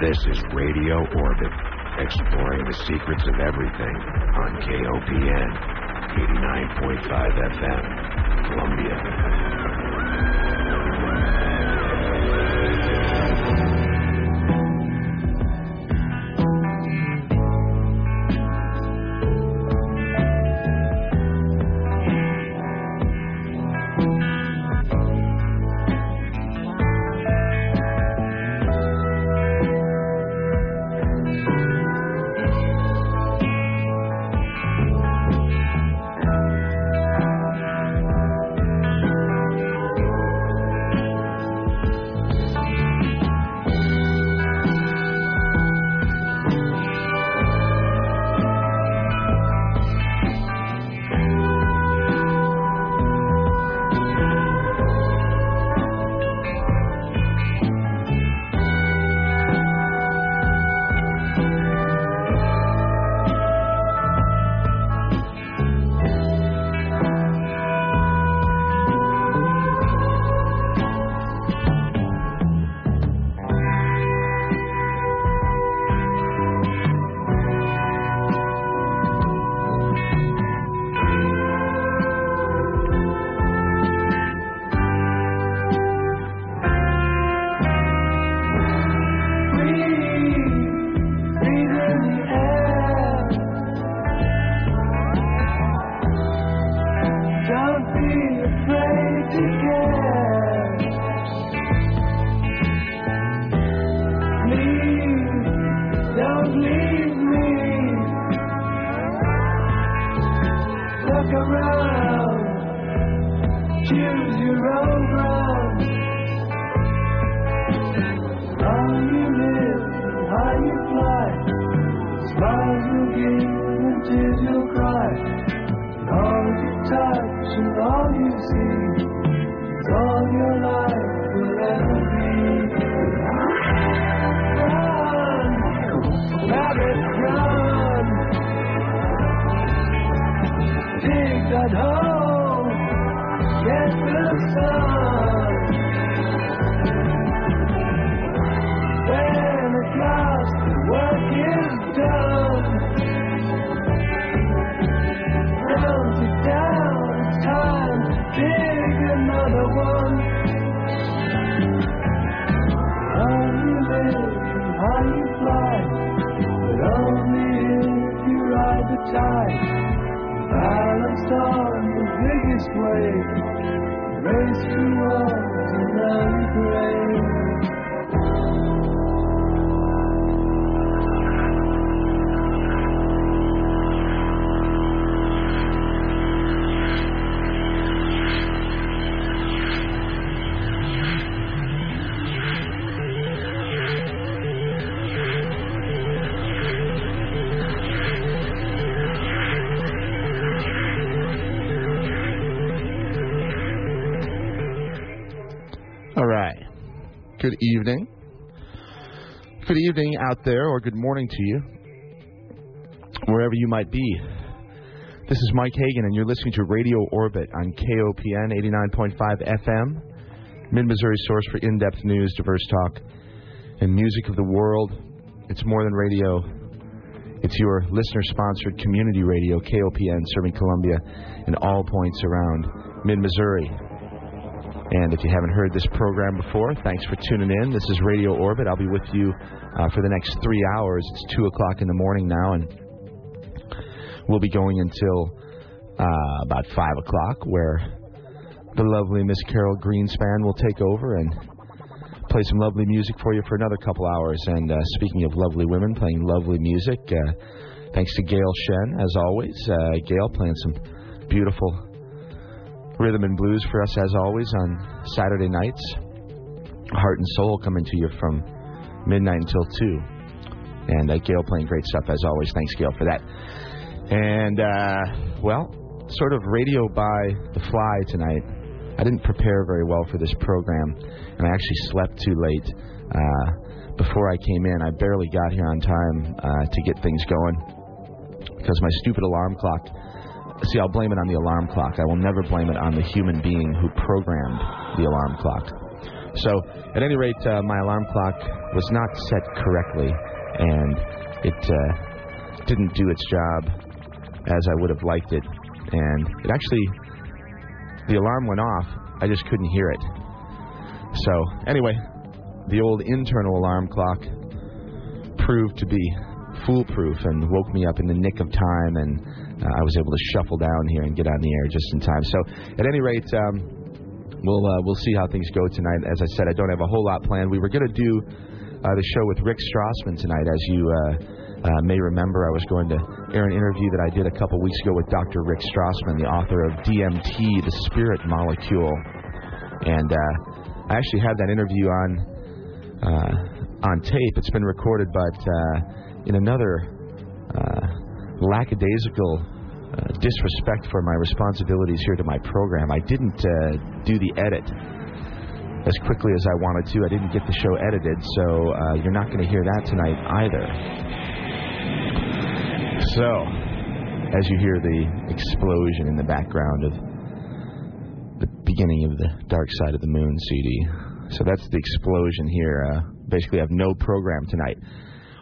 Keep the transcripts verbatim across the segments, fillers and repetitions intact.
This is Radio Orbit, exploring the secrets of everything on K O P N, eighty-nine point five F M, Columbia. Good evening. Good evening out there, or good morning to you, wherever you might be. This is Mike Hagan, and you're listening to Radio Orbit on K O P N eighty-nine point five F M, Mid-Missouri source for in-depth news, diverse talk, and music of the world. It's more than radio. It's your listener-sponsored community radio, K O P N, serving Columbia and all points around Mid-Missouri. And if you haven't heard this program before, thanks for tuning in. This is Radio Orbit. I'll be with you uh, for the next three hours. It's two o'clock in the morning now, and we'll be going until uh, about five o'clock, where the lovely Miss Carol Greenspan will take over and play some lovely music for you for another couple hours. And uh, speaking of lovely women playing lovely music, uh, thanks to Gail Shen, as always. Uh, Gail playing some beautiful rhythm and blues for us, as always, on Saturday nights. Heart and Soul coming to you from midnight until two. And uh, Gail playing great stuff, as always. Thanks, Gail, for that. And, uh, well, sort of radio by the fly tonight. I didn't prepare very well for this program, and I actually slept too late uh, before I came in. I barely got here on time uh, to get things going because my stupid alarm clock See, I'll blame it on the alarm clock. I will never blame it on the human being who programmed the alarm clock. So, at any rate, uh, my alarm clock was not set correctly, and it uh, didn't do its job as I would have liked it. And it actually, the alarm went off. I just couldn't hear it. So, anyway, the old internal alarm clock proved to be foolproof and woke me up in the nick of time, and uh, I was able to shuffle down here and get on the air just in time. So, at any rate, um, we'll uh, we'll see how things go tonight. As I said, I don't have a whole lot planned. We were going to do uh, the show with Rick Strassman tonight, as you uh, uh, may remember. I was going to air an interview that I did a couple weeks ago with Doctor Rick Strassman, the author of D M T, The Spirit Molecule, and uh, I actually had that interview on uh, on tape. It's been recorded, but. Uh, In another uh, lackadaisical uh, disrespect for my responsibilities here to my program, I didn't uh, do the edit as quickly as I wanted to. I didn't get the show edited, so uh, you're not going to hear that tonight either. So, as you hear the explosion in the background of the beginning of the Dark Side of the Moon C D, so that's the explosion here. Uh, basically, I have no program tonight.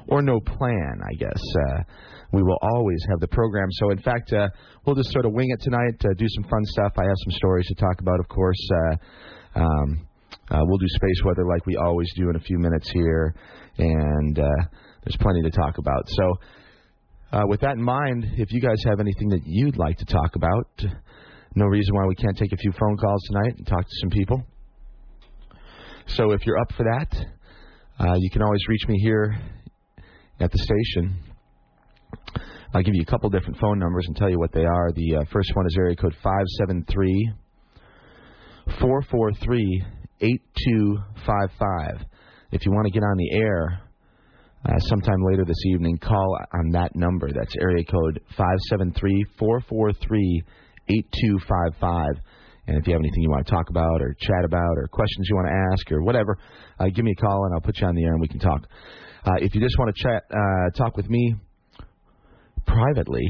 Or no plan, I guess. Uh, we will always have the program. So, in fact, uh, we'll just sort of wing it tonight, uh, do some fun stuff. I have some stories to talk about, of course. Uh, um, uh, we'll do space weather like we always do in a few minutes here. And uh, there's plenty to talk about. So, uh, with that in mind, if you guys have anything that you'd like to talk about, no reason why we can't take a few phone calls tonight and talk to some people. So, if you're up for that, uh, you can always reach me here at the station. I'll give you a couple different phone numbers and tell you what they are. The uh, first one is area code five seven three, four four three, eight two five five. If you want to get on the air uh, sometime later this evening, call on that number. That's area code five seven three, four four three, eight two five five. And if you have anything you want to talk about or chat about or questions you want to ask or whatever, uh, give me a call and I'll put you on the air and we can talk. Uh, if you just want to chat, uh, talk with me privately,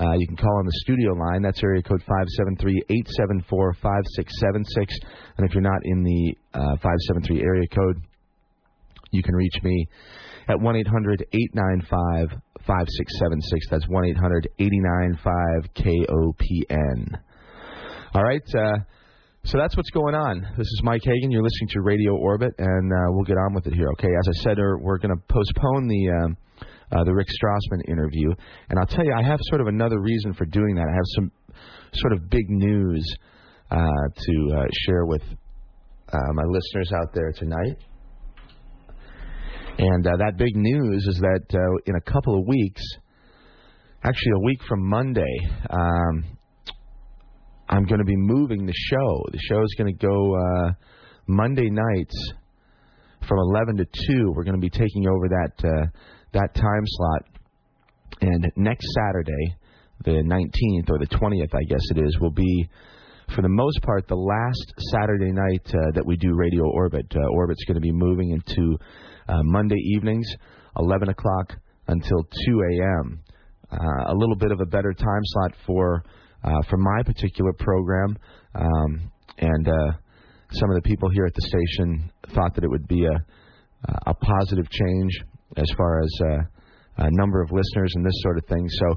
uh, you can call on the studio line. That's area code five seven three, eight seven four, five six seven six. And if you're not in the uh, five seven three area code, you can reach me at one eight hundred, eight nine five, five six seven six. That's one eight hundred, eight nine five, K O P N. All right, uh, so that's what's going on. This is Mike Hagan. You're listening to Radio Orbit, and uh, we'll get on with it here, okay? As I said, we're going to postpone the um, uh, the Rick Strassman interview. And I'll tell you, I have sort of another reason for doing that. I have some sort of big news uh, to uh, share with uh, my listeners out there tonight. And uh, that big news is that uh, in a couple of weeks, actually a week from Monday, um, I'm going to be moving the show. The show is going to go uh, Monday nights from eleven to two. We're going to be taking over that uh, that time slot. And next Saturday, the nineteenth or the twentieth, I guess it is, will be, for the most part, the last Saturday night uh, that we do Radio Orbit. Uh, Orbit's going to be moving into uh, Monday evenings, eleven o'clock until two a.m. Uh, a little bit of a better time slot for... Uh, for my particular program, um, and uh, some of the people here at the station thought that it would be a, a positive change as far as uh, a number of listeners and this sort of thing. So,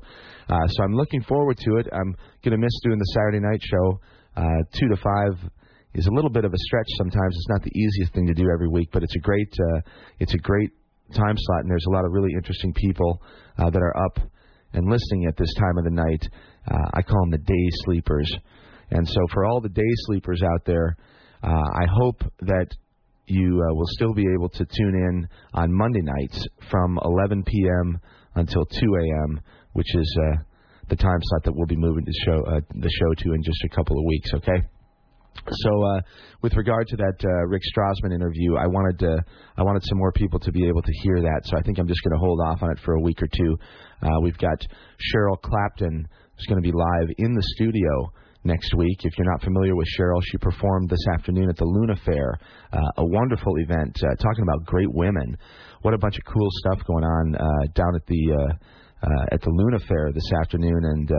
uh, so I'm looking forward to it. I'm going to miss doing the Saturday night show. Uh, two to five is a little bit of a stretch sometimes. It's not the easiest thing to do every week, but it's a great, uh, it's a great time slot, and there's a lot of really interesting people uh, that are up and listening at this time of the night. Uh, I call them the day sleepers. And so for all the day sleepers out there, uh, I hope that you uh, will still be able to tune in on Monday nights from eleven p.m. until two a.m., which is uh, the time slot that we'll be moving the show, uh, the show to in just a couple of weeks, okay? So uh, with regard to that uh, Rick Strassman interview, I wanted to, I wanted some more people to be able to hear that, so I think I'm just going to hold off on it for a week or two. Uh, we've got Cheryl Clapton, who's going to be live in the studio next week. If you're not familiar with Cheryl, she performed this afternoon at the Luna Fair, uh, a wonderful event, uh, talking about great women. What a bunch of cool stuff going on uh, down at the... Uh, uh, at the Luna Fair this afternoon and uh,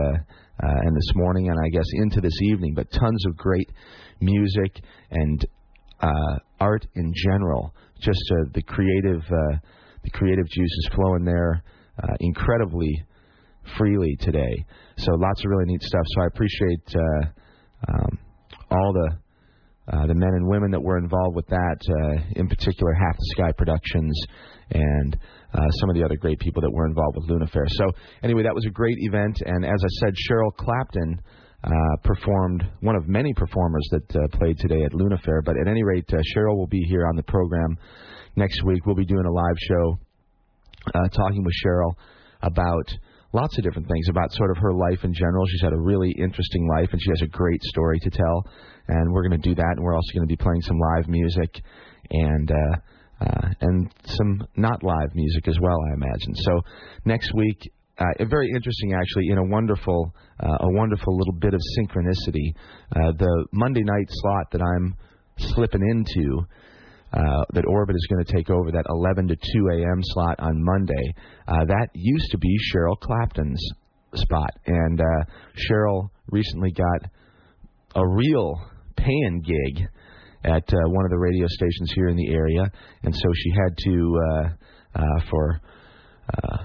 uh, and this morning, and I guess into this evening. But tons of great music and uh, art in general. Just uh, the creative uh, the creative juices flowing there uh, incredibly freely today. So lots of really neat stuff. So I appreciate uh, um, all the. Uh, the men and women that were involved with that, uh, in particular Half the Sky Productions and uh, some of the other great people that were involved with Luna Fair. So anyway, that was a great event. And as I said, Cheryl Clapton uh, performed, one of many performers that uh, played today at Luna Fair. But at any rate, uh, Cheryl will be here on the program next week. We'll be doing a live show uh, talking with Cheryl about lots of different things, about sort of her life in general. She's had a really interesting life, and she has a great story to tell. And we're going to do that, and we're also going to be playing some live music and uh, uh, and some not live music as well, I imagine. So next week, uh, very interesting, actually, in a wonderful, uh, a wonderful little bit of synchronicity. Uh, the Monday night slot that I'm slipping into, Uh, that Orbit is going to take over, that eleven to two a.m. slot on Monday. Uh, that used to be Cheryl Clapton's spot. And uh, Cheryl recently got a real paying gig at uh, one of the radio stations here in the area. And so she had to, uh, uh, for uh,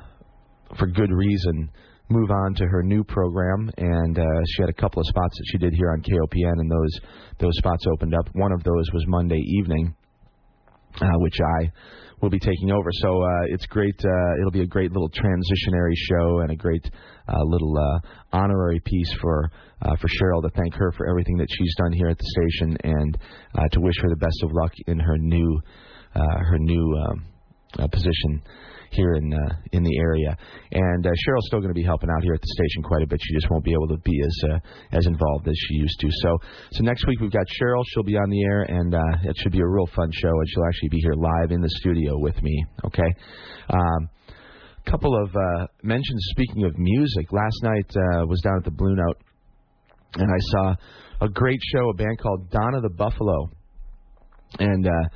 for good reason, move on to her new program, and uh, she had a couple of spots that she did here on K O P N, and those those spots opened up. One of those was Monday evening, Uh, which I will be taking over. So uh, it's great. Uh, it'll be a great little transitionary show and a great uh, little uh, honorary piece for uh, for Cheryl, to thank her for everything that she's done here at the station, and uh, to wish her the best of luck in her new uh, her new um, uh, position here in uh, in the area. And uh, Cheryl's still going to be helping out here at the station quite a bit. She just won't be able to be as uh, as involved as she used to. So so next week we've got Cheryl. She'll be on the air, and uh, it should be a real fun show. And she'll actually be here live in the studio with me. Okay. Um, couple of uh, mentions. Speaking of music, last night uh, was down at the Blue Note, and I saw a great show. A band called Donna the Buffalo, and uh,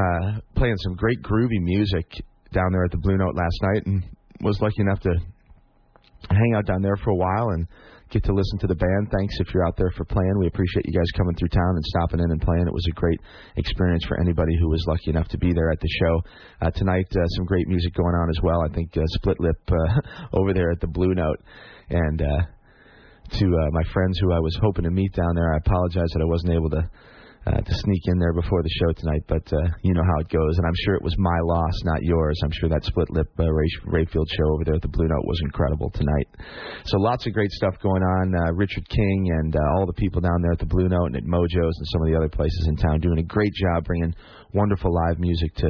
uh, playing some great groovy music down there at the Blue Note last night, and was lucky enough to hang out down there for a while and get to listen to the band. Thanks if you're out there for playing. We appreciate you guys coming through town and stopping in and playing. It was a great experience for anybody who was lucky enough to be there at the show. Uh, tonight, uh, some great music going on as well. I think uh, Split Lip uh, over there at the Blue Note. And uh, to uh, my friends who I was hoping to meet down there, I apologize that I wasn't able to Uh, to sneak in there before the show tonight, but uh, you know how it goes, and I'm sure it was my loss, not yours. I'm sure that Split Lip uh, Rayfield show over there at the Blue Note was incredible tonight. So lots of great stuff going on. Uh, Richard King and uh, all the people down there at the Blue Note and at Mojo's and some of the other places in town doing a great job bringing wonderful live music to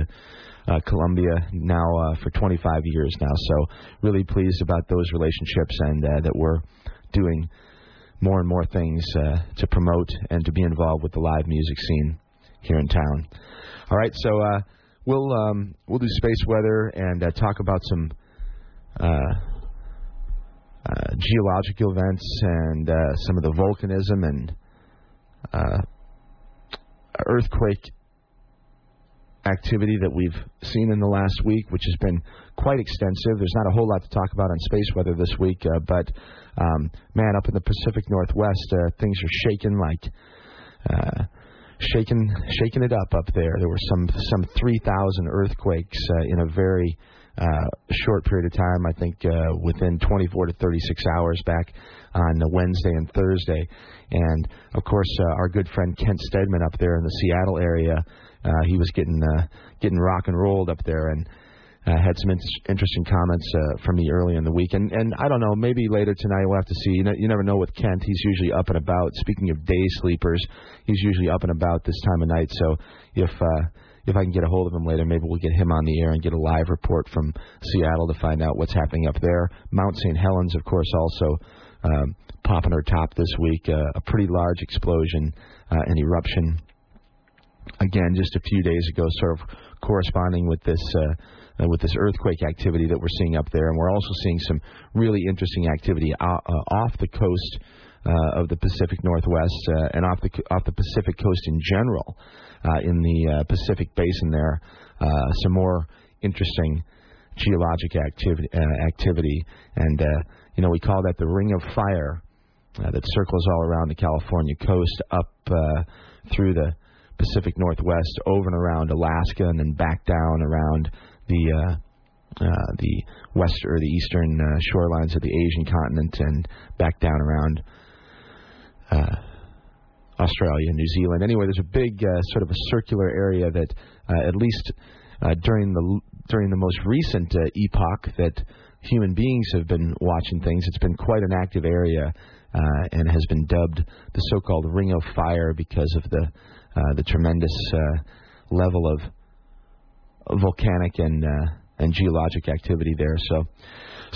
uh, Columbia now uh, for twenty-five years now. So really pleased about those relationships, and uh, that we're doing more and more things uh, to promote and to be involved with the live music scene here in town. All right, so uh, we'll um, we'll do space weather and uh, talk about some uh, uh, geological events and uh, some of the volcanism and uh, earthquake activity that we've seen in the last week, which has been quite extensive. There's not a whole lot to talk about on space weather this week, uh, but um, man, up in the Pacific Northwest, uh, things are shaking like uh, shaking, shaking it up up there. There were some some three thousand earthquakes uh, in a very uh, short period of time. I think uh, within twenty-four to thirty-six hours back on the Wednesday and Thursday, and of course uh, our good friend Kent Steadman up there in the Seattle area. Uh, he was getting uh, getting rock and rolled up there, and uh, had some in- interesting comments uh, from me early in the week. And, and I don't know, maybe later tonight we'll have to see. You, know, you never know with Kent. He's usually up and about. Speaking of day sleepers, he's usually up and about this time of night. So if uh, if I can get a hold of him later, maybe we'll get him on the air and get a live report from Seattle to find out what's happening up there. Mount Saint Helens, of course, also um, popping her top this week. Uh, a pretty large explosion, uh, an eruption. Again, just a few days ago, sort of corresponding with this uh, with this earthquake activity that we're seeing up there. And we're also seeing some really interesting activity off the coast uh, of the Pacific Northwest uh, and off the off the Pacific coast in general, uh, in the uh, Pacific Basin there. Uh, some more interesting geologic activity, uh, activity. and uh, you know we call that the Ring of Fire uh, that circles all around the California coast, up uh, through the Pacific Northwest, over and around Alaska, and then back down around the uh, Uh, the west or the eastern uh, shorelines of the Asian continent, and back down around uh, Australia and New Zealand. Anyway, there's a big uh, sort of a circular area that, uh, at least uh, during the during the most recent uh, epoch that human beings have been watching things, it's been quite an active area, uh, and has been dubbed the so-called Ring of Fire because of the uh, the tremendous uh, level of volcanic and uh, and geologic activity there. So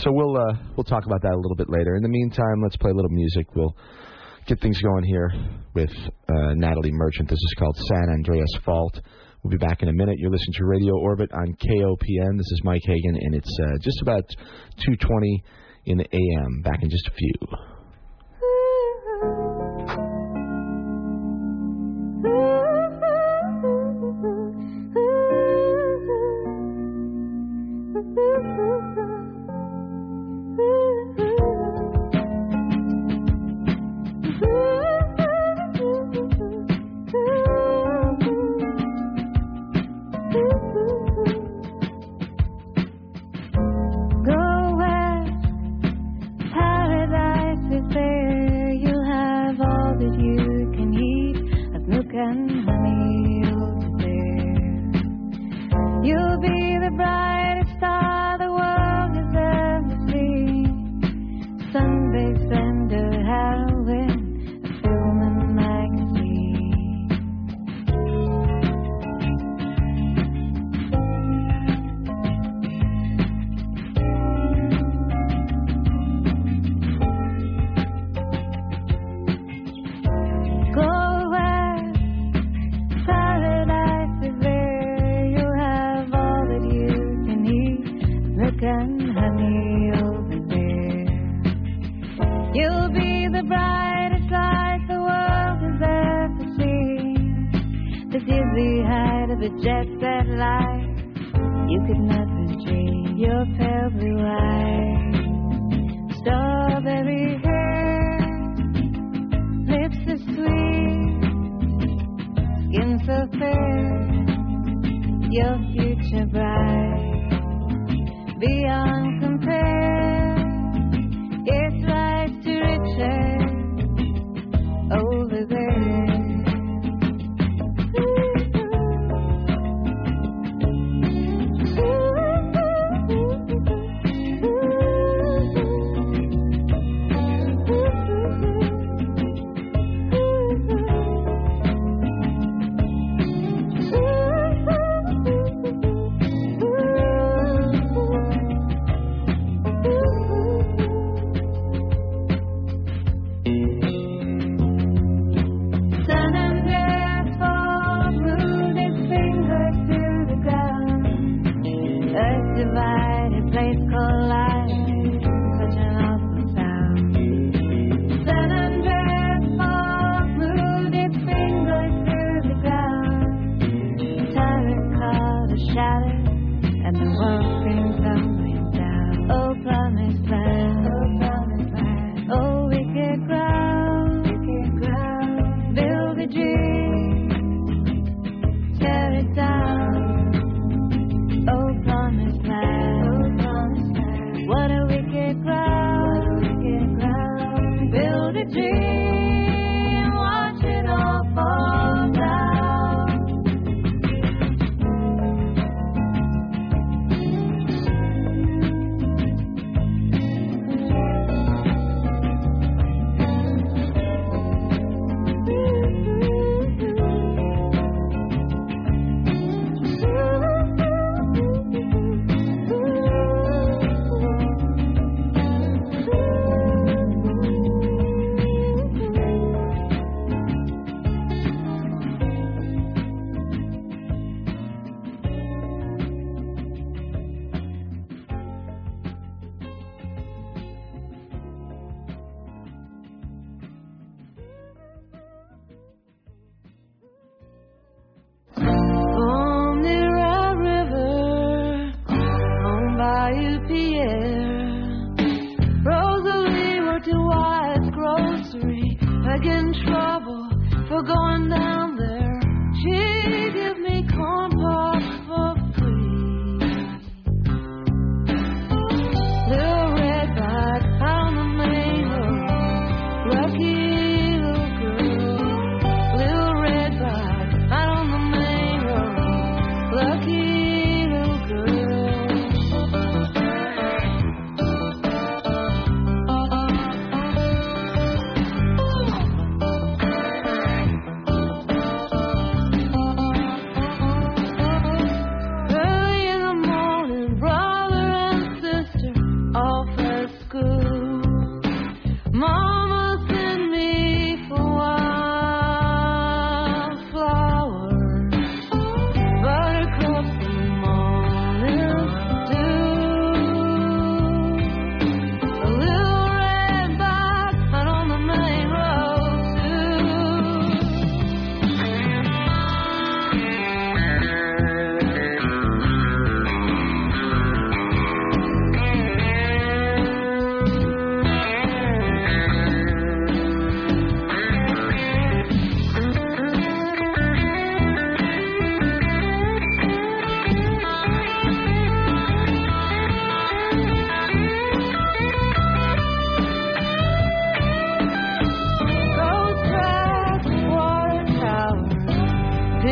so we'll uh, we'll talk about that a little bit later. In the meantime, let's play a little music. We'll get things going here with uh, Natalie Merchant. This is called San Andreas Fault. We'll be back in a minute. You're listening to Radio Orbit on K O P N. This is Mike Hagan, and it's uh, just about two twenty in the A M. Back in just a few.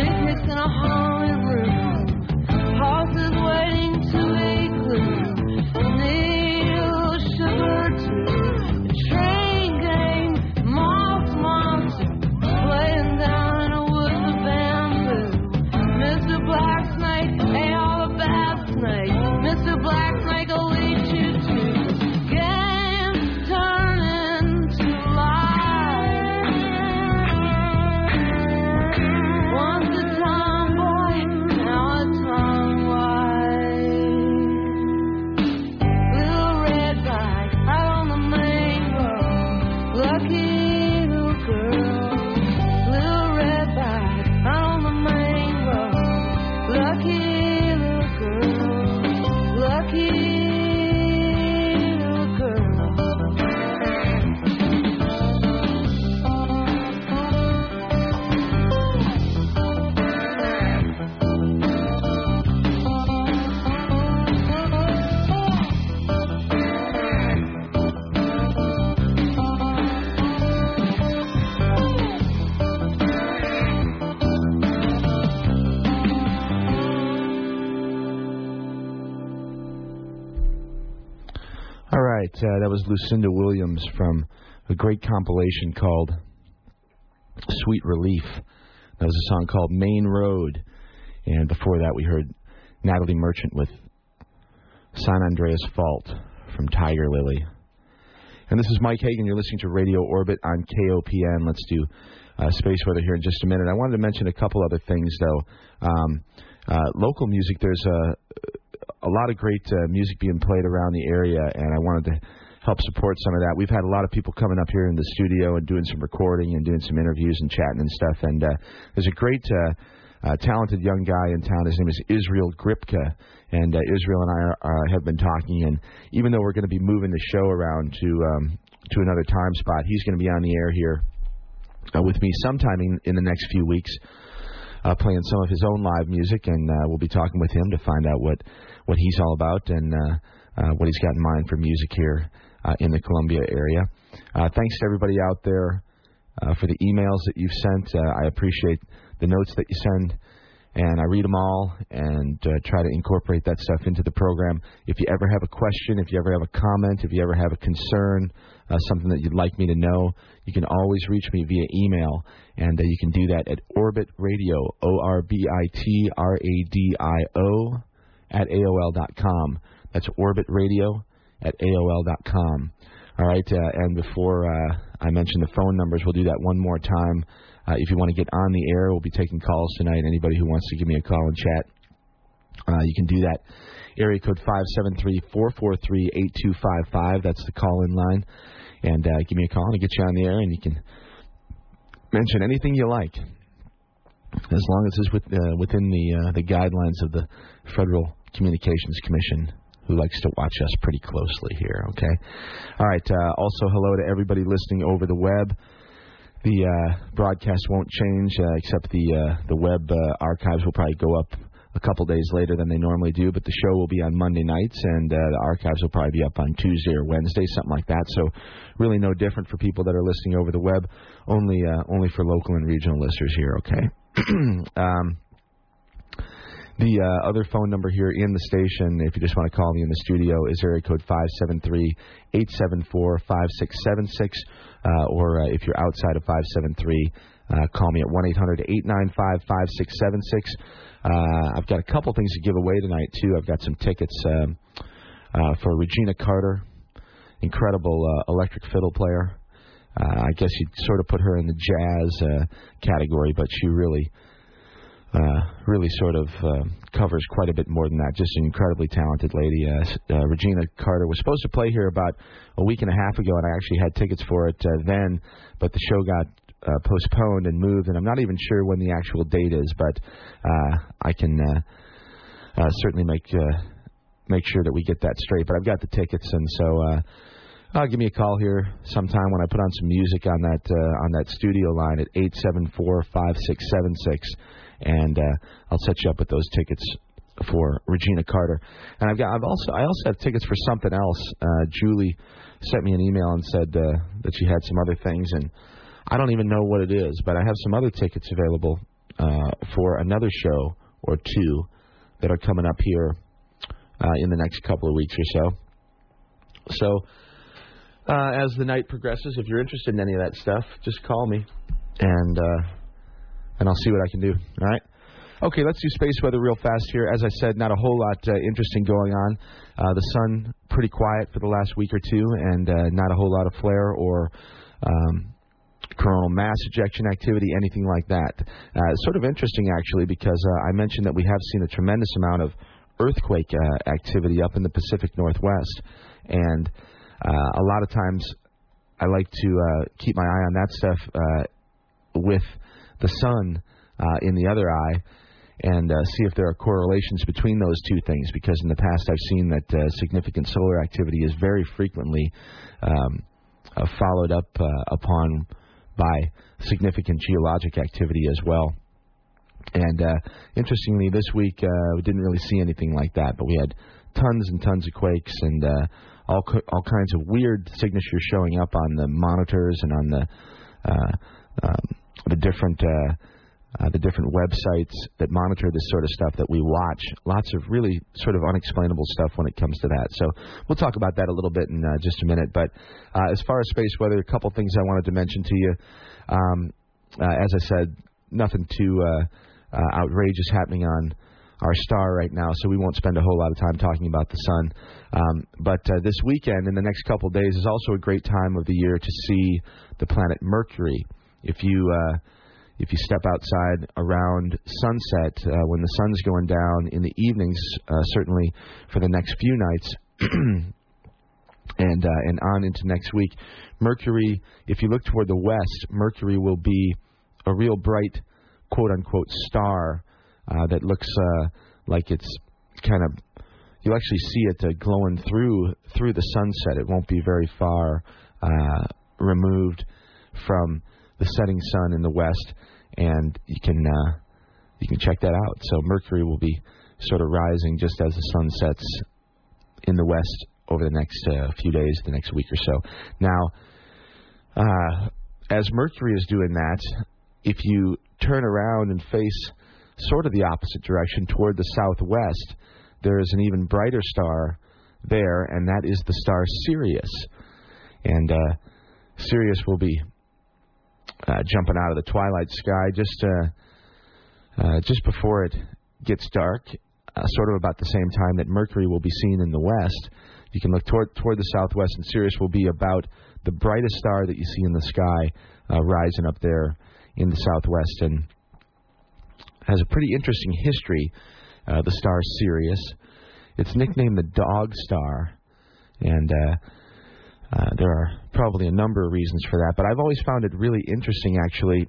picnics in a haunted room, horses waiting to be glued, a needle shiver too, a train game, Moss Monster, playing down in a wood of bamboo, Mister Blacksnake ate all the bad snakes, Mister Blacksnake will eat you too. Uh, that was Lucinda Williams from a great compilation called Sweet Relief. That was a song called Main Road. And before that, we heard Natalie Merchant with San Andreas Fault from Tiger Lily. And this is Mike Hagan. You're listening to Radio Orbit on K O P N. Let's do uh, space weather here in just a minute. I wanted to mention a couple other things, though. Um, uh, local music, there's a... a lot of great uh, music being played around the area, and I wanted to help support some of that. We've had a lot of people coming up here in the studio and doing some recording and doing some interviews and chatting and stuff, and uh, there's a great, uh, uh, talented young guy in town. His name is Israel Gripka, and uh, Israel and I are, uh, have been talking, and even though we're going to be moving the show around to, um, to another time spot, he's going to be on the air here uh, with me sometime in, in the next few weeks. Uh, playing some of his own live music, and uh, we'll be talking with him to find out what, what he's all about and uh, uh, what he's got in mind for music here uh, in the Columbia area. Uh, thanks to everybody out there uh, for the emails that you've sent. Uh, I appreciate the notes that you send, and I read them all and uh, try to incorporate that stuff into the program. If you ever have a question, if you ever have a comment, if you ever have a concern, uh, something that you'd like me to know, you can always reach me via email, and uh, you can do that at orbitradio, O R B I T R A D I O, at A O L dot com. That's orbitradio at A O L dot com. All right, uh, and before uh, I mention the phone numbers, we'll do that one more time. Uh, if you want to get on the air, we'll be taking calls tonight. Anybody who wants to give me a call and chat, uh, you can do that. Area code five seven three, four four three, eight two five five. That's the call-in line. And uh, give me a call, and I'll get you on the air, and you can mention anything you like, as long as it's with, uh, within the uh, the guidelines of the Federal Communications Commission, who likes to watch us pretty closely here, okay? All right, uh, also hello to everybody listening over the web. The uh, broadcast won't change, uh, except the uh, the web uh, archives will probably go up a couple days later than they normally do, but the show will be on Monday nights, and uh, the archives will probably be up on Tuesday or Wednesday, something like that. So really no different for people that are listening over the web, only uh, only for local and regional listeners here, okay? um, the uh, other phone number here in the station, if you just want to call me in the studio, is area code five seven three, eight seven four, five six seven six. Uh, or uh, if you're outside of five seven three, uh, call me at one eight hundred, eight nine five, five six seven six. Uh, I've got a couple things to give away tonight, too. I've got some tickets um, uh, for Regina Carter, incredible uh, electric fiddle player. Uh, I guess you'd sort of put her in the jazz uh, category, but she really, uh, really sort of uh, covers quite a bit more than that. Just an incredibly talented lady. Uh, uh, Regina Carter was supposed to play here about a week and a half ago, and I actually had tickets for it uh, then, but the show got uh, postponed and moved, and I'm not even sure when the actual date is, but uh, I can uh, uh, certainly make uh, make sure that we get that straight. But I've got the tickets, and so uh, uh, give me a call here sometime when I put on some music on that uh, on that studio line at eight seven four, five six seven six. And uh, I'll set you up with those tickets for Regina Carter. And I've got, I've also, I also have tickets for something else. Uh, Julie sent me an email and said uh, that she had some other things, and I don't even know what it is. But I have some other tickets available uh, for another show or two that are coming up here uh, in the next couple of weeks or so. So uh, as the night progresses, if you're interested in any of that stuff, just call me, and uh, and I'll see what I can do. All right? Okay, let's do space weather real fast here. As I said, not a whole lot uh, interesting going on. Uh, the sun pretty quiet for the last week or two, and uh, not a whole lot of flare or um, coronal mass ejection activity, anything like that. Uh, sort of interesting, actually, because uh, I mentioned that we have seen a tremendous amount of earthquake uh, activity up in the Pacific Northwest, and uh, a lot of times I like to uh, keep my eye on that stuff uh, with the sun uh, in the other eye, and uh, see if there are correlations between those two things, because in the past I've seen that uh, significant solar activity is very frequently um, uh, followed up uh, upon by significant geologic activity as well. And uh, interestingly, this week uh, we didn't really see anything like that, but we had tons and tons of quakes and uh, all co- all kinds of weird signatures showing up on the monitors and on the uh, um, the different. Uh, Uh, the different websites that monitor this sort of stuff that we watch. Lots of really sort of unexplainable stuff when it comes to that. So we'll talk about that a little bit in uh, just a minute. But uh, as far as space weather, a couple things I wanted to mention to you. Um, uh, as I said, nothing too uh, uh, outrageous happening on our star right now, so we won't spend a whole lot of time talking about the sun. Um, but uh, this weekend and the next couple of days is also a great time of the year to see the planet Mercury. If you... Uh, If you step outside around sunset, uh, when the sun's going down in the evenings, uh, certainly for the next few nights and uh, and on into next week, Mercury, if you look toward the west, Mercury will be a real bright, quote-unquote, star uh, that looks uh, like it's kind of, you'll actually see it uh, glowing through through the sunset. It won't be very far uh, removed from the setting sun in the west, and you can uh, you can check that out. So Mercury will be sort of rising just as the sun sets in the west over the next uh, few days, the next week or so. Now, uh, as Mercury is doing that, if you turn around and face sort of the opposite direction toward the southwest, there is an even brighter star there, and that is the star Sirius. And uh, Sirius will be Uh, jumping out of the twilight sky just uh, uh, just before it gets dark, uh, sort of about the same time that Mercury will be seen in the west. You can look toward toward the southwest, and Sirius will be about the brightest star that you see in the sky, uh, rising up there in the southwest, and has a pretty interesting history. Uh, the star Sirius, it's nicknamed the Dog Star, and uh, Uh, there are probably a number of reasons for that, but I've always found it really interesting, actually.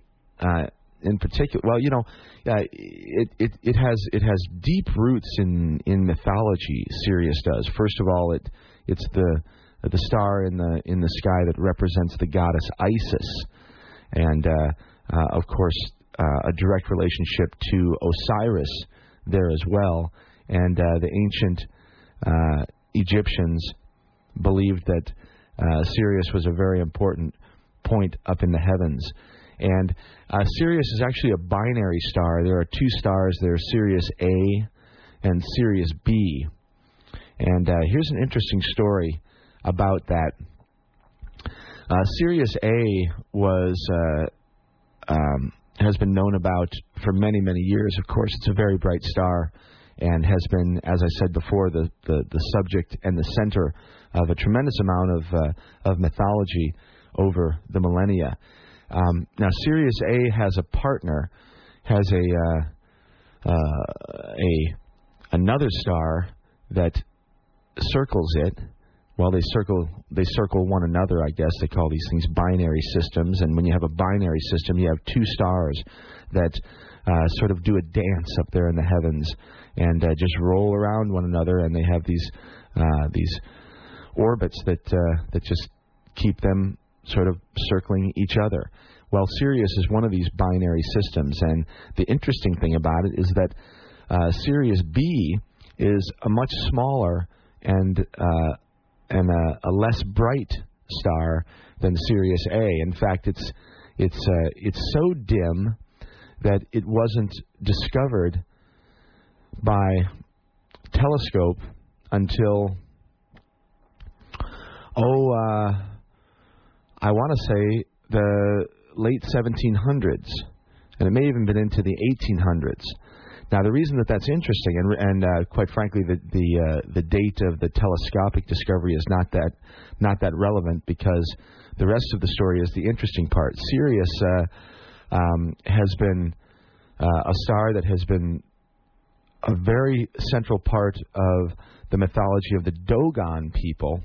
Uh, in particular, well, you know, uh, it, it it has it has deep roots in, in mythology. Sirius does. First of all, it it's the the star in the in the sky that represents the goddess Isis, and uh, uh, of course uh, a direct relationship to Osiris there as well. And uh, the ancient uh, Egyptians believed that Uh, Sirius was a very important point up in the heavens. And uh, Sirius is actually a binary star. There are two stars. There are Sirius A and Sirius B. And uh, here's an interesting story about that. Uh, Sirius A was uh, um, has been known about for many, many years. Of course, it's a very bright star and has been, as I said before, the, the, the subject and the center of a tremendous amount of uh, of mythology over the millennia. Um, now, Sirius A has a partner, has a uh, uh, a another star that circles it. Well, they circle they circle one another, I guess. They call these things binary systems. And when you have a binary system, you have two stars that uh, sort of do a dance up there in the heavens and uh, just roll around one another. And they have these uh, these orbits that uh, that just keep them sort of circling each other. Well, Sirius is one of these binary systems. And the interesting thing about it is that uh, Sirius B is a much smaller and uh, and a, a less bright star than Sirius A. In fact, it's it's uh, it's so dim that it wasn't discovered by telescope until, oh, uh, I want to say the late seventeen hundreds, and it may even been into the eighteen hundreds. Now, the reason that that's interesting, and, and uh, quite frankly, the the, uh, the date of the telescopic discovery is not that not that relevant, because the rest of the story is the interesting part. Sirius uh, um, has been uh, a star that has been a very central part of the mythology of the Dogon people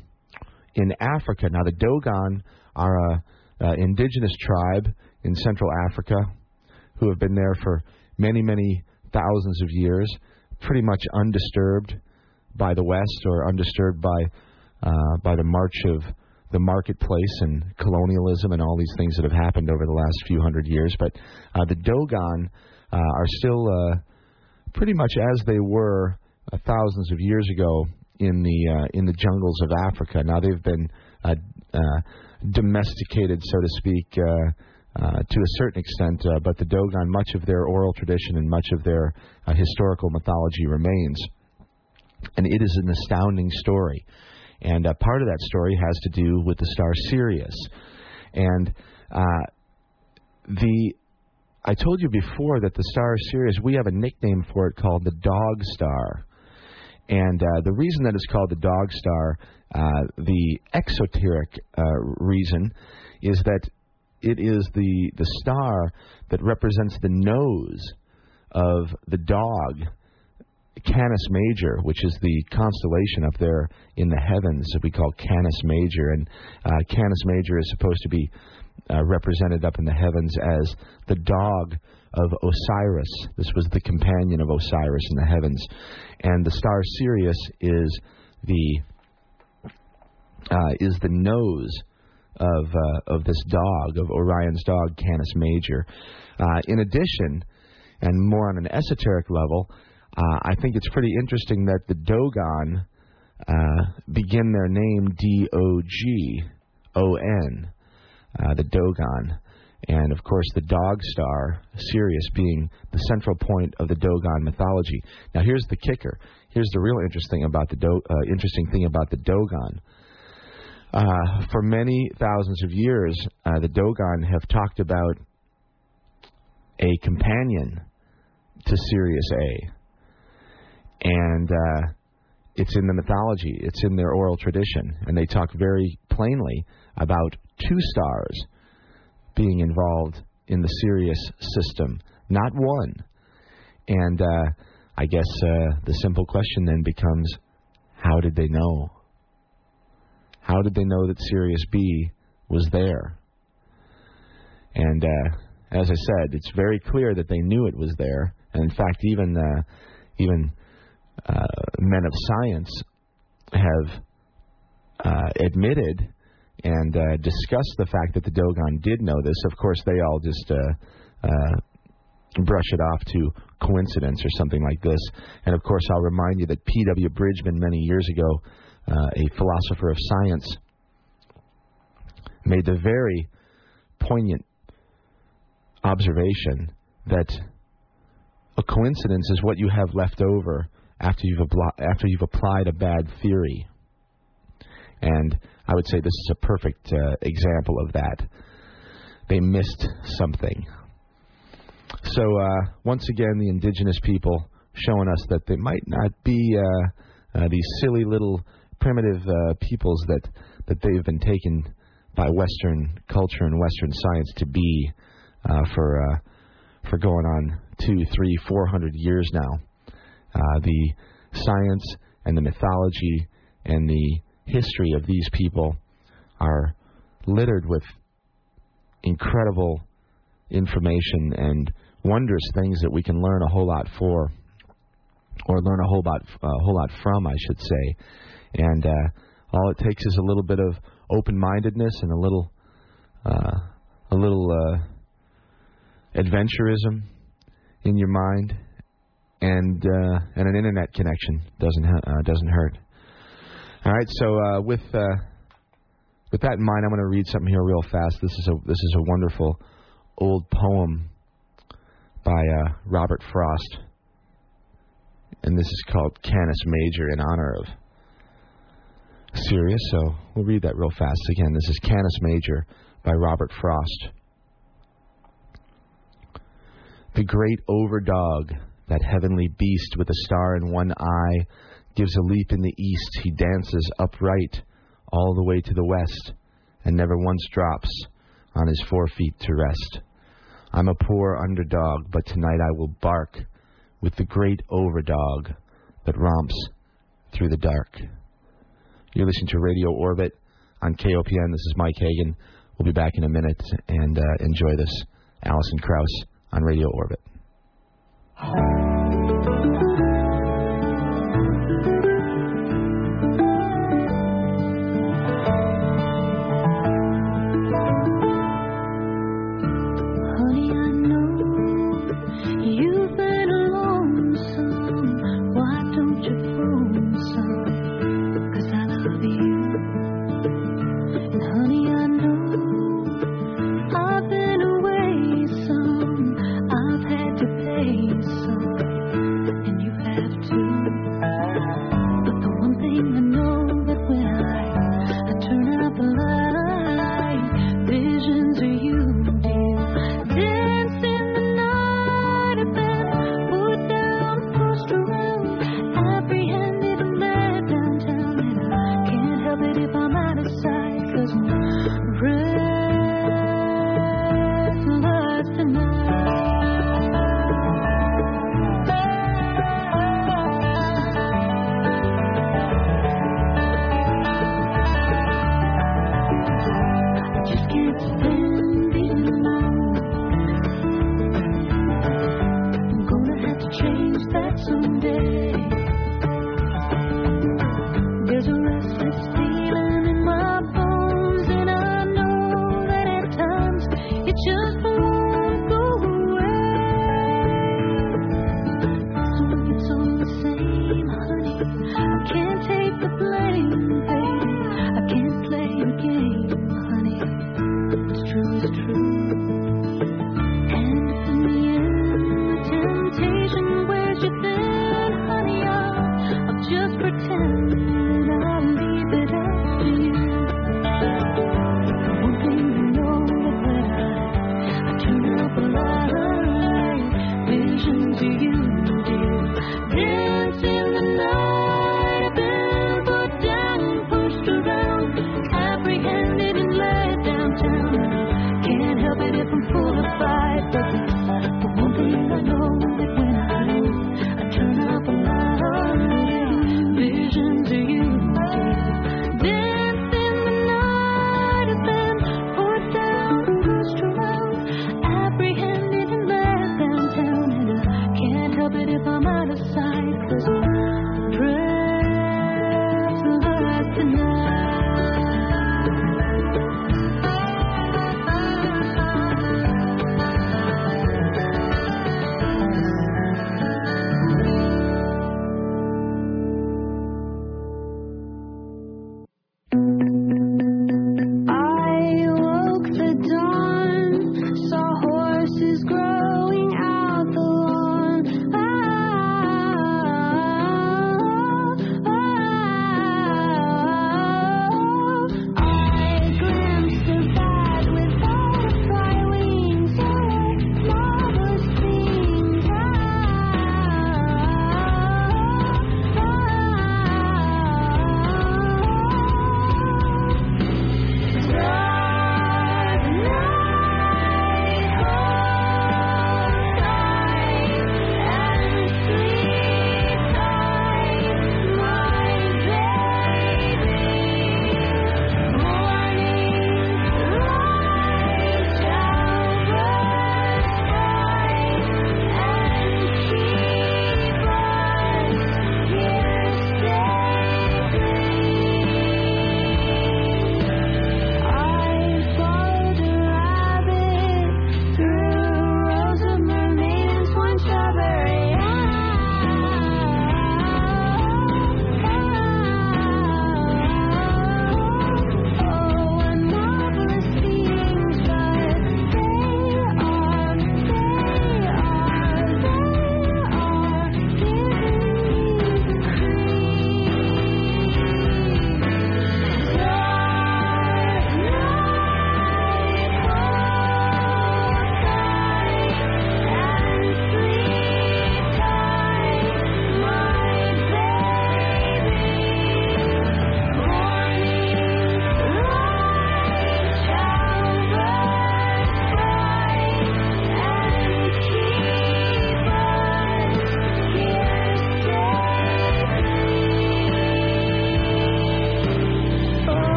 in Africa. Now, the Dogon are a uh, indigenous tribe in Central Africa who have been there for many, many thousands of years, pretty much undisturbed by the West or undisturbed by uh, by the march of the marketplace and colonialism and all these things that have happened over the last few hundred years. But uh, the Dogon uh, are still uh, pretty much as they were uh, thousands of years ago in the uh, in the jungles of Africa. Now they've been uh, uh, domesticated, so to speak. Uh, Uh, to a certain extent, uh, but the Dogon, much of their oral tradition and much of their uh, historical mythology remains. And it is an astounding story. And uh, part of that story has to do with the star Sirius. And uh, the I told you before that the star Sirius, we have a nickname for it called the Dog Star. And uh, the reason that it's called the Dog Star, uh, the exoteric uh, reason, is that it is the, the star that represents the nose of the dog, Canis Major, which is the constellation up there in the heavens that we call Canis Major. And uh, Canis Major is supposed to be uh, represented up in the heavens as the dog of Osiris. This was the companion of Osiris in the heavens. And the star Sirius is the uh, is the nose of uh, of this dog, of Orion's dog, Canis Major. Uh, in addition, and more on an esoteric level, uh, I think it's pretty interesting that the Dogon uh, begin their name D O G O N, uh, the Dogon. And, of course, the Dog Star, Sirius, being the central point of the Dogon mythology. Now, here's the kicker. Here's the real interesting about the Do- uh, interesting thing about the Dogon. Uh, for many thousands of years, uh, the Dogon have talked about a companion to Sirius A. And uh, it's in the mythology. It's in their oral tradition. And they talk very plainly about two stars being involved in the Sirius system, not one. And uh, I guess uh, the simple question then becomes, how did they know? How did they know that Sirius B was there? And uh, as I said, it's very clear that they knew it was there. And in fact, even uh, even uh, men of science have uh, admitted and uh, discussed the fact that the Dogon did know this. Of course, they all just uh, uh, brush it off to coincidence or something like this. And of course, I'll remind you that P W Bridgman many years ago, Uh, a philosopher of science, made the very poignant observation that a coincidence is what you have left over after you've, ablo- after you've applied a bad theory. And I would say this is a perfect uh, example of that. They missed something. So uh, once again, the indigenous people showing us that they might not be uh, uh, these silly little primitive uh, peoples that, that they've been taken by Western culture and Western science to be uh, for uh, for going on two, three, four hundred years now. Uh, the science and the mythology and the history of these people are littered with incredible information and wondrous things that we can learn a whole lot for, or learn a whole lot, a whole lot from, I should say. And uh, all it takes is a little bit of open-mindedness and a little, uh, a little uh, adventurism in your mind, and uh, and an internet connection doesn't ha- uh, doesn't hurt. All right, so uh, with uh, with that in mind, I'm going to read something here real fast. This is a this is a wonderful old poem by uh, Robert Frost. And this is called Canis Major in honor of Sirius. So we'll read that real fast again. This is Canis Major by Robert Frost. The great overdog, that heavenly beast with a star in one eye, gives a leap in the east. He dances upright all the way to the west and never once drops on his four feet to rest. I'm a poor underdog, but tonight I will bark with the great overdog that romps through the dark. You're listening to Radio Orbit on K O P N. This is Mike Hagan. We'll be back in a minute, and uh, enjoy this. Alison Krauss on Radio Orbit. Hi. Growing out the lawn. I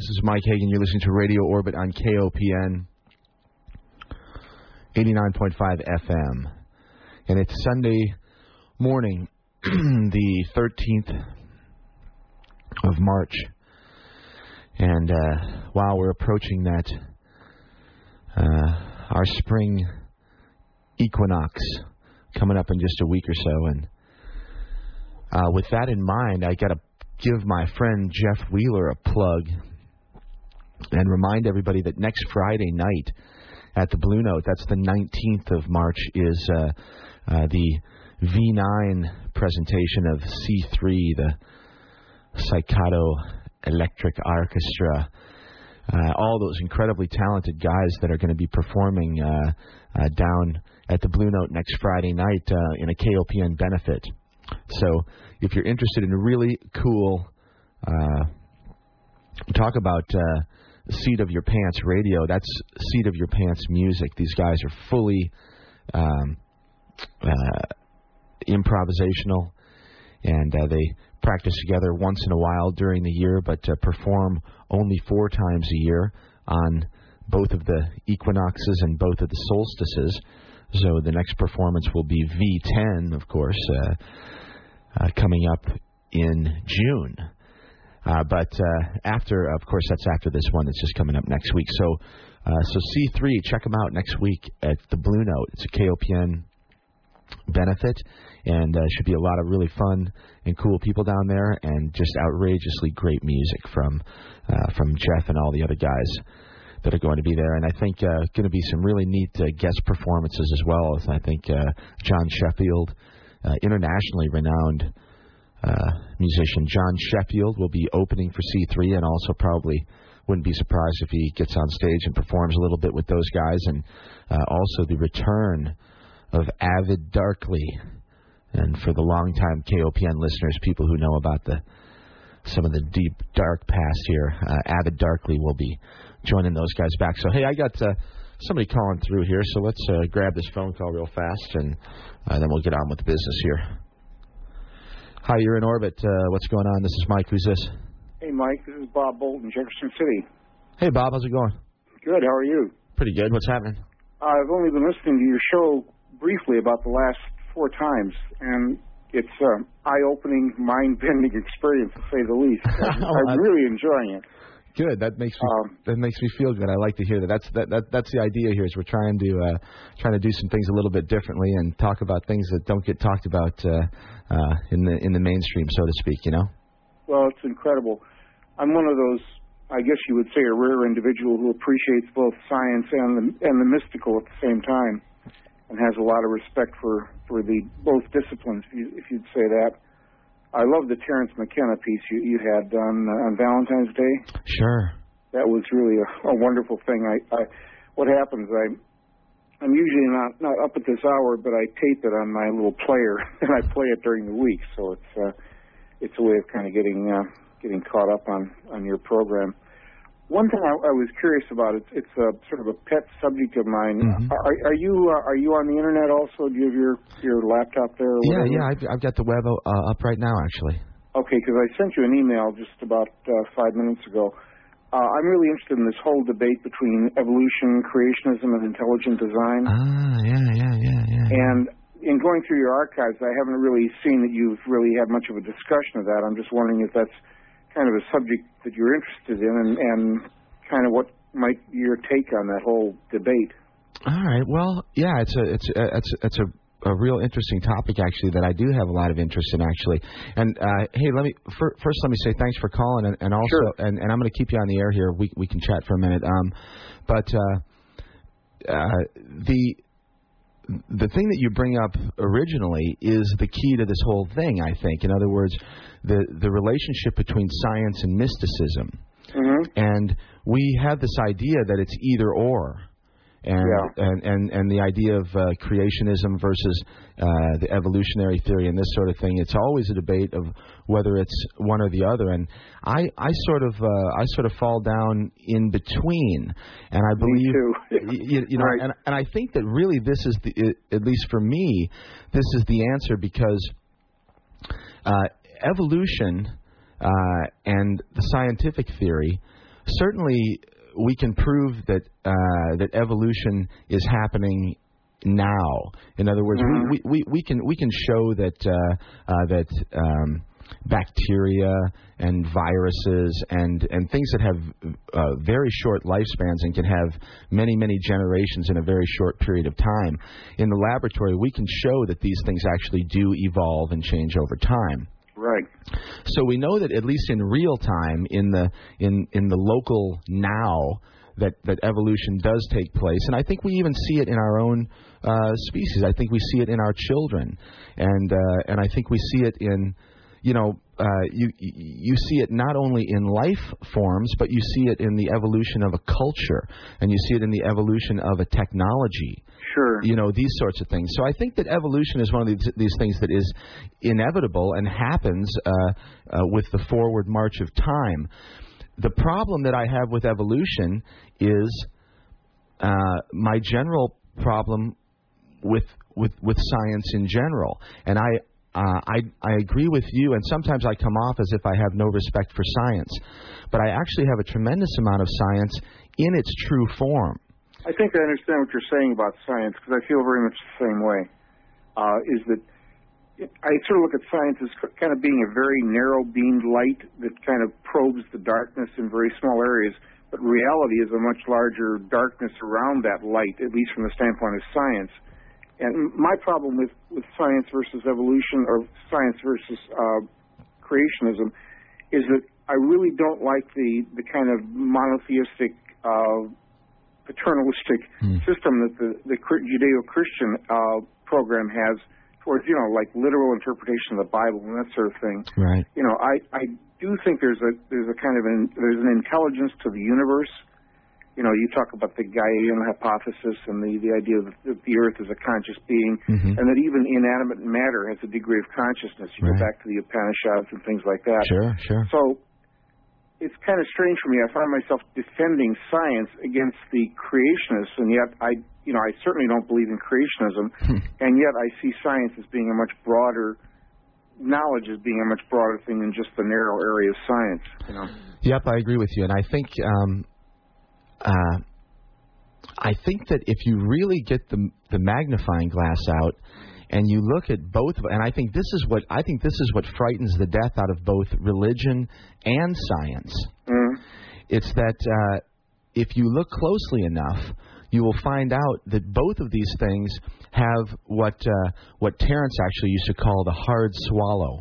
This is Mike Hagan. You're listening to Radio Orbit on K O P N eighty-nine point five F M. And it's Sunday morning, the thirteenth of March. And uh, while we're approaching that, uh, our spring equinox coming up in just a week or so. And uh, with that in mind, I got to give my friend Jeff Wheeler a plug and remind everybody that next Friday night at the Blue Note, that's the nineteenth of March, is uh, uh, the V nine presentation of C three, the Psychato Electric Orchestra. Uh, all those incredibly talented guys that are going to be performing uh, uh, down at the Blue Note next Friday night uh, in a K O P N benefit. So if you're interested in really cool uh, talk about uh, seat of your pants radio, that's seat of your pants music. These guys are fully um, uh, improvisational, and uh, they practice together once in a while during the year, but uh, perform only four times a year on both of the equinoxes and both of the solstices. So the next performance will be V ten, of course, uh, uh, coming up in June. Uh, but uh, after, of course, that's after this one that's just coming up next week. So uh, so C three, check them out next week at the Blue Note. It's a K O P N benefit, and uh, should be a lot of really fun and cool people down there, and just outrageously great music from uh, from Jeff and all the other guys that are going to be there. And I think uh, going to be some really neat uh, guest performances as well. As I think uh, John Sheffield, uh, internationally renowned uh, musician John Sheffield, will be opening for C three, and also probably wouldn't be surprised if he gets on stage and performs a little bit with those guys. And uh, also the return of Avid Darkly. And for the longtime K O P N listeners, people who know about the some of the deep, dark past here, uh, Avid Darkly will be joining those guys back. So, hey, I got uh, somebody calling through here, so let's uh, grab this phone call real fast, and uh, then we'll get on with the business here. Hi, you're in orbit. Uh, what's going on? This is Mike. Who's this? Hey, Mike. This is Bob Bolton, Jefferson City. Hey, Bob. How's it going? Good. How are you? Pretty good. What's happening? I've only been listening to your show briefly about the last four times, and it's an eye-opening, mind-bending experience, to say the least. I'm really enjoying it. Good. That makes me, um, that makes me feel good. I like to hear that. That's that, that that's the idea here. Is we're trying to uh, trying to do some things a little bit differently and talk about things that don't get talked about uh, uh, in the in the mainstream, so to speak. You know. Well, it's incredible. I'm one of those, I guess you would say, a rare individual who appreciates both science and the, and the mystical at the same time, and has a lot of respect for, for the both disciplines, if, you, if you'd say that. I love the Terence McKenna piece you, you had done uh, on Valentine's Day. Sure. That was really a, a wonderful thing. I, I what happens, I, I'm usually not, not up at this hour, but I tape it on my little player, and I play it during the week, so it's uh, it's a way of kind of getting uh, getting caught up on, on your program. One thing I, I was curious about, it's, it's a sort of a pet subject of mine. Mm-hmm. Are, are you uh, are you on the Internet also? Do you have your, your laptop there? Or yeah, yeah, I've, I've got the web uh, up right now, actually. Okay, because I sent you an email just about uh, five minutes ago. Uh, I'm really interested in this whole debate between evolution, creationism, and intelligent design. Ah, yeah, yeah, yeah, yeah. And in going through your archives, I haven't really seen that you've really had much of a discussion of that. I'm just wondering if that's kind of a subject that you're interested in, and, and kind of what might your take on that whole debate. All right. Well, yeah, it's a it's a, it's a, it's a, a real interesting topic, actually, that I do have a lot of interest in, actually. And uh, hey, let me for, first let me say thanks for calling, and, and also, sure. and, and I'm going to keep you on the air here. We we can chat for a minute. Um, but uh, uh, the the thing that you bring up originally is the key to this whole thing, I think. In other words, the, the relationship between science and mysticism. Mm-hmm. And we have this idea that it's either or. And, yeah. and, and, and the idea of uh, creationism versus uh, the evolutionary theory and this sort of thing, it's always a debate of whether it's one or the other. And I, I sort of uh, I sort of fall down in between. And I believe, me too. you, you know, right. and, and I think that really this is, the it, at least for me, this is the answer, because uh, evolution uh, and the scientific theory certainly we can prove that uh, that evolution is happening now. In other words, mm-hmm. we, we, we can we can show that uh, uh, that um, bacteria and viruses and, and things that have uh, very short lifespans and can have many, many generations in a very short period of time. In the laboratory, we can show that these things actually do evolve and change over time. Right. So we know that at least in real time, in the in, in the local now, that, that evolution does take place. And I think we even see it in our own uh, species. I think we see it in our children. And, uh, and I think we see it in... You know, uh, you you see it not only in life forms, but you see it in the evolution of a culture, and you see it in the evolution of a technology. Sure. You know, these sorts of things. So I think that evolution is one of these, these things that is inevitable and happens uh, uh, with the forward march of time. The problem that I have with evolution is uh, my general problem with with with science in general, and I. Uh, I, I agree with you, and sometimes I come off as if I have no respect for science. But I actually have a tremendous amount of science in its true form. I think I understand what you're saying about science, because I feel very much the same way. Uh, is that I sort of look at science as kind of being a very narrow-beamed light that kind of probes the darkness in very small areas. But reality is a much larger darkness around that light, at least from the standpoint of science. And my problem with, with science versus evolution or science versus uh, creationism is that I really don't like the, the kind of monotheistic, uh, paternalistic mm. system that the, the Judeo-Christian uh, program has towards, you know, like literal interpretation of the Bible and that sort of thing. Right. You know, I, I do think there's a there's a kind of an, there's an intelligence to the universe. You know, you talk about the Gaian hypothesis and the, the idea that the Earth is a conscious being, mm-hmm. and that even inanimate matter has a degree of consciousness. You right. go back to the Upanishads and things like that. Sure, sure. So it's kind of strange for me. I find myself defending science against the creationists, and yet I, you know, I certainly don't believe in creationism, and yet I see science as being a much broader knowledge as being a much broader thing than just the narrow area of science. You know. Yep, I agree with you, and I think. Um Uh, I think that if you really get the the magnifying glass out and you look at both, and I think this is what I think this is what frightens the death out of both religion and science. Mm. It's that uh, if you look closely enough, you will find out that both of these things have what uh, what Terence actually used to call the hard swallow.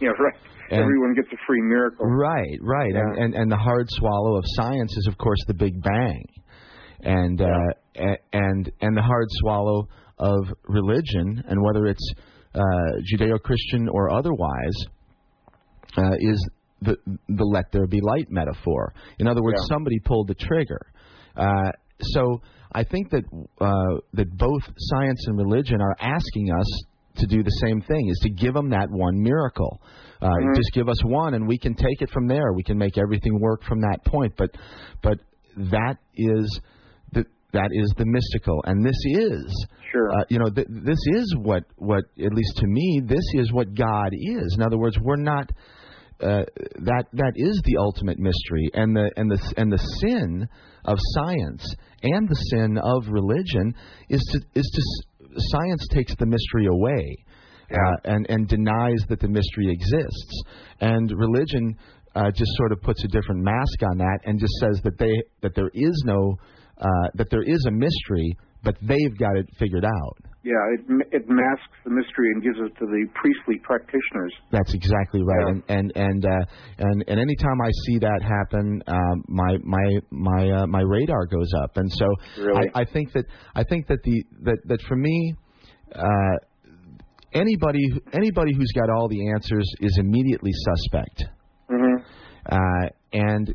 Yeah, right. And everyone gets a free miracle. Right, right. Yeah. And, and and the hard swallow of science is, of course, the Big Bang. And, yeah. uh, and, and the hard swallow of religion, and whether it's uh, Judeo-Christian or otherwise, uh, is the, the let there be light metaphor. In other words, yeah. somebody pulled the trigger. Uh, so I think that uh, that both science and religion are asking us to do the same thing, is to give them that one miracle. Uh, mm-hmm. Just give us one, and we can take it from there. We can make everything work from that point. But, but that is the that is the mystical, and this is sure. Uh, you know, th- this is what what at least to me, this is what God is. In other words, we're not uh, that that is the ultimate mystery, and the and the and the sin of science and the sin of religion is to is to. Science takes the mystery away, yeah. uh, and, and denies that the mystery exists. And religion uh, just sort of puts a different mask on that and just says that they that there is no uh, that there is a mystery, but they've got it figured out. Yeah, it it masks the mystery and gives it to the priestly practitioners. That's exactly right. Yeah. And and and uh, and and any time I see that happen, um, my my my uh, my radar goes up. And so really? I, I think that I think that the that, that for me, uh, anybody anybody who's got all the answers is immediately suspect. Mm-hmm. Uh, and.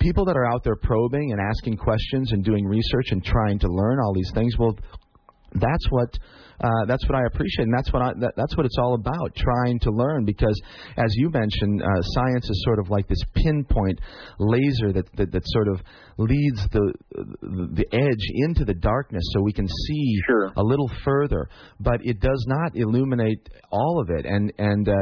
People that are out there probing and asking questions and doing research and trying to learn all these things, well, that's what uh, that's what I appreciate, and that's what I, that, that's what it's all about, trying to learn. Because as you mentioned, uh, science is sort of like this pinpoint laser that that, that sort of leads the the edge into the darkness, so we can see sure. a little further, but it does not illuminate all of it. And and uh,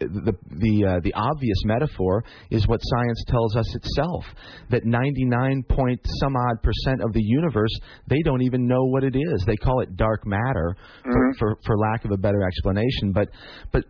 the the uh, the obvious metaphor is what science tells us itself, that ninety-nine point some odd percent of the universe, they don't even know what it is. They call it dark matter, mm-hmm. for, for for lack of a better explanation. But but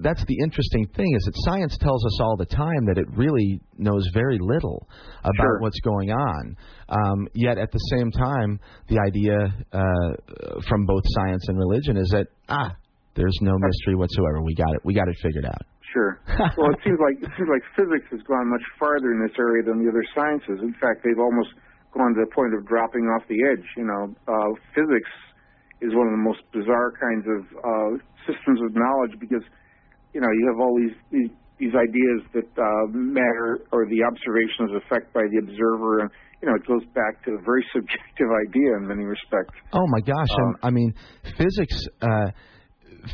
that's the interesting thing, is that science tells us all the time that it really knows very little about sure. what's going on. Um, yet at the same time, the idea uh, from both science and religion is that ah, there's no mystery whatsoever. We got it. We got it figured out. Sure. Well, it seems like it seems like physics has gone much farther in this area than the other sciences. In fact, they've almost gone to the point of dropping off the edge. You know, uh, physics is one of the most bizarre kinds of uh, systems of knowledge, because you know you have all these these, these ideas that uh, matter or the observation is affected by the observer, and you know it goes back to a very subjective idea in many respects. Oh my gosh! Um, I mean, physics. Uh,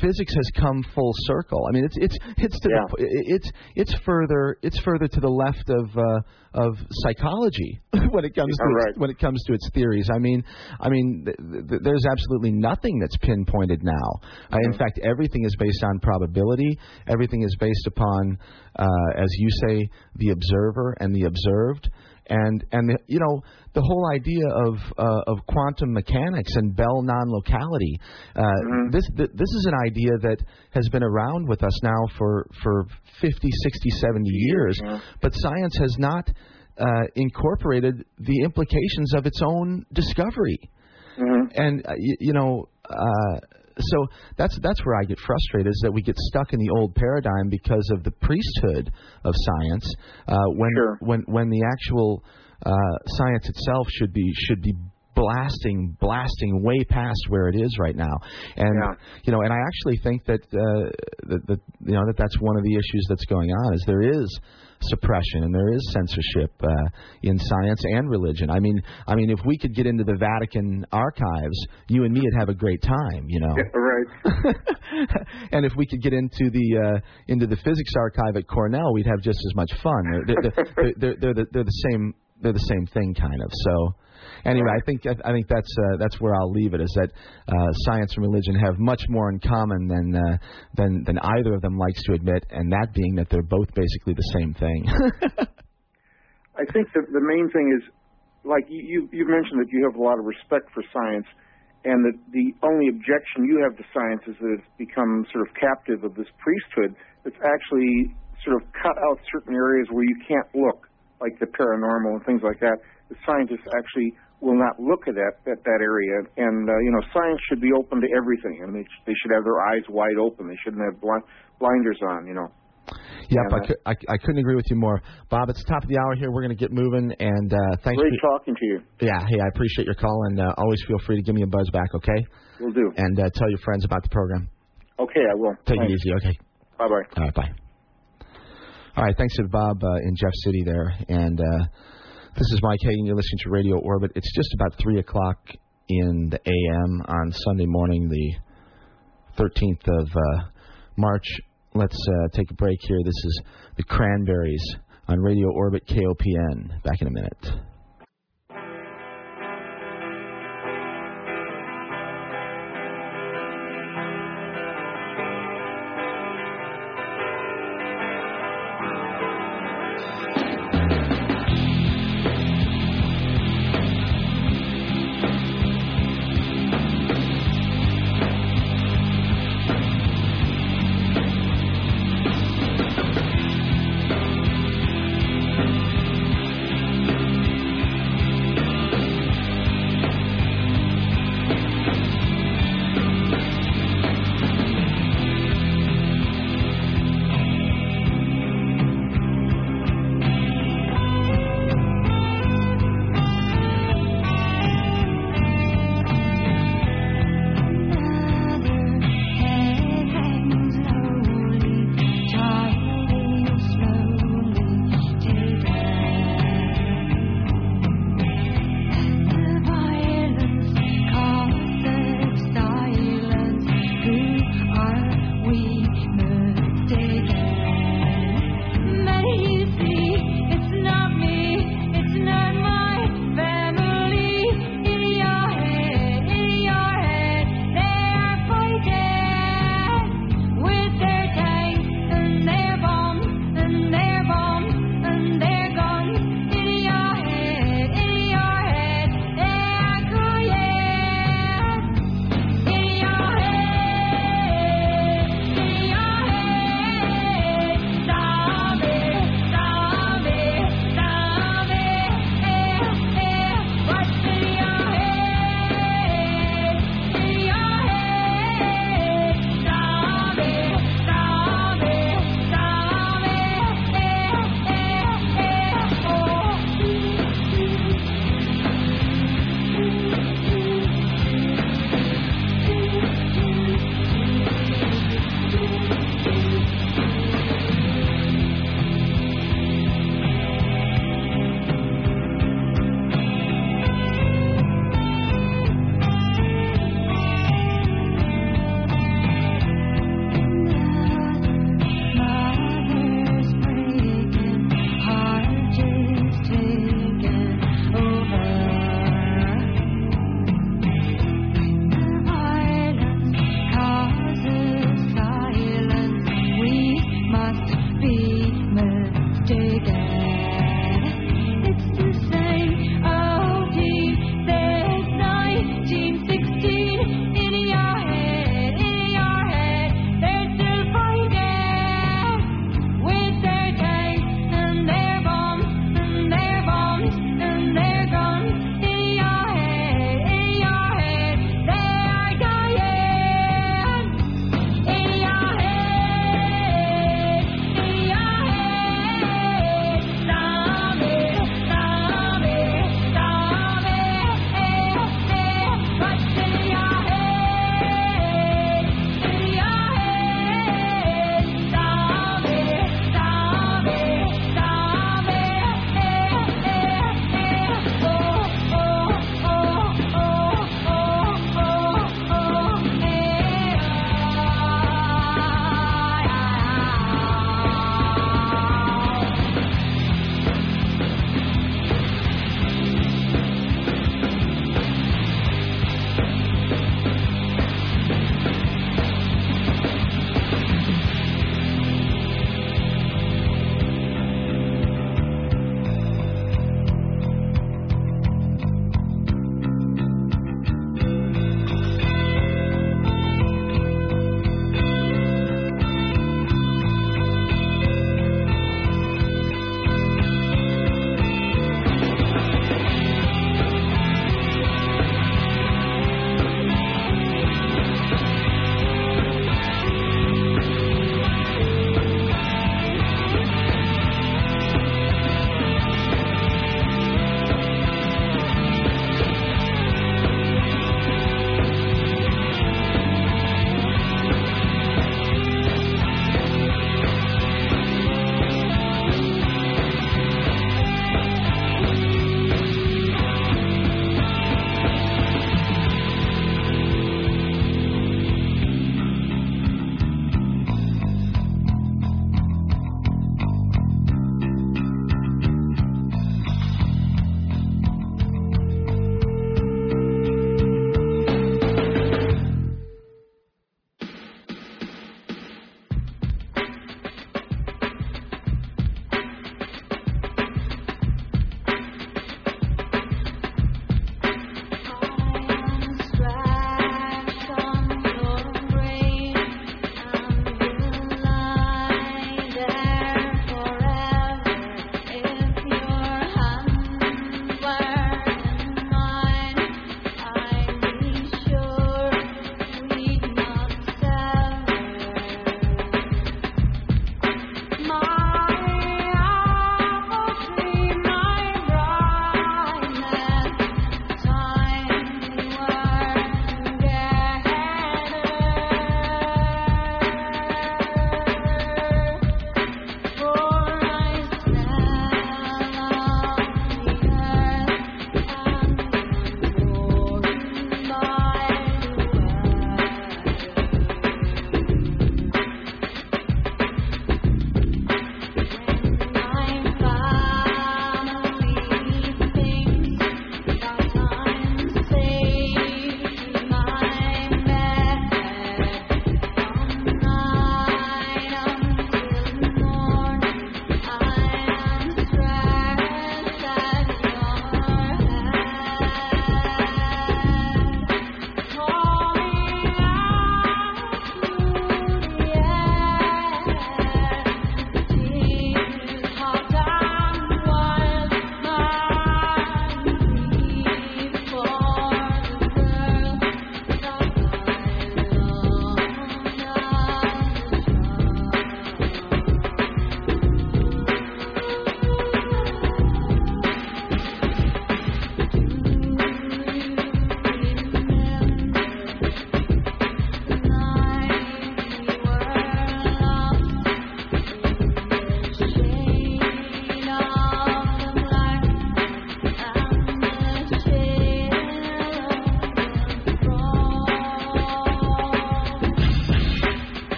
Physics has come full circle. I mean, it's it's it's to yeah. the, it's it's further it's further to the left of uh, of psychology when it comes to right. its, when it comes to its theories. I mean, I mean, th- th- there's absolutely nothing that's pinpointed now. Mm-hmm. Uh, in fact, everything is based on probability. Everything is based upon, uh, as you say, the observer and the observed. And and the, you know the whole idea of uh, of quantum mechanics and Bell non-locality. Uh, mm-hmm. This th- this is an idea that has been around with us now for for fifty, sixty, seventy years, yeah. but science has not uh, incorporated the implications of its own discovery. Mm-hmm. And uh, y- you know. Uh, So that's that's where I get frustrated, is that we get stuck in the old paradigm because of the priesthood of science, uh, when sure. when when the actual uh, science itself should be should be blasting blasting way past where it is right now. And yeah. you know, and I actually think that, uh, that that you know that that's one of the issues that's going on, is there is suppression and there is censorship uh, in science and religion. I mean, I mean, if we could get into the Vatican archives, you and me would have a great time, you know. Yeah, right. And if we could get into the uh, into the physics archive at Cornell, we'd have just as much fun. They're, they're, they're, they're, they're, the, they're the same. They're the same thing, kind of. So, anyway, I think I think that's uh, that's where I'll leave it. Is that uh, science and religion have much more in common than uh, than than either of them likes to admit, and that being that they're both basically the same thing. I think that the main thing is, like you you mentioned, that you have a lot of respect for science, and that the only objection you have to science is that it's become sort of captive of this priesthood that's actually sort of cut out certain areas where you can't look, like the paranormal and things like that. The scientists actually will not look at that at that area, and uh, you know, science should be open to everything, and they sh- they should have their eyes wide open. They shouldn't have blind- blinders on, you know. Yep, and, uh, I, could, I I couldn't agree with you more, Bob. It's top of the hour here. We're going to get moving, and uh, thanks. Great for talking to you. Yeah, hey, I appreciate your call, and uh, always feel free to give me a buzz back, okay? Will do. And uh, tell your friends about the program. Okay, I will. Take thanks. It easy, okay? Bye bye. All right, bye. All right, thanks to Bob uh, in Jeff City there. And uh, this is Mike Hagan. You're listening to Radio Orbit. It's just about three o'clock in the a m on Sunday morning, the thirteenth of uh, March. Let's uh, take a break here. This is the Cranberries on Radio Orbit K O P N. Back in a minute.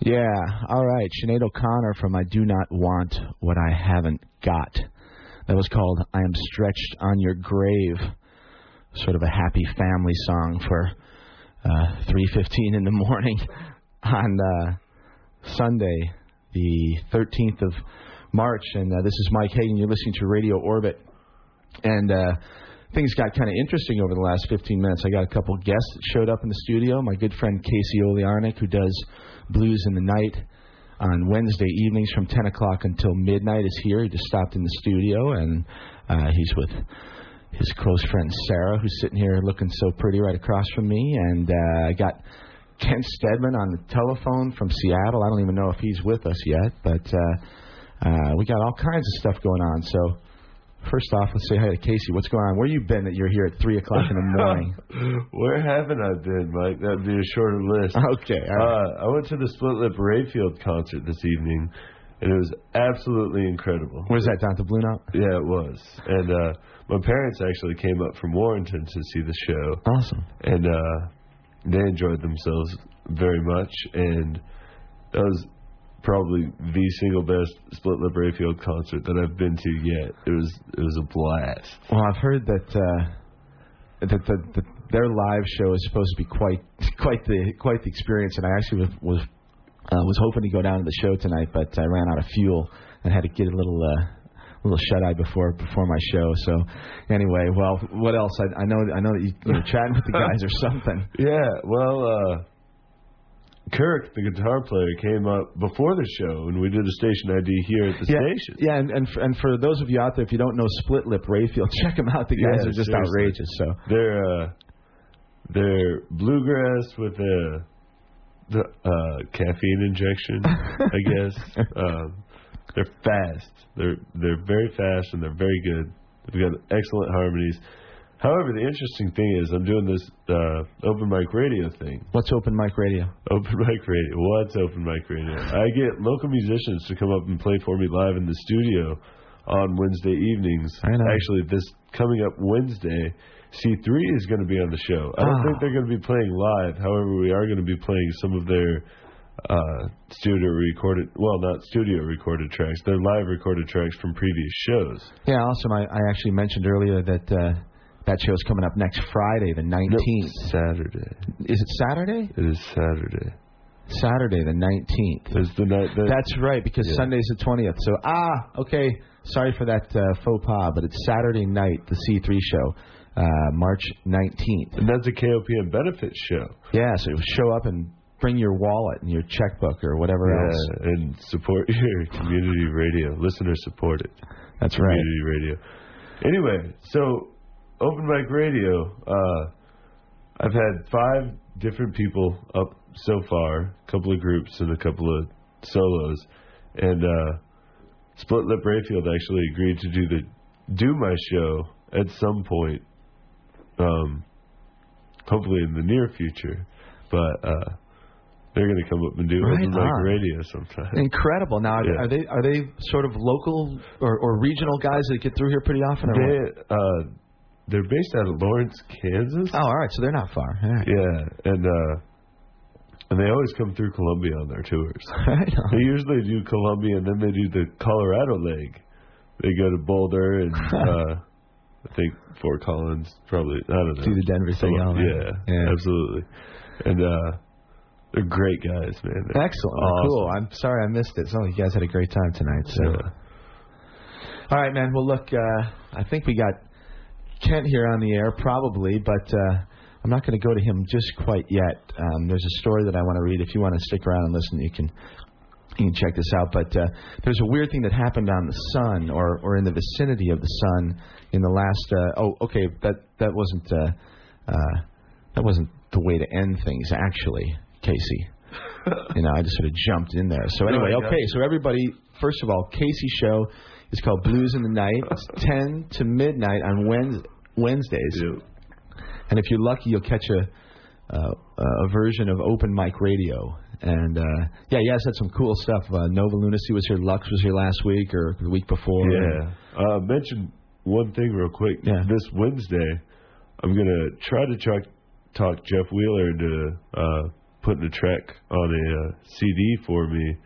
Yeah, all right. Sinead O'Connor from I Do Not Want What I Haven't Got. That was called I Am Stretched on Your Grave. Sort of a happy family song for uh, three fifteen in the morning on uh, Sunday, the thirteenth of March. And uh, this is Mike Hagan. You're listening to Radio Orbit. And uh, things got kind of interesting over the last fifteen minutes. I got a couple guests that showed up in the studio. My good friend Casey Oliarnik, who does Blues in the Night on Wednesday evenings from ten o'clock until midnight, is here. He just stopped in the studio, and uh, he's with his close friend Sarah, who's sitting here looking so pretty right across from me. And uh, I got Kent Steadman on the telephone from Seattle. I don't even know if he's with us yet, but uh, uh, we got all kinds of stuff going on. So first off, let's say hi to Casey. What's going on? Where you been that you're here at three o'clock in the morning? Where haven't I been, Mike? That would be a shorter list. Okay. Right. Uh, I went to the Split Lip Rayfield concert this evening, and it was absolutely incredible. Was that down at the Blue Note? Yeah, it was. And uh, my parents actually came up from Warrington to see the show. Awesome. And uh, they enjoyed themselves very much, and that was probably the single best Split Lip Rayfield concert that I've been to yet. It was it was a blast. Well, I've heard that uh, that the, the, their live show is supposed to be quite quite the quite the experience, and I actually was was, uh, was hoping to go down to the show tonight, but I ran out of fuel and had to get a little uh, a little shut eye before before my show. So anyway, well, what else? I, I know I know that you, you were chatting with the guys or something. Yeah. Well. Uh, Kirk, the guitar player, came up before the show, and we did a station I D here at the yeah, station. Yeah, and, and, for, and for those of you out there, if you don't know Split Lip Rayfield, check them out. The guys yeah, are just seriously. outrageous. So They're, uh, they're bluegrass with a the, uh, caffeine injection, I guess. Um, they're fast. They're, they're very fast, and they're very good. They've got excellent harmonies. However, the interesting thing is I'm doing this uh, open mic radio thing. What's open mic radio? Open mic radio. What's open mic radio? I get local musicians to come up and play for me live in the studio on Wednesday evenings. I know. Actually, this coming up Wednesday, C three is going to be on the show. I don't ah. think they're going to be playing live. However, we are going to be playing some of their uh, studio recorded, well, not studio recorded tracks. They're live recorded tracks from previous shows. Yeah, awesome. I, I actually mentioned earlier that... Uh, That show's coming up next Friday, the nineteenth. Nope, Saturday. Is it Saturday? It is Saturday. Saturday, the nineteenth. It's the night. That That's right, because yeah. Sunday's the twentieth. So, ah, okay. Sorry for that uh, faux pas, but it's Saturday night, the C three show, uh, March nineteenth. And that's a K O P N benefit show. Yeah, so show up and bring your wallet and your checkbook or whatever yeah, else. And support your community radio. Listeners support it. That's right. Community radio. Anyway, so... Open Mic Radio, uh, I've had five different people up so far, a couple of groups and a couple of solos, and uh, Split Lip Rayfield actually agreed to do the do my show at some point, um, hopefully in the near future, but uh, they're going to come up and do right Open Mic Radio sometime. Incredible. Now, yeah. are they are they sort of local or, or regional guys that get through here pretty often? Or they, uh, They're based out of Lawrence, Kansas. Oh, all right. So they're not far. All right. Yeah, and uh, and they always come through Columbia on their tours. Right on. They usually do Columbia, and then they do the Colorado leg. They go to Boulder and uh, I think Fort Collins, probably. I don't know. Do the Denver thing. So, yeah, yeah, absolutely. And uh, they're great guys, man. They're Excellent. Awesome. Cool. I'm sorry I missed it. Sounds like you guys had a great time tonight. So, yeah. All right, man. Well, look, uh, I think we got Kent here on the air, probably, but uh, I'm not going to go to him just quite yet. Um, there's a story that I want to read. If you want to stick around and listen, you can you can check this out. But uh, there's a weird thing that happened on the sun, or, or in the vicinity of the sun, in the last. Uh, oh, okay, that that wasn't uh, uh, that wasn't the way to end things, actually, Casey. You know, I just sort of jumped in there. So anyway, oh, okay. So everybody, first of all, Casey's show. It's called Blues in the Night. It's ten to midnight on Wednesday, Wednesdays. Yep. And if you're lucky, you'll catch a, uh, a version of Open Mic Radio. And, uh, yeah, you guys had some cool stuff. Uh, Nova Lunacy was here. Lux was here last week or the week before. Yeah. Uh, mention one thing real quick. Yeah. This Wednesday, I'm going to try to tra- talk Jeff Wheeler to uh, putting a track on a uh, C D for me,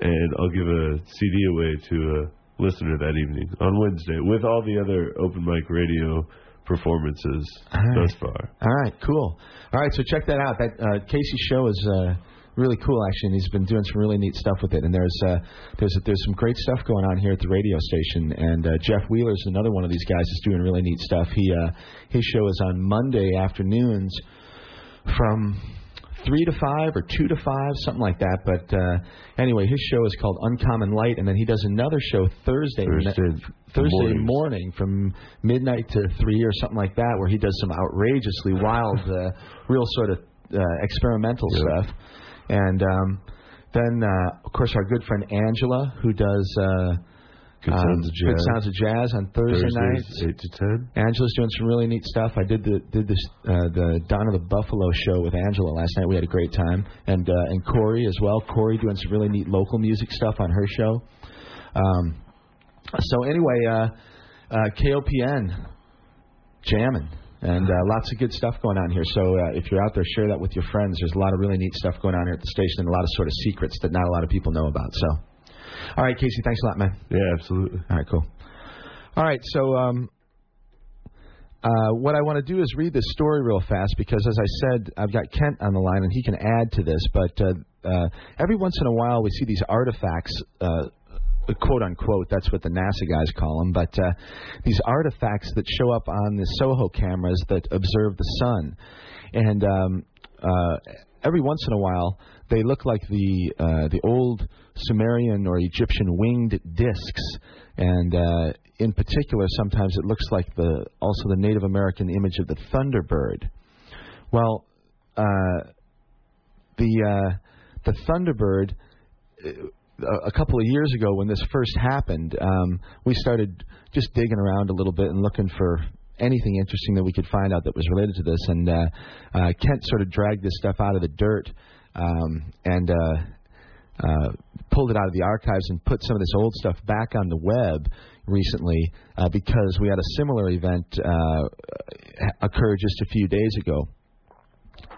and I'll give a C D away to a listener that evening on Wednesday with all the other open mic radio performances right. thus far. All right, cool. All right, so check that out. That uh, Casey's show is uh, really cool, actually, and he's been doing some really neat stuff with it. And there's uh, there's there's some great stuff going on here at the radio station. And uh, Jeff Wheeler's another one of these guys that's doing really neat stuff. He uh, his show is on Monday afternoons from three to five or two to five, something like that. But uh, anyway, his show is called Uncommon Light, and then he does another show Thursday Thursday, ne- Thursday morning from midnight to three or something like that, where he does some outrageously wild, uh, real sort of uh, experimental yeah. stuff. And um, then, uh, of course, our good friend Angela, who does uh, Good Sounds um, of Jazz. Good Sounds of Jazz on Thursday nights. eight to ten. Angela's doing some really neat stuff. I did the did this uh, the Dawn of the Buffalo show with Angela last night. We had a great time. And uh, and Corey as well. Corey doing some really neat local music stuff on her show. Um, so anyway, uh, uh, K O P N jamming. And uh, lots of good stuff going on here. So uh, if you're out there, share that with your friends. There's a lot of really neat stuff going on here at the station and a lot of sort of secrets that not a lot of people know about. So, all right, Casey, thanks a lot, man. Yeah, absolutely. All right, cool. All right, so um, uh, what I want to do is read this story real fast because, as I said, I've got Kent on the line, and he can add to this. But uh, uh, every once in a while we see these artifacts, uh quote unquote, that's what the NASA guys call them, but uh, these artifacts that show up on the SOHO cameras that observe the sun. And um, uh, every once in a while, they look like the uh, the old Sumerian or Egyptian winged discs. And uh, in particular, sometimes it looks like the also the Native American image of the Thunderbird. Well, uh, the, uh, the Thunderbird... Uh, A couple of years ago, when this first happened, um, we started just digging around a little bit and looking for anything interesting that we could find out that was related to this. And uh, uh, Kent sort of dragged this stuff out of the dirt um, and uh, uh, pulled it out of the archives and put some of this old stuff back on the web recently uh, because we had a similar event uh, occur just a few days ago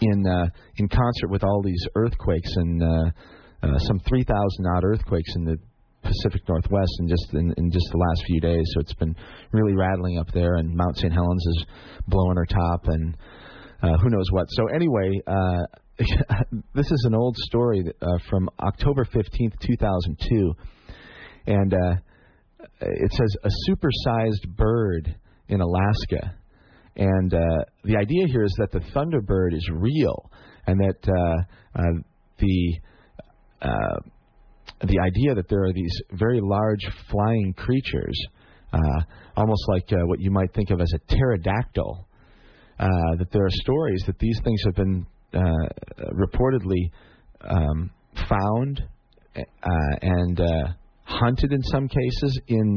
in uh, in concert with all these earthquakes and. Uh, Uh, some three thousand odd earthquakes in the Pacific Northwest in just in, in just the last few days. So it's been really rattling up there, and Mount Saint Helens is blowing her top, and uh, who knows what. So anyway, uh, this is an old story uh, from October fifteenth, two thousand two, and uh, it says a supersized bird in Alaska. And uh, the idea here is that the Thunderbird is real, and that uh, uh, the Uh, the idea that there are these very large flying creatures, uh, almost like uh, what you might think of as a pterodactyl, uh, that there are stories that these things have been uh, reportedly um, found uh, and uh, hunted in some cases in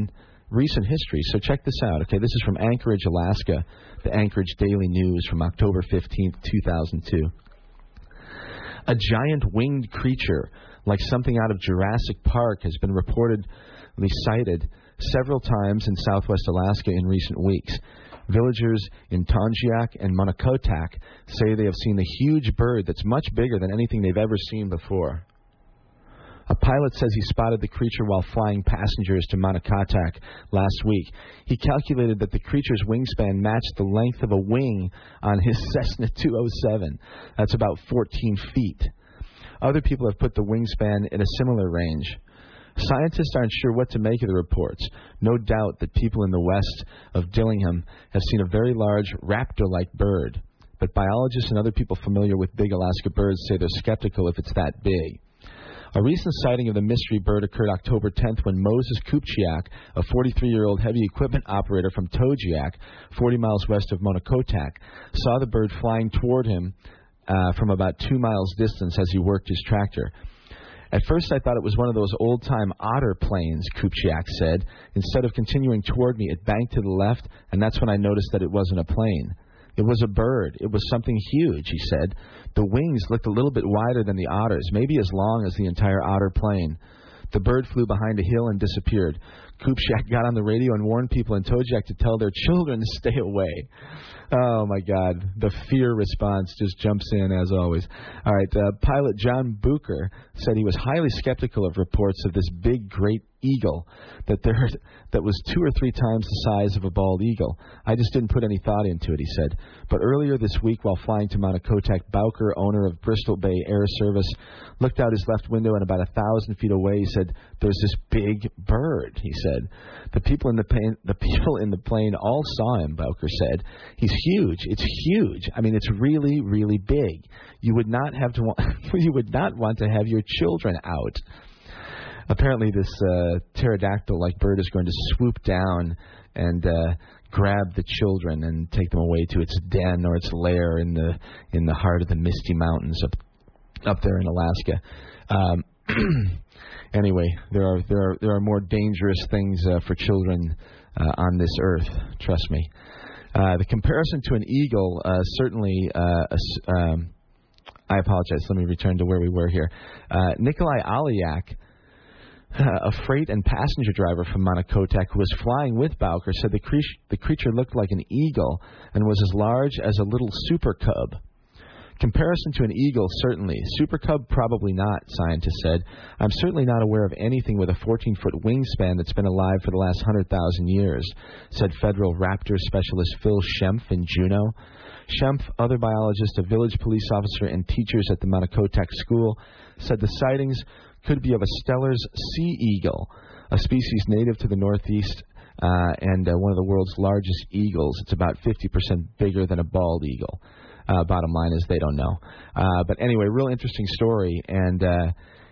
recent history. So check this out. Okay, this is from Anchorage, Alaska, the Anchorage Daily News from October fifteenth, two thousand two. A giant winged creature, like something out of Jurassic Park, has been reportedly sighted several times in southwest Alaska in recent weeks. Villagers in Tonjiak and Monacotac say they have seen a huge bird that's much bigger than anything they've ever seen before. A pilot says he spotted the creature while flying passengers to Monacotac last week. He calculated that the creature's wingspan matched the length of a wing on his Cessna two oh seven. That's about fourteen feet. Other people have put the wingspan in a similar range. Scientists aren't sure what to make of the reports. No doubt that people in the west of Dillingham have seen a very large raptor-like bird. But biologists and other people familiar with big Alaska birds say they're skeptical if it's that big. A recent sighting of the mystery bird occurred October tenth when Moses Kupchiak, a forty-three-year-old heavy equipment operator from Tonjiak, forty miles west of Monacotac, saw the bird flying toward him uh, from about two miles distance as he worked his tractor. At first I thought it was one of those old-time otter planes, Kupchiak said. Instead of continuing toward me, it banked to the left, and that's when I noticed that it wasn't a plane. It was a bird. It was something huge, he said. The wings looked a little bit wider than the otter's, maybe as long as the entire otter plane. The bird flew behind a hill and disappeared. Kupchak got on the radio and warned people in Tojak to tell their children to stay away. Oh, my God. The fear response just jumps in, as always. All right. Uh, pilot John Bucher said he was highly skeptical of reports of this big, great eagle that there that was two or three times the size of a bald eagle. I just didn't put any thought into it, he said. But earlier this week, while flying to Mount Kotak, Bowker, owner of Bristol Bay Air Service, looked out his left window, and about a thousand feet away, he said, "There's this big bird," he said. The people in the plane, the people in the plane all saw him, Bowker said. "He's huge. It's huge. I mean, it's really, really big. You would not have to want, you would not want to have your children out." Apparently, this uh, pterodactyl-like bird is going to swoop down and uh, grab the children and take them away to its den or its lair in the in the heart of the Misty Mountains up up there in Alaska. Um, anyway, there are there are there are more dangerous things uh, for children uh, on this earth. Trust me. Uh, the comparison to an eagle uh, certainly. Uh, um, I apologize. Let me return to where we were here. Uh, Nikolai Aliak, Uh, a freight and passenger driver from Mount Kotak who was flying with Bowker, said the, cre- the creature looked like an eagle and was as large as a little super cub. Comparison to an eagle, certainly. Super cub, probably not, scientists said. I'm certainly not aware of anything with a fourteen-foot wingspan that's been alive for the last one hundred thousand years, said federal raptor specialist Phil Shempf in Juneau. Shempf, other biologist, a village police officer, and teachers at the Mount Kotak school, said the sightings could be of a Stellar's sea eagle, a species native to the Northeast uh, and uh, one of the world's largest eagles. It's about fifty percent bigger than a bald eagle. Uh, bottom line is they don't know. Uh, but anyway, real interesting story. And uh,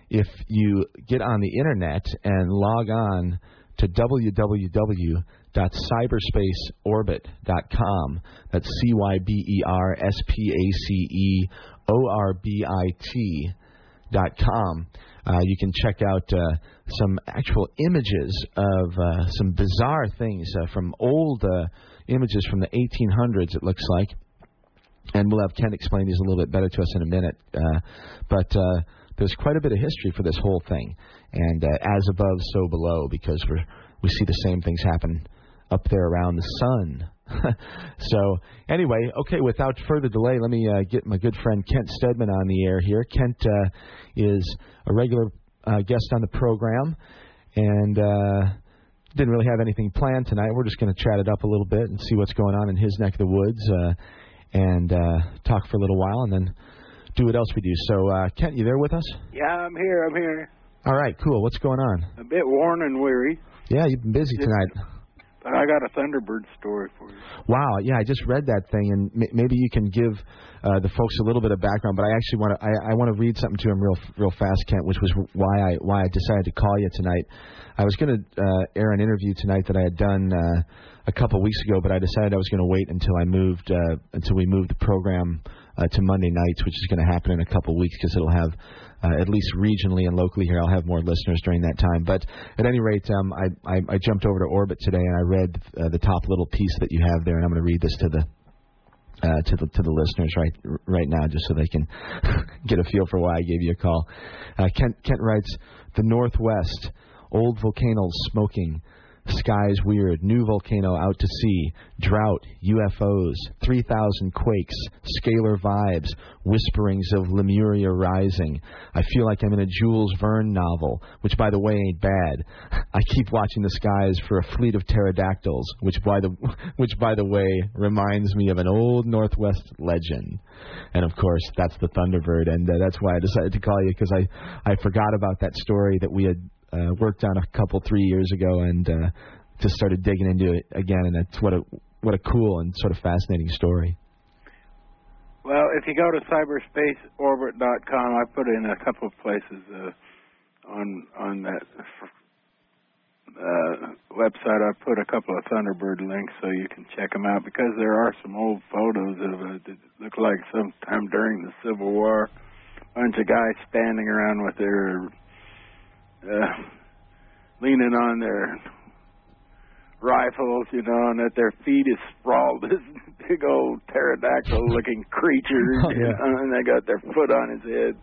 if you get on the Internet and log on to w w w dot cyberspace orbit dot com, that's C Y B E R S P A C E O R B I T dot com, Uh, you can check out uh, some actual images of uh, some bizarre things uh, from old uh, images from the eighteen hundreds, it looks like. And we'll have Kent explain these a little bit better to us in a minute. Uh, but uh, there's quite a bit of history for this whole thing. And uh, as above, so below, because we we see the same things happen up there around the sun. So, anyway, okay, without further delay, let me uh, get my good friend Kent Steadman on the air here. Kent uh, is a regular uh, guest on the program, and uh, didn't really have anything planned tonight. We're just going to chat it up a little bit and see what's going on in his neck of the woods, uh, and uh, talk for a little while, and then do what else we do. So, uh, Kent, you there with us? Yeah, I'm here, I'm here. All right, cool. What's going on? A bit worn and weary. Yeah, you've been busy just- tonight. I got a Thunderbird story for you. Wow, yeah, I just read that thing, and m- maybe you can give uh, the folks a little bit of background. But I actually want to—I I want to read something to him real, real fast, Kent, which was why I why I decided to call you tonight. I was going to uh, air an interview tonight that I had done uh, a couple weeks ago, but I decided I was going to wait until I moved uh, until we moved the program uh, to Monday nights, which is going to happen in a couple weeks because it'll have uh, at least regionally and locally here. I'll have more listeners during that time. But at any rate, um, I, I I jumped over to Orbit today and I read uh, the top little piece that you have there, and I'm going to read this to the. Uh, to the to the listeners right right now, just so they can get a feel for why I gave you a call. Uh, Kent Kent writes, "The Northwest, old volcanoes smoking, skies weird, new volcano out to sea, drought, U F Os, three thousand quakes, scalar vibes, whisperings of Lemuria rising. I feel like I'm in a Jules Verne novel, which by the way ain't bad. I keep watching the skies for a fleet of pterodactyls, which by the which by the way reminds me of an old Northwest legend." And of course, that's the Thunderbird, and uh, that's why I decided to call you, because I I forgot about that story that we had Uh, worked on a couple three years ago, and uh, just started digging into it again. And it's what a what a cool and sort of fascinating story. Well, if you go to cyberspace orbit dot com, I put in a couple of places uh, on on that uh, website. I put a couple of Thunderbird links so you can check them out, because there are some old photos of it that look like sometime during the Civil War, a bunch of guys standing around with their Uh, leaning on their rifles, you know, and at their feet is sprawled this big old pterodactyl-looking creature, oh, yeah. you know, and they got their foot on his head.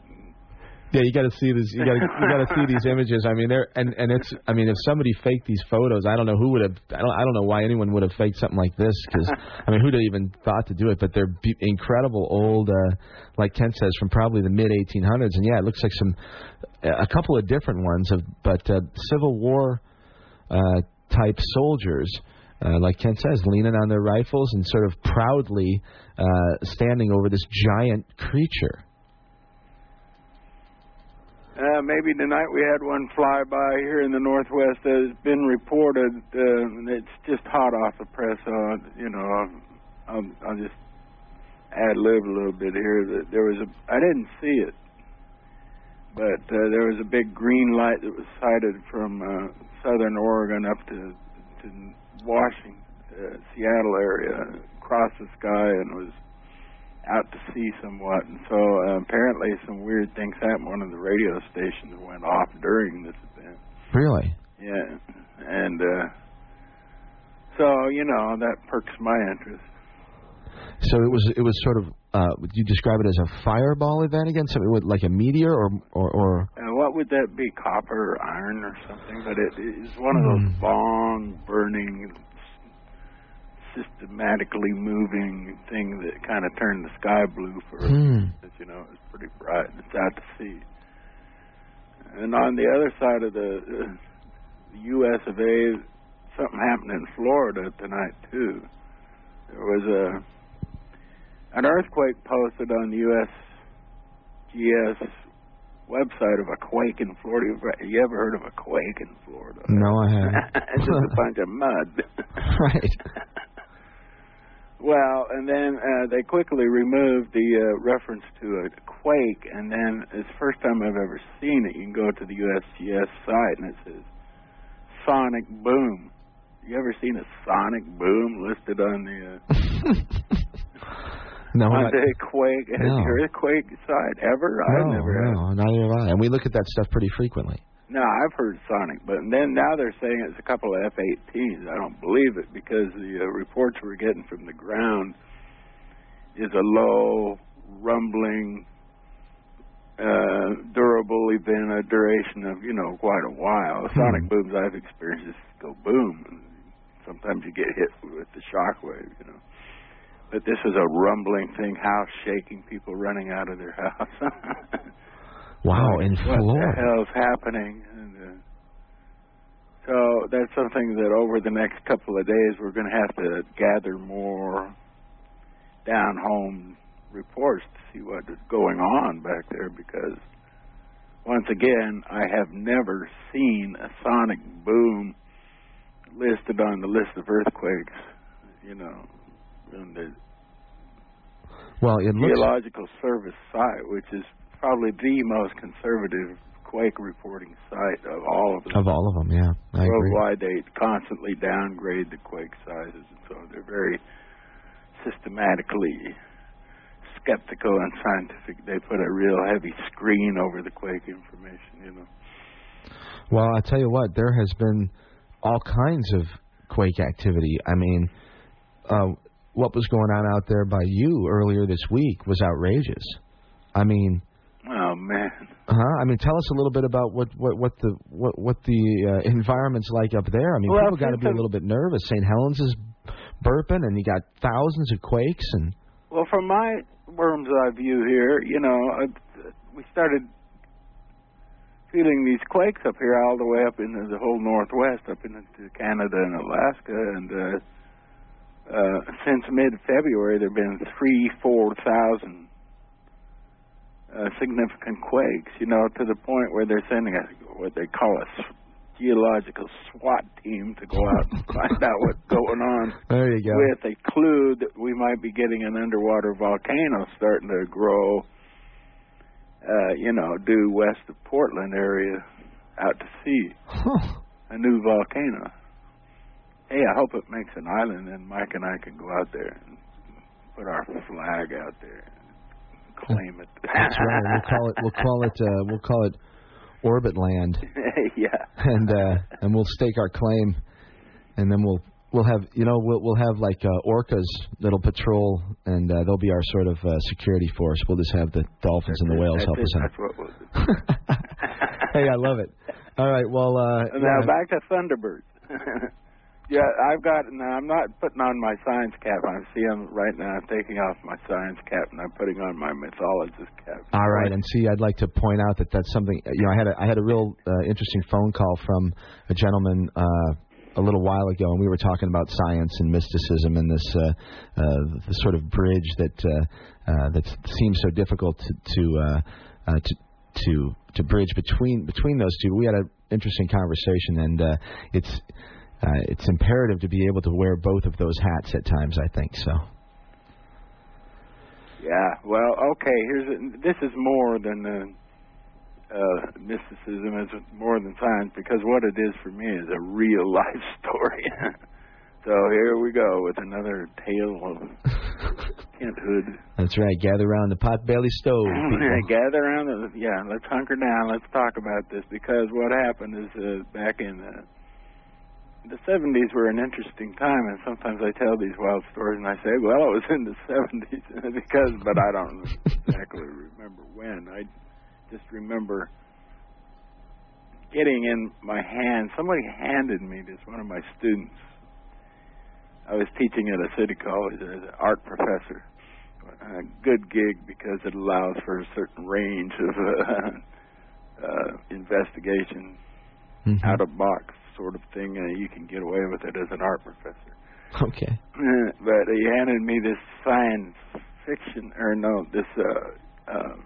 Yeah, you got to see these. You got you got to see these images. I mean, they're and, and it's. I mean, if somebody faked these photos, I don't know who would have. I don't. I don't know why anyone would have faked something like this. Because I mean, who'd have even thought to do it? But they're be- incredible old, uh, like Kent says, from probably the mid eighteen hundreds. And yeah, it looks like some, a couple of different ones of, but uh, Civil War, uh, type soldiers. Uh, like Kent says, leaning on their rifles and sort of proudly uh, standing over this giant creature. Uh, maybe tonight we had one fly by here in the Northwest that has been reported. Uh, it's just hot off the press. Uh, you know, I'll, I'll, I'll just ad-lib a little bit here. That there was a, I didn't see it, but uh, there was a big green light that was sighted from uh, southern Oregon up to, to Washington, uh, Seattle area, across the sky, and was out to sea somewhat, and so uh, apparently some weird things happened. One of the radio stations went off during this event. Really? Yeah, and uh, so you know that perks my interest. So it was it was sort of uh, would you describe it as a fireball event again? So it would, like a meteor or or. or... Uh, what would that be? Copper or iron or something? But it is one of mm. those long burning, systematically moving thing that kind of turned the sky blue for mm. us. You know, it's pretty bright. It's out to sea. And on the other side of the, uh, the U S of A, something happened in Florida tonight too. There was a an earthquake posted on the U S G S website of a quake in Florida. You ever heard of a quake in Florida? No, I haven't. It's just a bunch of mud. Right. Well, and then uh, they quickly removed the uh, reference to a quake, and then it's the first time I've ever seen it. You can go to the U S G S site, and it says sonic boom. You ever seen a sonic boom listed on the uh, no, on the quake no. earthquake side ever? No, I've never no, had. Neither have I. And we look at that stuff pretty frequently. No, I've heard sonic, but then now they're saying it's a couple of F eighteens. I don't believe it because the uh, reports we're getting from the ground is a low, rumbling, Uh, durable event, a duration of, you know, quite a while. Mm-hmm. Sonic booms I've experienced just go boom. And sometimes you get hit with the shockwave, you know. But this is a rumbling thing, house shaking, people running out of their house. Wow, in Florida. What the hell's happening? And, uh, so that's something that over the next couple of days we're going to have to gather more down home reports to see what is going on back there, because once again I have never seen a sonic boom listed on the list of earthquakes, you know, in the well, it Geological looks... Service site, which is probably the most conservative quake reporting site of all of them. Of all of them, yeah. I Worldwide, agree. They constantly downgrade the quake sizes, and so they're very systematically skeptical and scientific. They put a real heavy screen over the quake information, you know. Well, I'll tell you what, there has been all kinds of quake activity. I mean, uh, what was going on out there by you earlier this week was outrageous. I mean... Oh, man. Uh-huh. I mean, tell us a little bit about what, what, what the what, what the uh, environment's like up there. I mean, well, people got to be a little bit nervous. Saint Helens is burping, and you got thousands of quakes, and... Well, from my... worm's eye view here, you know, uh, we started feeling these quakes up here all the way up into the whole Northwest, up into Canada and Alaska, and uh, uh, since mid-February there have been three, four thousand uh, significant quakes, you know, to the point where they're sending a, what they call a geological SWAT team to go out and find out what's going on. There you go. With a clue that we might be getting an underwater volcano starting to grow, uh, you know, due west of Portland area out to sea. Huh. A new volcano. Hey, I hope it makes an island, and Mike and I can go out there and put our flag out there and claim it. That's right. We'll call it, we'll call it, uh, we'll call it Orbit Land. Yeah. And uh, and we'll stake our claim, and then we'll We'll have, you know, we'll, we'll have like uh, orcas that'll patrol, and uh, they'll be our sort of uh, security force. We'll just have the dolphins that's and the whales help us out. That's what we'll do. Hey, I love it. All right, well... Uh, now, yeah. Back to Thunderbirds. Yeah, I've got... Now, I'm not putting on my science cap. I see I'm right now. I'm taking off my science cap, and I'm putting on my mythologist cap. All right, and see, I'd like to point out that that's something... You know, I had a, I had a real uh, interesting phone call from a gentleman... Uh, a little while ago, and we were talking about science and mysticism and this uh, uh, the sort of bridge that uh, uh, that seems so difficult to to, uh, uh, to to to bridge between between those two. We had an interesting conversation, and uh, it's uh, it's imperative to be able to wear both of those hats at times. I think so. Yeah. Well. Okay. Here's a, this is more than. Uh... Uh, mysticism is more than science, because what it is for me is a real life story. So here we go with another tale of Kent Hood. That's right. Gather around the potbelly stove. Gather around the yeah. Let's hunker down. Let's talk about this, because what happened is uh, back in the, the seventies were an interesting time, and sometimes I tell these wild stories and I say, well, it was in the seventies because, but I don't exactly remember when. I. Just remember getting in my hand. Somebody handed me this. One of my students. I was teaching at a city college as an art professor. A good gig, because it allows for a certain range of uh, uh, investigation, mm-hmm. out of box sort of thing. Uh, you can get away with it as an art professor. Okay. But he handed me this science fiction, or no, this. Uh, uh,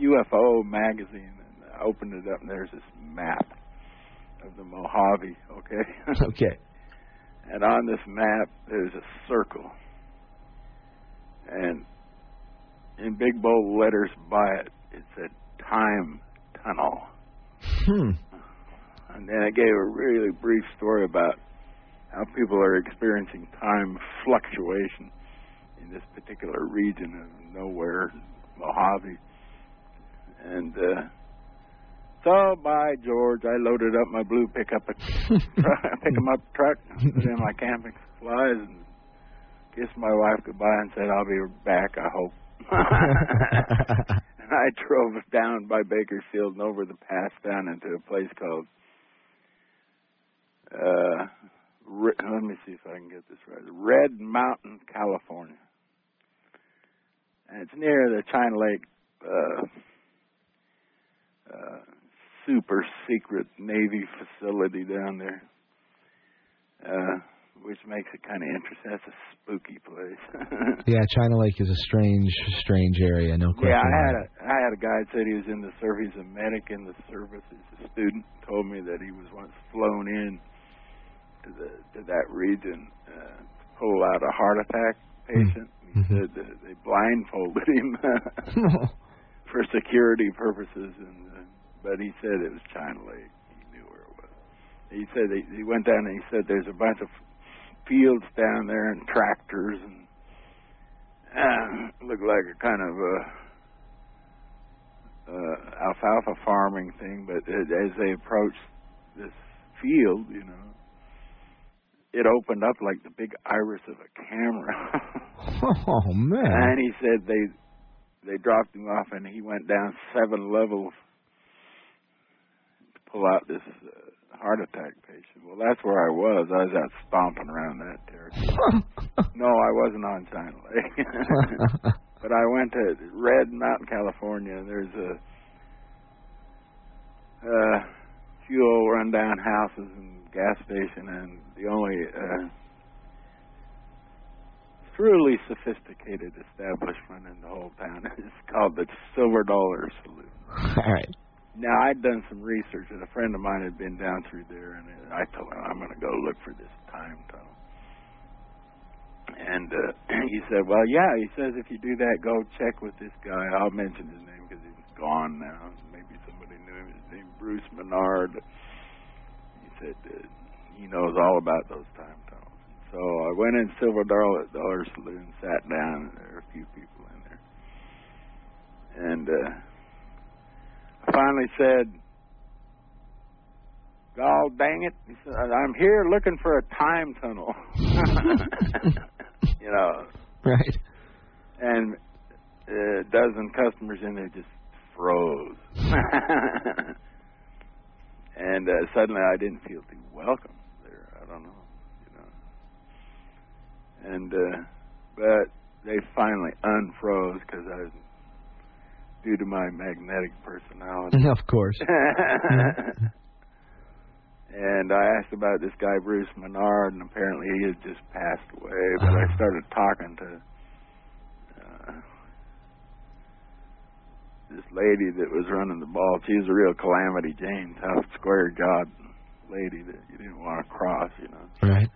U F O magazine, and I opened it up, and there's this map of the Mojave, okay? Okay. And on this map, there's a circle. And in big, bold letters by it, it said Time Tunnel. Hmm. And then I gave a really brief story about how people are experiencing time fluctuation in this particular region of nowhere, Mojave. And uh, so, by George, I loaded up my blue pickup pick-em-up truck, put in my camping supplies, and kissed my wife goodbye and said, I'll be back, I hope. And I drove down by Bakersfield and over the pass down into a place called, uh, Re- let me see if I can get this right, Red Mountain, California. And it's near the China Lake, uh, Uh, super secret Navy facility down there, uh, which makes it kind of interesting. That's a spooky place. Yeah, China Lake is a strange, strange area, no question. Yeah, I had a, I had a guy that said he was in the service. He's a medic in the service. He's a student. Told me that he was once flown in to, the, to that region uh, to pull out a heart attack patient. Mm-hmm. He said that they blindfolded him. For security purposes, and uh, but he said it was China Lake. He knew where it was. He said he, he went down and he said there's a bunch of fields down there and tractors, and uh, looked like a kind of a, uh, alfalfa farming thing. But it, as they approached this field, you know, it opened up like the big iris of a camera. Oh man! And he said they. They dropped him off, and he went down seven levels to pull out this uh, heart attack patient. Well, that's where I was. I was out stomping around that territory. No, I wasn't on China Lake. But I went to Red Mountain, California. There's a uh, few old rundown houses and gas station, and the only... Uh, truly sophisticated establishment in the whole town. It's called the Silver Dollar Saloon. All right. Now, I'd done some research, and a friend of mine had been down through there, and I told him, I'm going to go look for this time tunnel. And uh, he said, well, yeah, he says, if you do that, go check with this guy. I'll mention his name because he's gone now. Maybe somebody knew him. His name Bruce Menard. He said uh, he knows all about those time tunnels. So I went in Silver Dollar, Dollar Saloon, sat down, and there were a few people in there. And uh, I finally said, Oh, dang it. He said, I'm here looking for a time tunnel. You know. Right. And a dozen customers in there just froze. And uh, suddenly I didn't feel too welcome there. I don't know. You know. And, uh, but they finally unfroze because I was, due to my magnetic personality. Of course. And I asked about this guy, Bruce Menard, and apparently he had just passed away. But uh-huh. I started talking to uh, this lady that was running the ball. She was a real Calamity Jane, tough, square god lady that you didn't want to cross, you know. Right.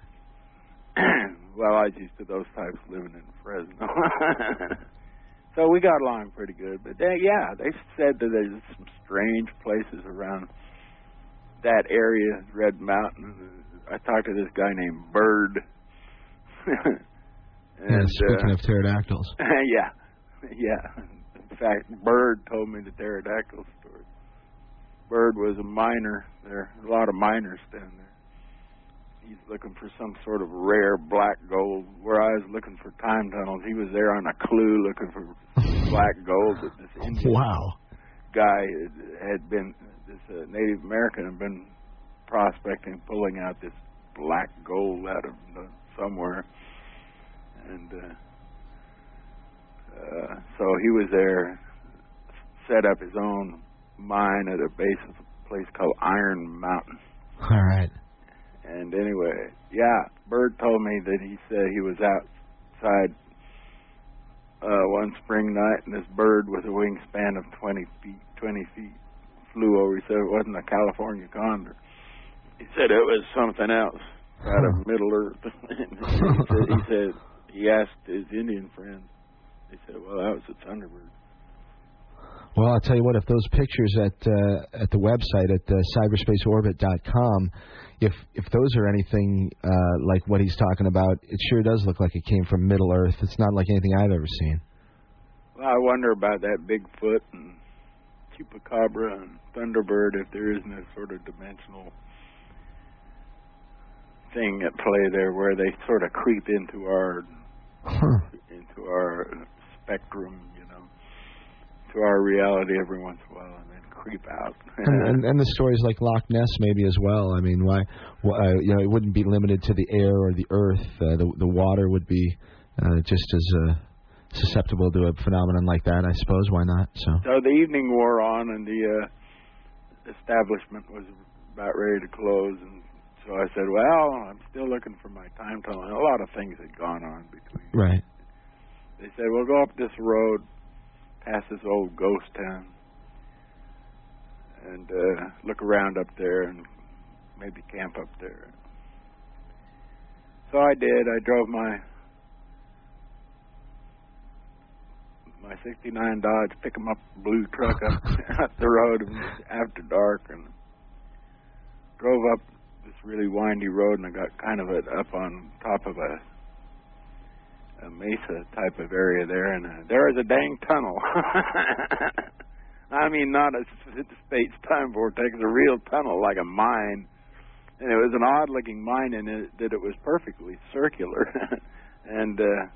Well, I was used to those types living in Fresno. So we got along pretty good. But, they, yeah, they said that there's some strange places around that area, Red Mountain. I talked to this guy named Bird. And, yeah, speaking uh, of pterodactyls. Yeah, yeah. In fact, Bird told me the pterodactyl story. Bird was a miner there. A lot of miners down there. He's looking for some sort of rare black gold. Where I was looking for time tunnels, he was there on a clue looking for black gold. That this Indian wow. guy had been, this uh, Native American had been prospecting, pulling out this black gold out of uh, somewhere. And uh, uh, so he was there, set up his own mine at a base of a place called Iron Mountain. All right. And anyway, yeah, Bird told me that he said he was outside uh, one spring night, and this bird with a wingspan of twenty feet, twenty feet flew over. He said it wasn't a California condor. He said it was something else out of Middle Earth. he, said, he said he asked his Indian friends. They said, well, that was a Thunderbird. Well, I'll tell you what, if those pictures at uh, at the website, at uh, cyberspace orbit dot com, if if those are anything uh, like what he's talking about, it sure does look like it came from Middle Earth. It's not like anything I've ever seen. Well, I wonder about that Bigfoot and Chupacabra and Thunderbird, if there isn't a sort of dimensional thing at play there where they sort of creep into our, huh. into our spectrum, you know. To our reality every once in a while, and then creep out. and, and, and the stories like Loch Ness, maybe as well. I mean, why? why you know, it wouldn't be limited to the air or the earth. Uh, the the water would be uh, just as uh, susceptible to a phenomenon like that, I suppose. Why not? So. So the evening wore on, and the uh, establishment was about ready to close, and so I said, "Well, I'm still looking for my time tunnel." And a lot of things had gone on between. Right. They said, "We'll go up this road." Past this old ghost town and uh, look around up there and maybe camp up there. So I did. I drove my my sixty-nine Dodge pick-em-up blue truck up, up the road after dark and drove up this really windy road, and I got kind of it up on top of a a mesa type of area there, and uh, there is a dang tunnel. I mean, not a space time vortex, a real tunnel like a mine, and it was an odd looking mine in it that it was perfectly circular, and uh,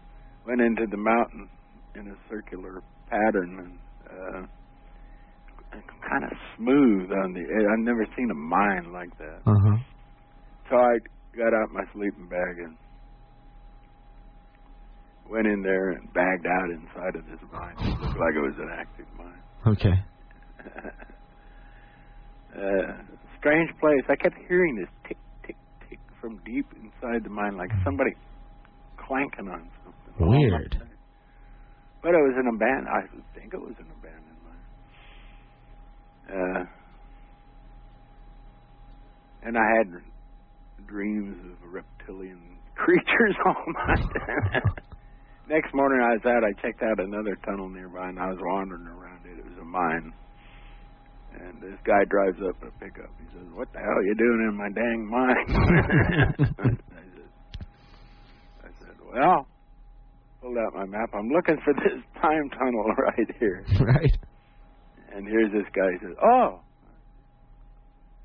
went into the mountain in a circular pattern, and uh, kind of smooth on the edge. I've never seen a mine like that. Uh-huh. So I got out my sleeping bag and went in there and bagged out inside of this mine. It looked like it was an active mine. Okay. uh, strange place. I kept hearing this tick, tick, tick from deep inside the mine, like somebody clanking on something. Weird. But it was an abandoned. I think it was an abandoned mine. Uh, and I had dreams of reptilian creatures all night. Next morning I was out, I checked out another tunnel nearby, and I was wandering around it. It was a mine. And this guy drives up in a pickup. He says, what the hell are you doing in my dang mine? I, said, I said, well, pulled out my map. I'm looking for this time tunnel right here. Right. And here's this guy. He says, oh,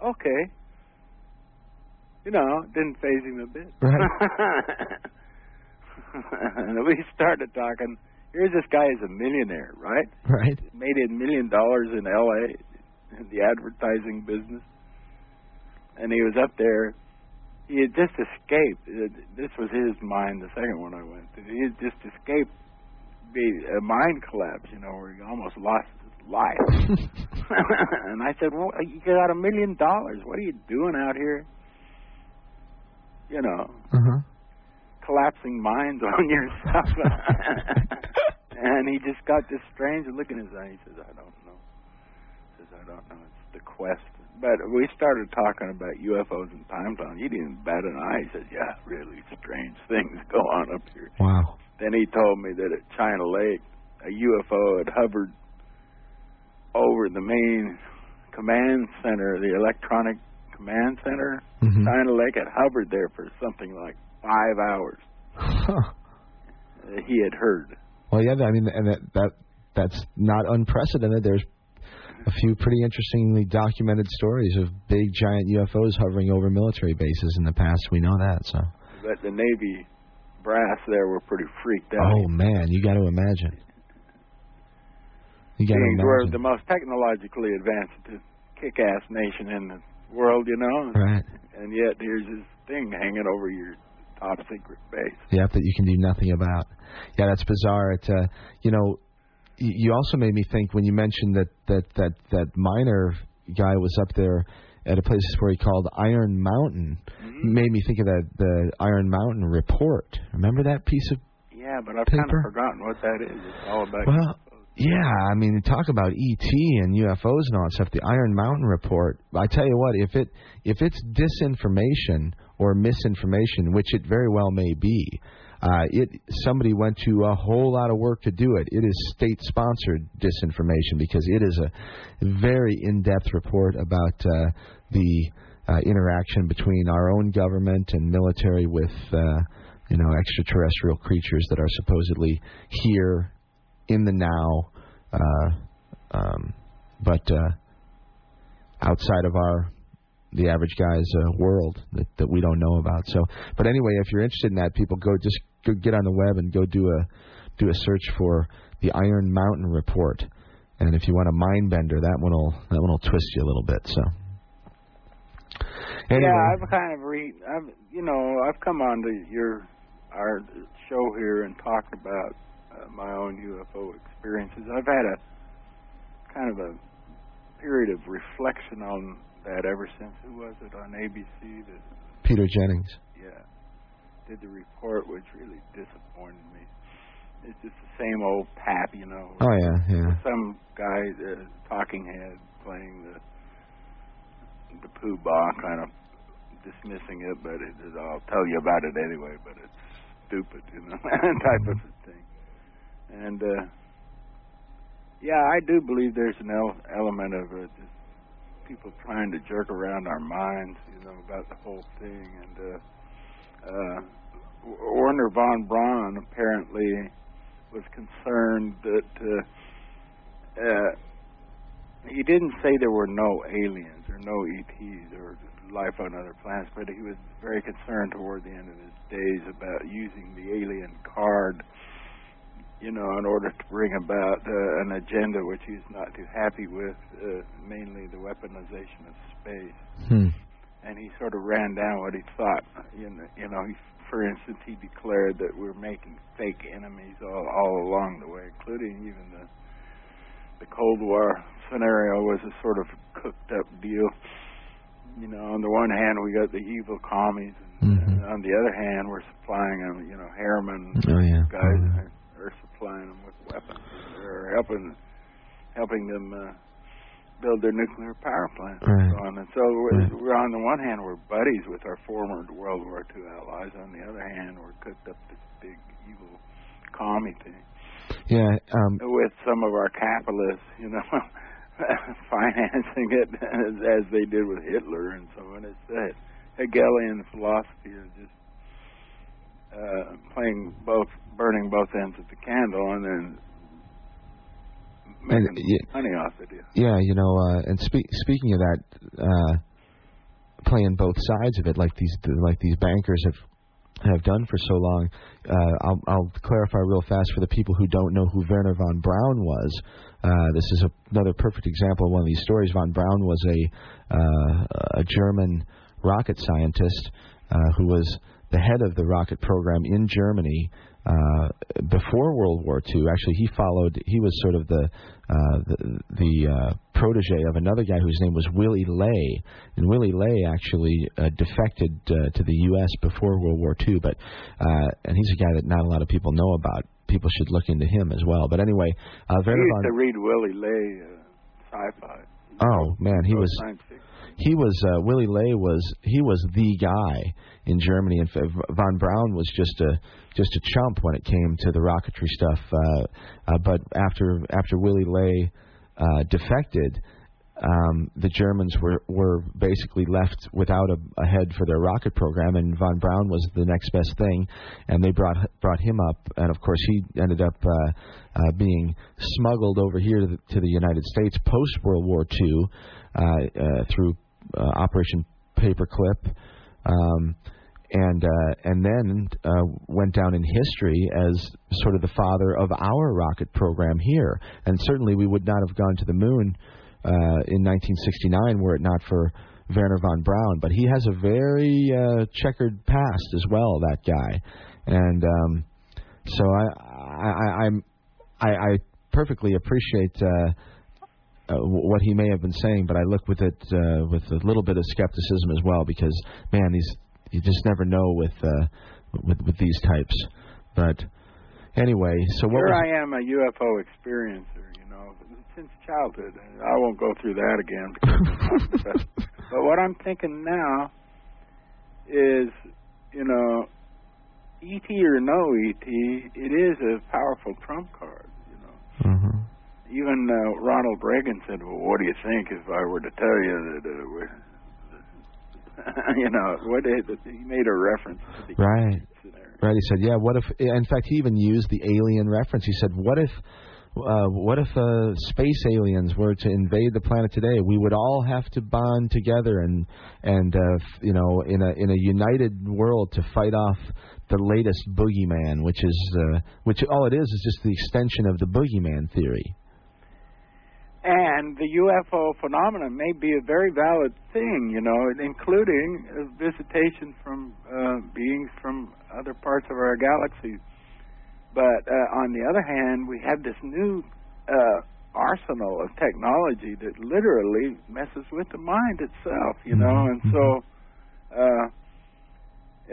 okay. you know, didn't faze him a bit. Right. And we started talking. Here's this guy who's a millionaire, right? Right. Made a million dollars in L A in the advertising business. And he was up there. He had just escaped. This was his mine, the second one I went to. He had just escaped a mine collapse, you know, where he almost lost his life. And I said, well, you got a million dollars. What are you doing out here, you know, uh-huh. collapsing mines on yourself? And he just got this strange look in his eye. He says, I don't know. He says, I don't know. It's the quest. But we started talking about U F Os and time tunnel. He didn't bat an eye. He says, yeah, really strange things go on up here. Wow. Then he told me that at China Lake, a U F O had hovered over the main command center, the electronic command center. Mm-hmm. China Lake had hovered there for something like five hours. Huh. He had heard. Well, yeah, I mean, and that, that that's not unprecedented. There's a few pretty interestingly documented stories of big, giant U F Os hovering over military bases in the past. We know that, so. But the Navy brass there were pretty freaked out. Oh, man, you got to imagine. You got to imagine. We're the most technologically advanced, kick-ass nation in the world, you know? Right. And yet here's this thing hanging over your top secret base. Yeah, that you can do nothing about. Yeah, that's bizarre. It, uh, you know... You also made me think when you mentioned that, that, that, that miner guy was up there at a place where he called Iron Mountain. Mm-hmm. Made me think of that the Iron Mountain report. Remember that piece of yeah, but I've paper? kind of forgotten what that is. It's all about well, U F Os. Yeah, I mean, talk about E T and U F Os and all that stuff. The Iron Mountain report. I tell you what, if it if it's disinformation or misinformation, which it very well may be. Uh, it somebody went to a whole lot of work to do it. It is state-sponsored disinformation because it is a very in-depth report about uh, the uh, interaction between our own government and military with, uh, you know, extraterrestrial creatures that are supposedly here in the now, uh, um, but uh, outside of our. the average guy's uh, world that, that we don't know about. So, but anyway, if you're interested in that, people go just go get on the web and go do a do a search for the Iron Mountain Report. And if you want a mind bender, that one'll that one'll twist you a little bit. So, anyway. yeah, I've kind of read, I've you know, I've come on to your our show here and talked about uh, my own U F O experiences. I've had a kind of a period of reflection on. That ever since, who was it on A B C? That Peter Jennings. Yeah. Did the report, which really disappointed me. It's just the same old pap, you know. Oh, yeah, yeah. Some guy, uh, talking head, playing the the poo bah, kind of dismissing it, but it is, I'll tell you about it anyway, but it's stupid, you know, type of thing. And, uh, yeah, I do believe there's an ele- element of uh, just people trying to jerk around our minds, you know, about the whole thing. And uh, uh, Wernher von Braun apparently was concerned that uh, uh, he didn't say there were no aliens or no E Ts or life on other planets, but he was very concerned toward the end of his days about using the alien card, you know, in order to bring about uh, an agenda which he's not too happy with, uh, mainly the weaponization of space. Hmm. And he sort of ran down what he thought. You know, you know he, for instance, he declared that we're making fake enemies all, all along the way, including even the the Cold War scenario was a sort of cooked-up deal. You know, on the one hand, we got the evil commies, and, mm-hmm. and on the other hand, we're supplying them, you know, Harriman oh, yeah. guys oh, yeah. They're supplying them with weapons. They're helping, helping them uh, build their nuclear power plants right. and so on. And so, we're, right. we're on the one hand, we're buddies with our former World War Two allies. On the other hand, we're cooked up this big evil commie thing. Yeah. Um, with some of our capitalists, you know, financing it as, as they did with Hitler and so on. It's that Hegelian philosophy of just. Uh, playing both, burning both ends of the candle, and then making and, yeah, money off the deal. Yeah, you know. Uh, and spe- speaking of that, uh, playing both sides of it, like these like these bankers have have done for so long. Uh, I'll, I'll clarify real fast for the people who don't know who Wernher von Braun was. Uh, this is a, another perfect example of one of these stories. Von Braun was a uh, a German rocket scientist uh, who was the head of the rocket program in Germany uh, before World War Two. Actually, he followed. He was sort of the uh, the, the uh, protege of another guy whose name was Willy Ley, and Willy Ley actually uh, defected uh, to the U S before World War Two. But uh, and he's a guy that not a lot of people know about. People should look into him as well. But anyway, uh, Wernher von... I used to read Willy Ley uh, sci-fi. Oh man, he was. He was uh, Willy Ley was he was the guy in Germany, and von Braun was just a just a chump when it came to the rocketry stuff. Uh, uh, but after after Willy Ley uh, defected, um, the Germans were were basically left without a, a head for their rocket program, and von Braun was the next best thing, and they brought brought him up, and of course he ended up uh, uh, being smuggled over here to the, to the United States post World War Two uh, uh, through. Uh, Operation Paperclip, um, and uh, and then uh, went down in history as sort of the father of our rocket program here. And certainly we would not have gone to the moon uh, in nineteen sixty-nine were it not for Wernher von Braun. But he has a very uh, checkered past as well, that guy. And um, so I I, I'm, I I perfectly appreciate. Uh, Uh, what he may have been saying, but I look with it uh, with a little bit of skepticism as well, because man, these you just never know with uh, with, with these types. But anyway, so what here I am, a U F O experiencer, you know, since childhood. I won't go through that again. Because but, but what I'm thinking now is, you know, E T or no E T, it is a powerful trump card, you know. Mm-hmm. Even uh, Ronald Reagan said, well, what do you think if I were to tell you that it was, you know, what is it? He made a reference to the right. scenario. Right, he said, yeah, what if, in fact, he even used the alien reference. He said, what if, uh, what if uh, space aliens were to invade the planet today? We would all have to bond together and, and uh, you know, in a, in a united world to fight off the latest boogeyman, which is, uh, which all it is is just the extension of the boogeyman theory. And the U F O phenomenon may be a very valid thing, you know, including visitation from uh, beings from other parts of our galaxy. But uh, on the other hand, we have this new uh, arsenal of technology that literally messes with the mind itself, you know. And so uh,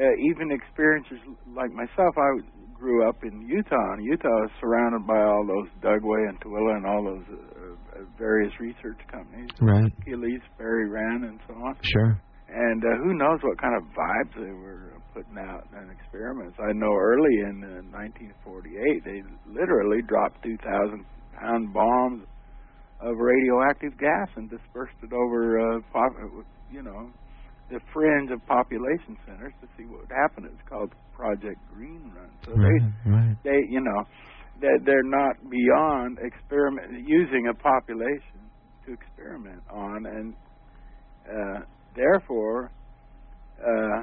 uh, even experiences like myself, I was... grew up in Utah, and Utah was surrounded by all those Dugway and Tooele and all those uh, uh, various research companies, right. Achilles, Barry Rand, and so on. Sure. And uh, who knows what kind of vibes they were putting out in experiments. I know early in uh, nineteen forty-eight, they literally dropped two thousand pound bombs of radioactive gas and dispersed it over, uh, pop- you know, the fringe of population centers to see what would happen. It's called Project Green Run. So right, they, right. they, you know, they're, they're not beyond experiment using a population to experiment on, and uh, therefore, uh,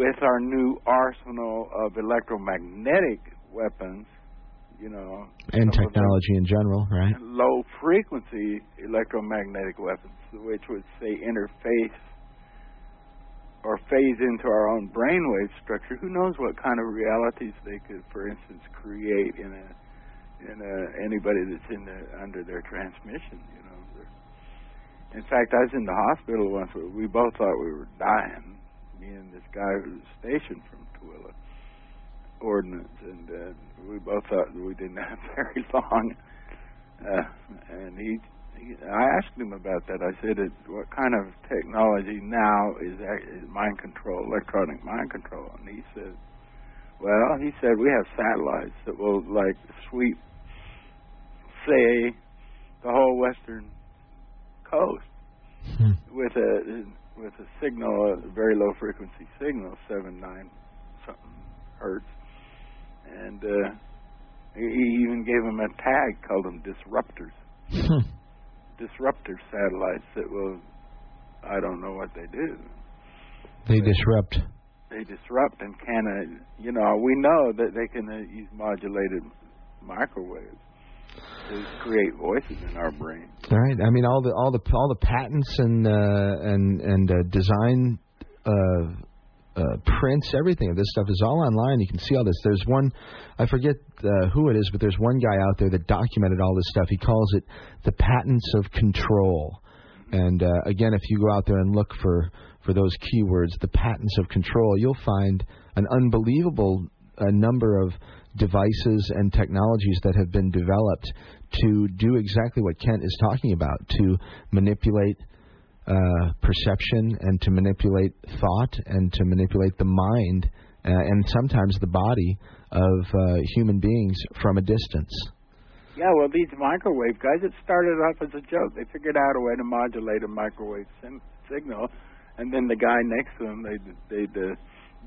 with our new arsenal of electromagnetic weapons, you know, and technology in general, right? Low frequency electromagnetic weapons, which would say interface or phase into our own brainwave structure. Who knows what kind of realities they could, for instance, create in a in a, anybody that's in the, under their transmission. You know, in fact, I was in the hospital once. Where we both thought we were dying. Me and this guy who was stationed from Tooele, Ordnance, and uh, we both thought we didn't have very long. Uh, and he. I asked him about that. I said, what kind of technology now is mind control, electronic mind control? And he said, well, he said, we have satellites that will, like, sweep, say, the whole western coast hmm. with a with a signal, a very low frequency signal, seven nine something hertz. And uh, he even gave them a tag, called them disruptors. Hmm. Disruptor satellites that will I don't know what they do. They, they disrupt. They disrupt and kind of, you know, we know that they can use modulated microwaves to create voices in our brain. Right. I mean, all the all the all the patents and uh, and and uh, design. Uh, Uh, prints, everything of this stuff is all online. You can see all this. There's one, I forget uh, who it is, but there's one guy out there that documented all this stuff. He calls it the Patents of Control. And uh, again, if you go out there and look for, for those keywords, the Patents of Control, you'll find an unbelievable uh, number of devices and technologies that have been developed to do exactly what Kent is talking about, to manipulate Uh, perception and to manipulate thought and to manipulate the mind uh, and sometimes the body of uh, human beings from a distance. Yeah, well, these microwave guys, it started off as a joke. They figured out a way to modulate a microwave sim- signal, and then the guy next to him, they'd, they'd uh,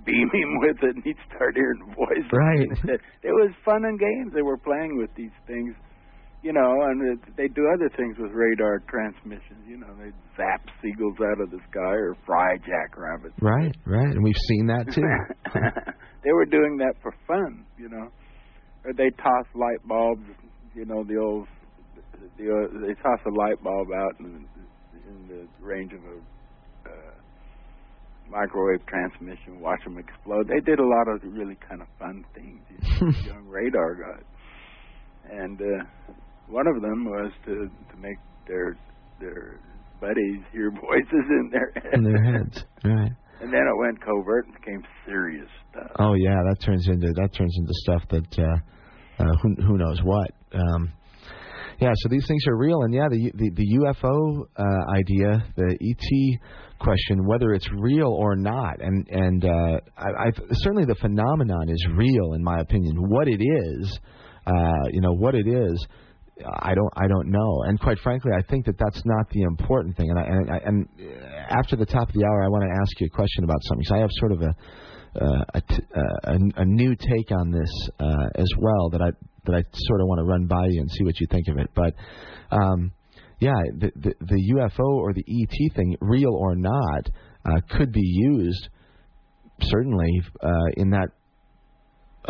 beam him with it, and he'd start hearing voices. Right. It was fun and games. They were playing with these things. You know, and they do other things with radar transmissions. You know, they zap seagulls out of the sky or fry jackrabbits. Right, right, and we've seen that too. They were doing that for fun, you know. Or they toss light bulbs. You know, the old, the old they toss a light bulb out in, in the range of a uh, microwave transmission, watch them explode. They did a lot of really kind of fun things. You know, young radar guys, and. Uh, One of them was to, to make their their buddies hear voices in their heads. In their heads, right. And then it went covert and became serious stuff. Oh yeah, that turns into that turns into stuff that uh, uh, who who knows what. Um, yeah, so these things are real, and yeah, the the, the U F O uh, idea, the E T question, whether it's real or not, and and uh, I, I've, certainly the phenomenon is real in my opinion. What it is, uh, you know, what it is. I don't. I don't know. And quite frankly, I think that that's not the important thing. And, I, and, I, and after the top of the hour, I want to ask you a question about something. Because I have sort of a uh, a, t- uh, a a new take on this uh, as well that I that I sort of want to run by you and see what you think of it. But um, yeah, the, the the U F O or the E T thing, real or not, uh, could be used certainly uh, in that.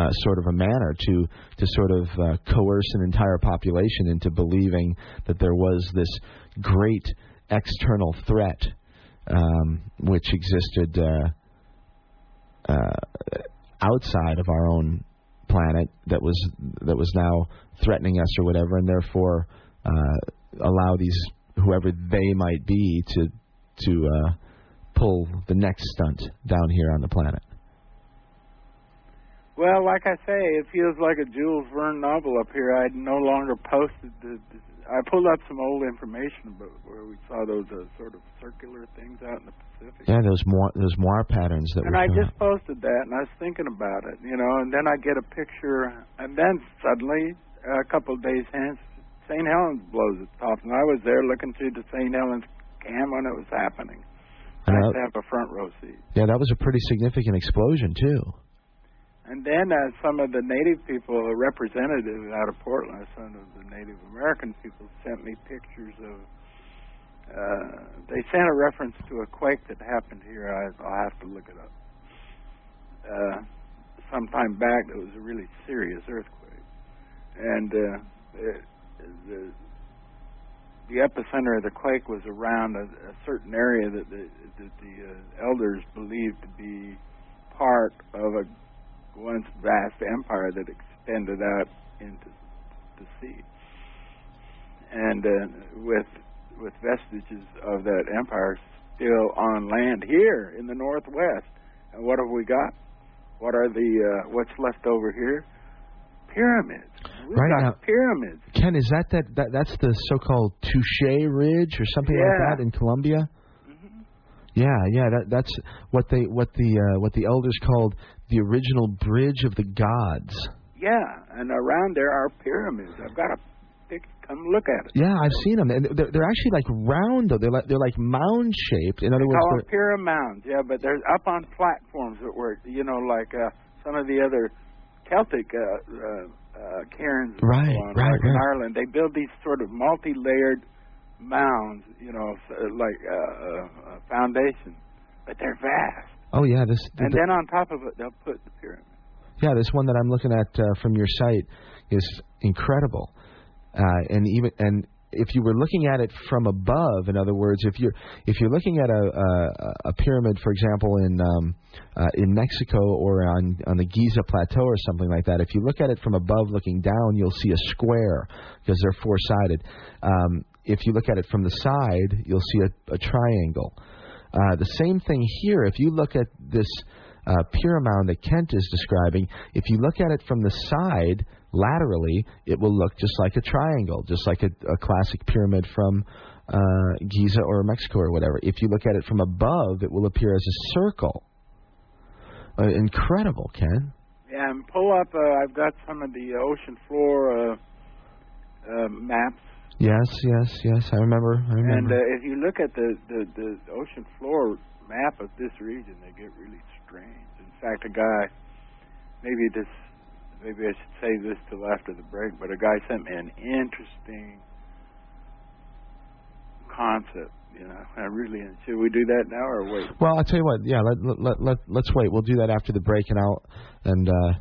Uh, sort of a manner to to sort of uh, coerce an entire population into believing that there was this great external threat um, which existed uh, uh, outside of our own planet that was that was now threatening us or whatever, and therefore uh, allow these whoever they might be to to uh, pull the next stunt down here on the planet. Well, like I say, it feels like a Jules Verne novel up here. I no longer posted. The, the, I pulled up some old information, but where we saw those uh, sort of circular things out in the Pacific. Yeah, those Moir, those Moir patterns that. And I just out. posted that, and I was thinking about it, you know. And then I get a picture, and then suddenly, a couple of days hence, Saint Helens blows its top, and I was there looking through the Saint Helens cam when it was happening. And I used to have a front row seat. Yeah, that was a pretty significant explosion too. And then uh, some of the native people, a representative out of Portland, some of the Native American people sent me pictures of, uh, they sent a reference to a quake that happened here. I, I'll have to look it up. Uh, sometime back, it was a really serious earthquake. And uh, it, the, the epicenter of the quake was around a, a certain area that the, that the uh, elders believed to be part of a once vast empire that extended out into the sea, and uh, with with vestiges of that empire still on land here in the Northwest. And what have we got? What are the uh, what's left over here? Pyramids. We've right got now, pyramids. Ken, is that, that that that's the so-called Touche Ridge or something yeah. like that in Colombia? Yeah, yeah, that, that's what they what the uh, what the elders called the original bridge of the gods. Yeah, and around there are pyramids. I've got to come look at it. Yeah, I've seen them. And they're, they're actually like round though. They're like they're like mound shaped. In other words, they call them pyramid mounds. Yeah, but they're up on platforms that were you know like uh, some of the other Celtic uh, uh, uh, cairns. Right, so on, right, like right. In Ireland, they build these sort of multi-layered mounds, you know, like uh, uh, foundation, but they're vast. Oh, yeah. This, the, and then on top of it, they'll put the pyramid. Yeah, this one that I'm looking at uh, from your site is incredible. Uh, and even and if you were looking at it from above, in other words, if you're if you're looking at a a, a pyramid, for example, in um, uh, in Mexico or on on the Giza Plateau or something like that, if you look at it from above, looking down, you'll see a square because they're four sided. Um, if you look at it from the side, you'll see a, a triangle. Uh, the same thing here. If you look at this uh, pyramid that Kent is describing, if you look at it from the side laterally, it will look just like a triangle, just like a, a classic pyramid from uh, Giza or Mexico or whatever. If you look at it from above, it will appear as a circle. Uh, incredible, Ken. Yeah, and pull up. Uh, I've got some of the ocean floor uh, uh, maps. Yes, yes, yes. I remember. I remember. And uh, if you look at the, the, the ocean floor map of this region, they get really strange. In fact, a guy, maybe this, maybe I should save this till after the break, but a guy sent me an interesting concept. You know, I really should we do that now or wait? Well, I'll tell you what. Yeah, let let let let's wait. We'll do that after the break, and I'll and. Uh,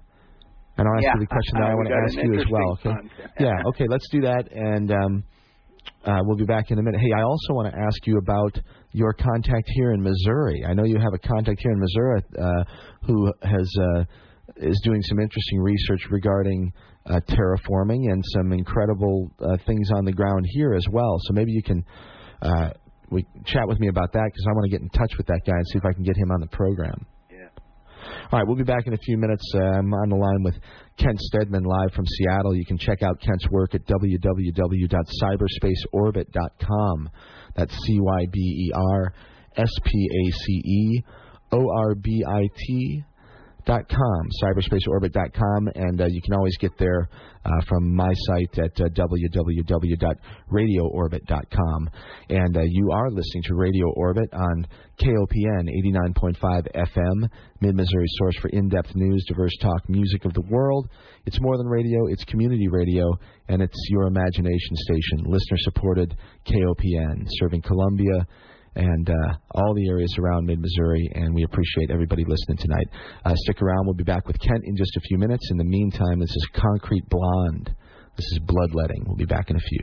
And I'll ask yeah, you the question that I, I want to ask you as well. Okay? Yeah, okay, let's do that, and um, uh, we'll be back in a minute. Hey, I also want to ask you about your contact here in Missouri. I know you have a contact here in Missouri uh, who has uh, is doing some interesting research regarding uh, terraforming and some incredible uh, things on the ground here as well. So maybe you can uh, we chat with me about that because I want to get in touch with that guy and see if I can get him on the program. All right, we'll be back in a few minutes. Uh, I'm on the line with Kent Steadman live from Seattle. You can check out Kent's work at w w w dot cyberspace orbit dot com. That's C Y B E R S P A C E O R B I T dot com, cyberspace orbit dot com. And uh, you can always get there uh, from my site at uh, w w w dot radio orbit dot com. And uh, you are listening to Radio Orbit on K O P N eighty-nine point five F M, Mid-Missouri source for in-depth news, diverse talk, music of the world. It's more than radio, it's community radio, and it's your imagination station, listener-supported K O P N, serving Columbia and uh, all the areas around mid-Missouri, and we appreciate everybody listening tonight. Uh, stick around. We'll be back with Kent in just a few minutes. In the meantime, this is Concrete Blonde. This is Bloodletting. We'll be back in a few.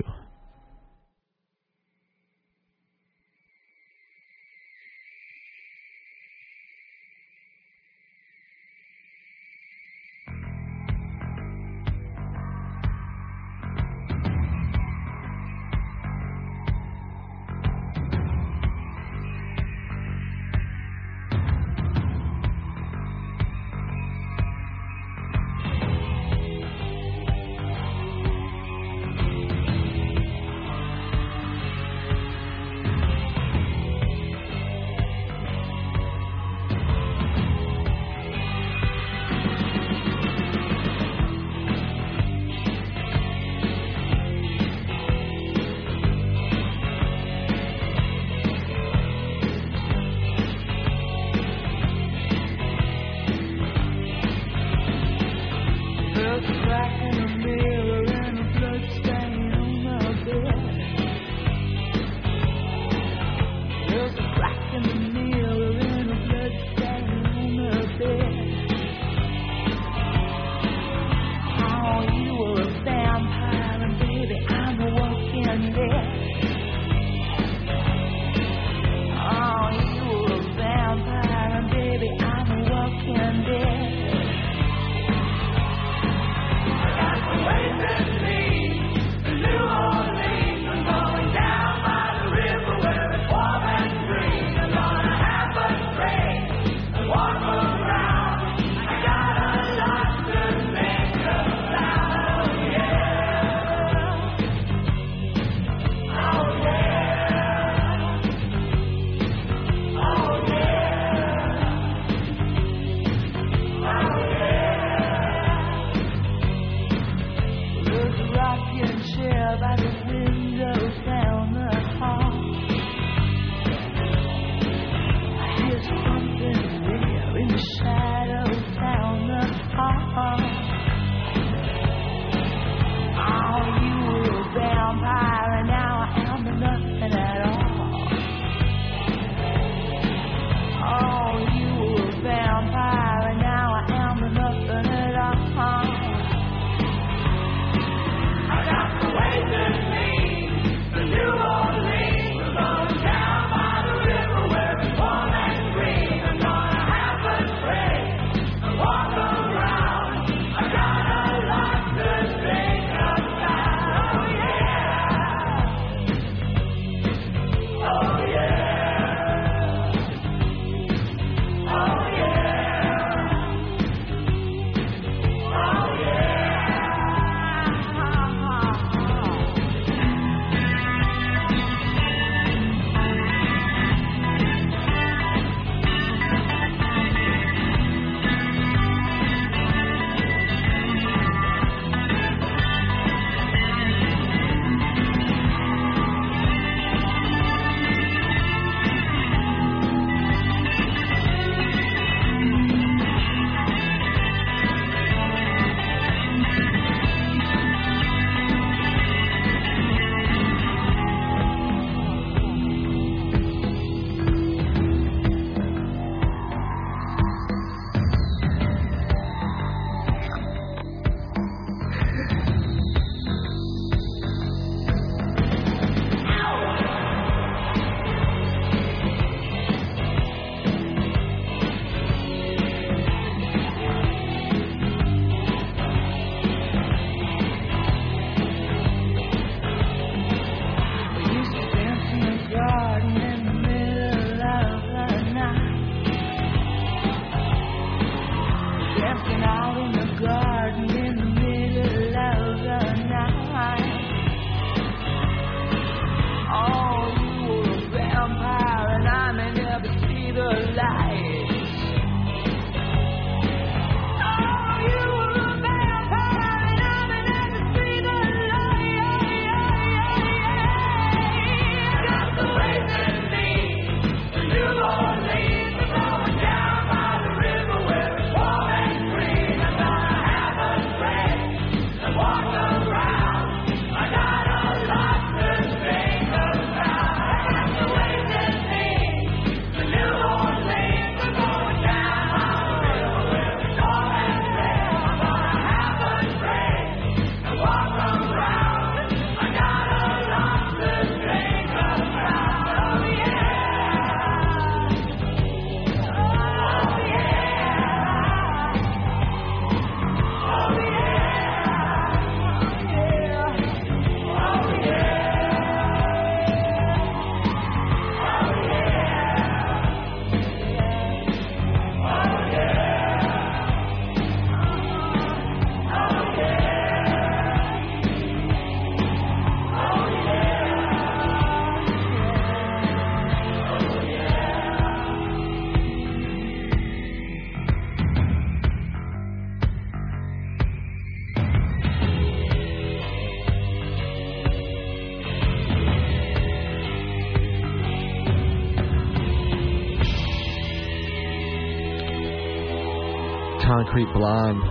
Concrete Blonde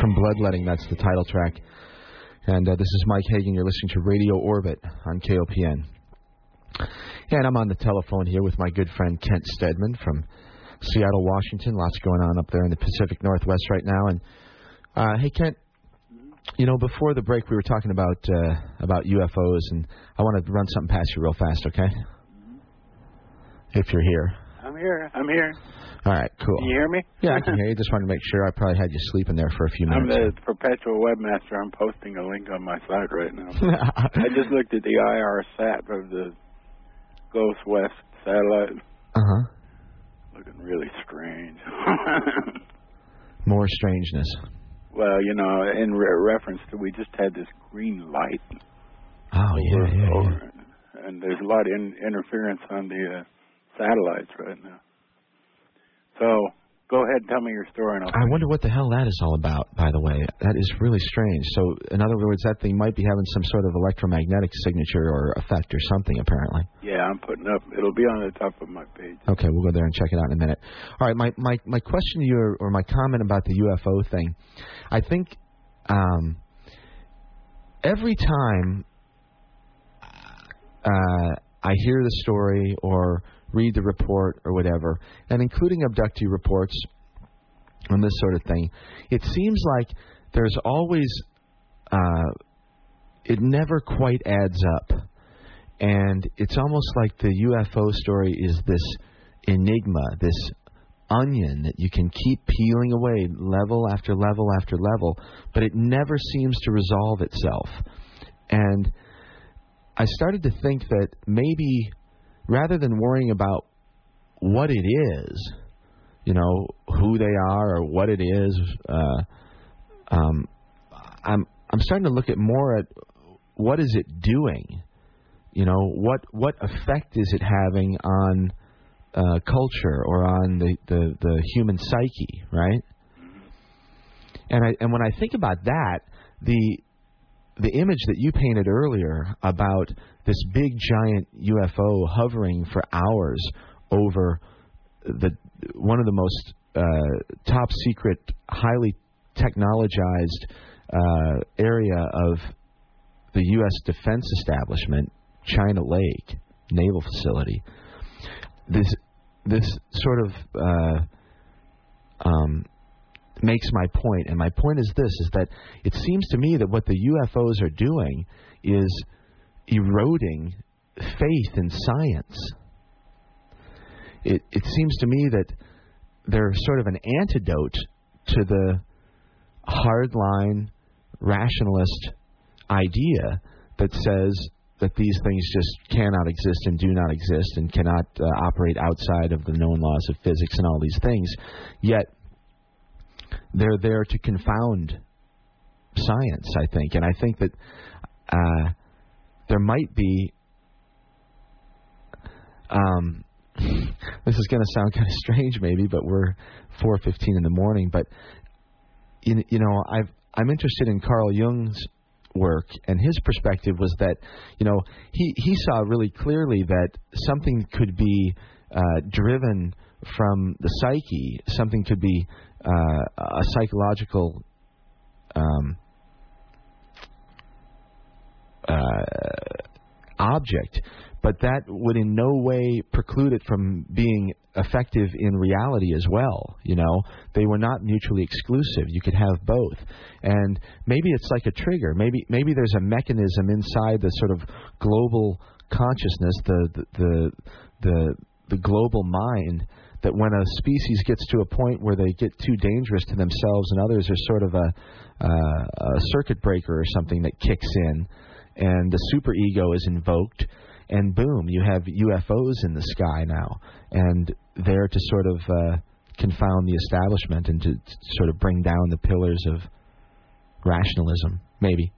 from Bloodletting. That's the title track. And uh, this is Mike Hagan. You're listening to Radio Orbit on K O P N. And I'm on the telephone here with my good friend Kent Steadman from Seattle, Washington. Lots going on up there in the Pacific Northwest right now. And uh, hey, Kent, you know, before the break we were talking about uh, about U F Os, and I want to run something past you real fast, okay? If you're here. I'm here. I'm here. All right, cool. Can you hear me? Yeah, I can hear you. Just wanted to make sure. I probably had you sleeping there for a few minutes. I'm the perpetual webmaster. I'm posting a link on my site right now. I just looked at the I R S A T of the Ghost West satellite. Uh-huh. Looking really strange. More strangeness. Well, you know, in re- reference to, we just had this green light. Oh, over, yeah, yeah, over, yeah. And there's a lot of in- interference on the uh, satellites right now. So, go ahead and tell me your story. And I'll I wonder what the hell that is all about, by the way. That is really strange. So, in other words, that thing might be having some sort of electromagnetic signature or effect or something, apparently. Yeah, I'm putting up. It'll be on the top of my page. Okay, we'll go there and check it out in a minute. All right, my, my, my question to you, or, or my comment about the U F O thing, I think um, every time uh, I hear the story or read the report or whatever, and including abductee reports and this sort of thing, it seems like there's always, uh, it never quite adds up. And it's almost like the U F O story is this enigma, this onion that you can keep peeling away level after level after level, but it never seems to resolve itself. And I started to think that maybe, rather than worrying about what it is, you know, who they are or what it is, uh, um, I'm I'm starting to look at more at what is it doing, you know, what what effect is it having on uh, culture or on the, the, the human psyche, right? And I and when I think about that, the the image that you painted earlier about this big giant U F O hovering for hours over the one of the most uh, top secret, highly technologized uh, area of the U S defense establishment, China Lake Naval Facility. This this sort of uh, um, makes my point, and my point is this: is that it seems to me that what the U F Os are doing is eroding faith in science. It it seems to me that they're sort of an antidote to the hardline rationalist idea that says that these things just cannot exist and do not exist and cannot uh, operate outside of the known laws of physics and all these things. Yet they're there to confound science, I think, and I think that uh, there might be um, this is going to sound kind of strange maybe, but we're four fifteen in the morning. But, you, you know, I've, I'm interested in Carl Jung's work, and his perspective was that, you know, he, he saw really clearly that something could be uh, driven from the psyche, something could be uh, a psychological um, uh, object, but that would in no way preclude it from being effective in reality as well. You know, they were not mutually exclusive. You could have both. And maybe it's like a trigger. Maybe maybe there's a mechanism inside the sort of global consciousness, the the the the, the global mind, that when a species gets to a point where they get too dangerous to themselves and others, there's sort of a, uh, a circuit breaker or something that kicks in, and the superego is invoked, and boom, you have U F Os in the sky now, and there to sort of uh, confound the establishment and to, to sort of bring down the pillars of rationalism, maybe.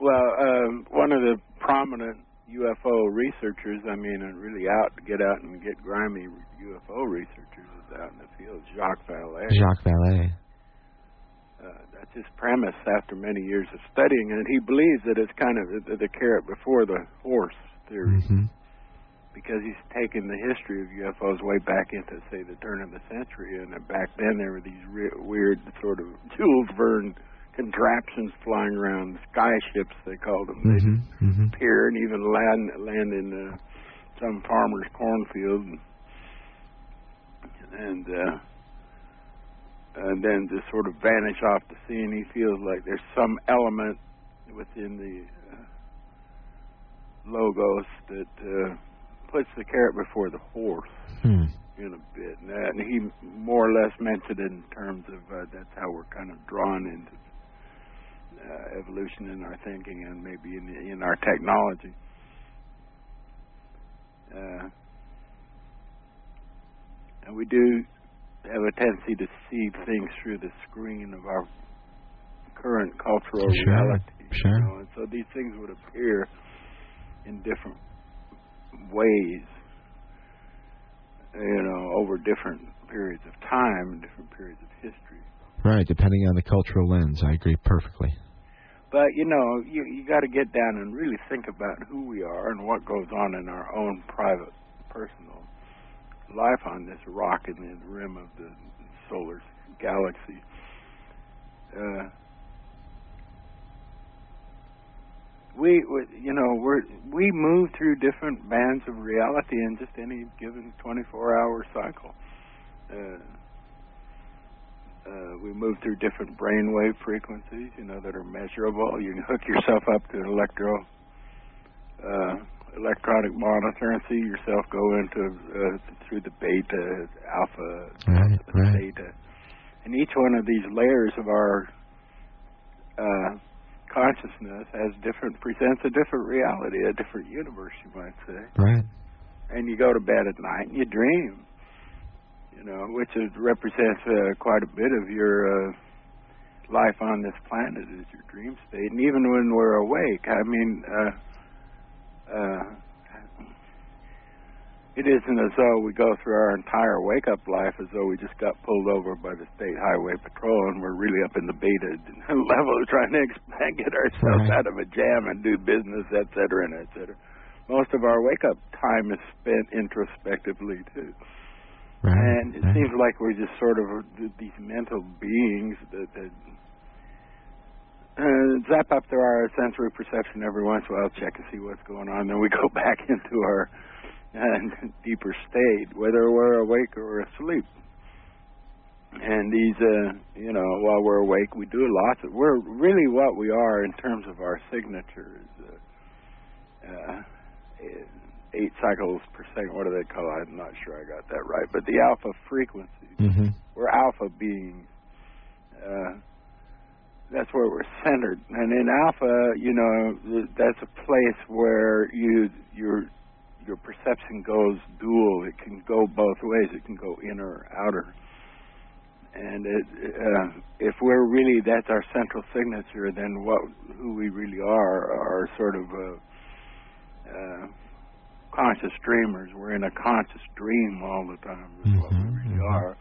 Well, um, one of the prominent U F O researchers, I mean, and really out to get out and get grimy U F O researchers is out in the field, Jacques Vallée. Jacques Vallée. Uh, that's his premise after many years of studying, and he believes that it's kind of the, the carrot before the horse theory, mm-hmm. because he's taken the history of U F Os way back into, say, the turn of the century, and back then there were these re- weird sort of Jules Verne contraptions flying around, sky ships they called them. They mm-hmm. appear and even land, land in uh, some farmer's cornfield, and... and uh, and then just sort of vanish off the scene. He feels like there's some element within the uh, logos that uh, puts the carrot before the horse hmm. in a bit. And, that, and he more or less mentioned it in terms of uh, that's how we're kind of drawn into uh, evolution in our thinking and maybe in, the, in our technology. Uh, and we do... have a tendency to see things through the screen of our current cultural sure, reality. Sure. You know? And so these things would appear in different ways, you know, over different periods of time and different periods of history. Right, depending on the cultural lens. I agree perfectly. But, you know, you you got to get down and really think about who we are and what goes on in our own private, personal life on this rock in the rim of the solar galaxy. Uh, we, we, you know, we we move through different bands of reality in just any given twenty-four hour cycle. Uh, uh, we move through different brainwave frequencies, you know, that are measurable. You can hook yourself up to an electro. Uh, electronic monitor and see yourself go into uh, through the beta, alpha, right, the right. theta. And each one of these layers of our uh, consciousness has different, presents a different reality, a different universe, you might say. Right. And you go to bed at night and you dream, you know, which is, represents uh, quite a bit of your... Uh, life on this planet is your dream state. And even when we're awake, I mean... Uh, Uh, it isn't as though we go through our entire wake-up life as though we just got pulled over by the State Highway Patrol and we're really up in the beta level trying to expand, get ourselves right. out of a jam and do business, et cetera, and et cetera. Most of our wake-up time is spent introspectively, too. Right. And it right. seems like we're just sort of these mental beings that... that Uh, zap up through our sensory perception every once in a while, check to see what's going on, then we go back into our uh, deeper state, whether we're awake or asleep. And these, uh, you know, while we're awake, we do lots of, we're really what we are in terms of our signature is uh, uh, eight cycles per second. What do they call it? I'm not sure I got that right. But the alpha frequency, mm-hmm. we're alpha beings. Uh, That's where we're centered, and in alpha, you know, that's a place where you your your perception goes dual. It can go both ways. It can go inner or outer. And it, uh, if we're really that's our central signature, then what who we really are are sort of uh, uh, conscious dreamers. We're in a conscious dream all the time, is mm-hmm. what we really mm-hmm. are,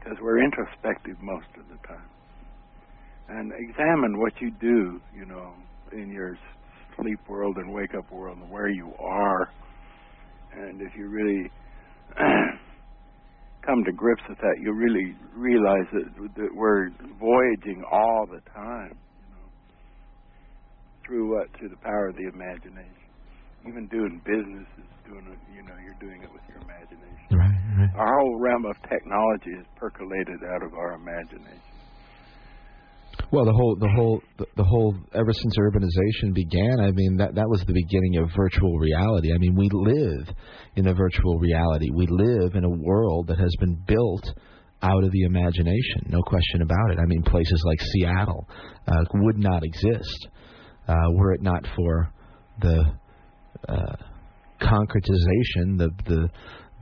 because we're introspective most of the time. And examine what you do, you know, in your sleep world and wake-up world, and where you are. And if you really come to grips with that, you really realize that, that we're voyaging all the time, you know, through what? Through the power of the imagination. Even doing business is doing it, you know, you're doing it with your imagination. Right, right. Our whole realm of technology is percolated out of our imagination. Well, the whole, the whole, the, the whole. Ever since urbanization began, I mean, that that was the beginning of virtual reality. I mean, we live in a virtual reality. We live in a world that has been built out of the imagination. No question about it. I mean, places like Seattle uh, would not exist uh, were it not for the uh, concretization, the the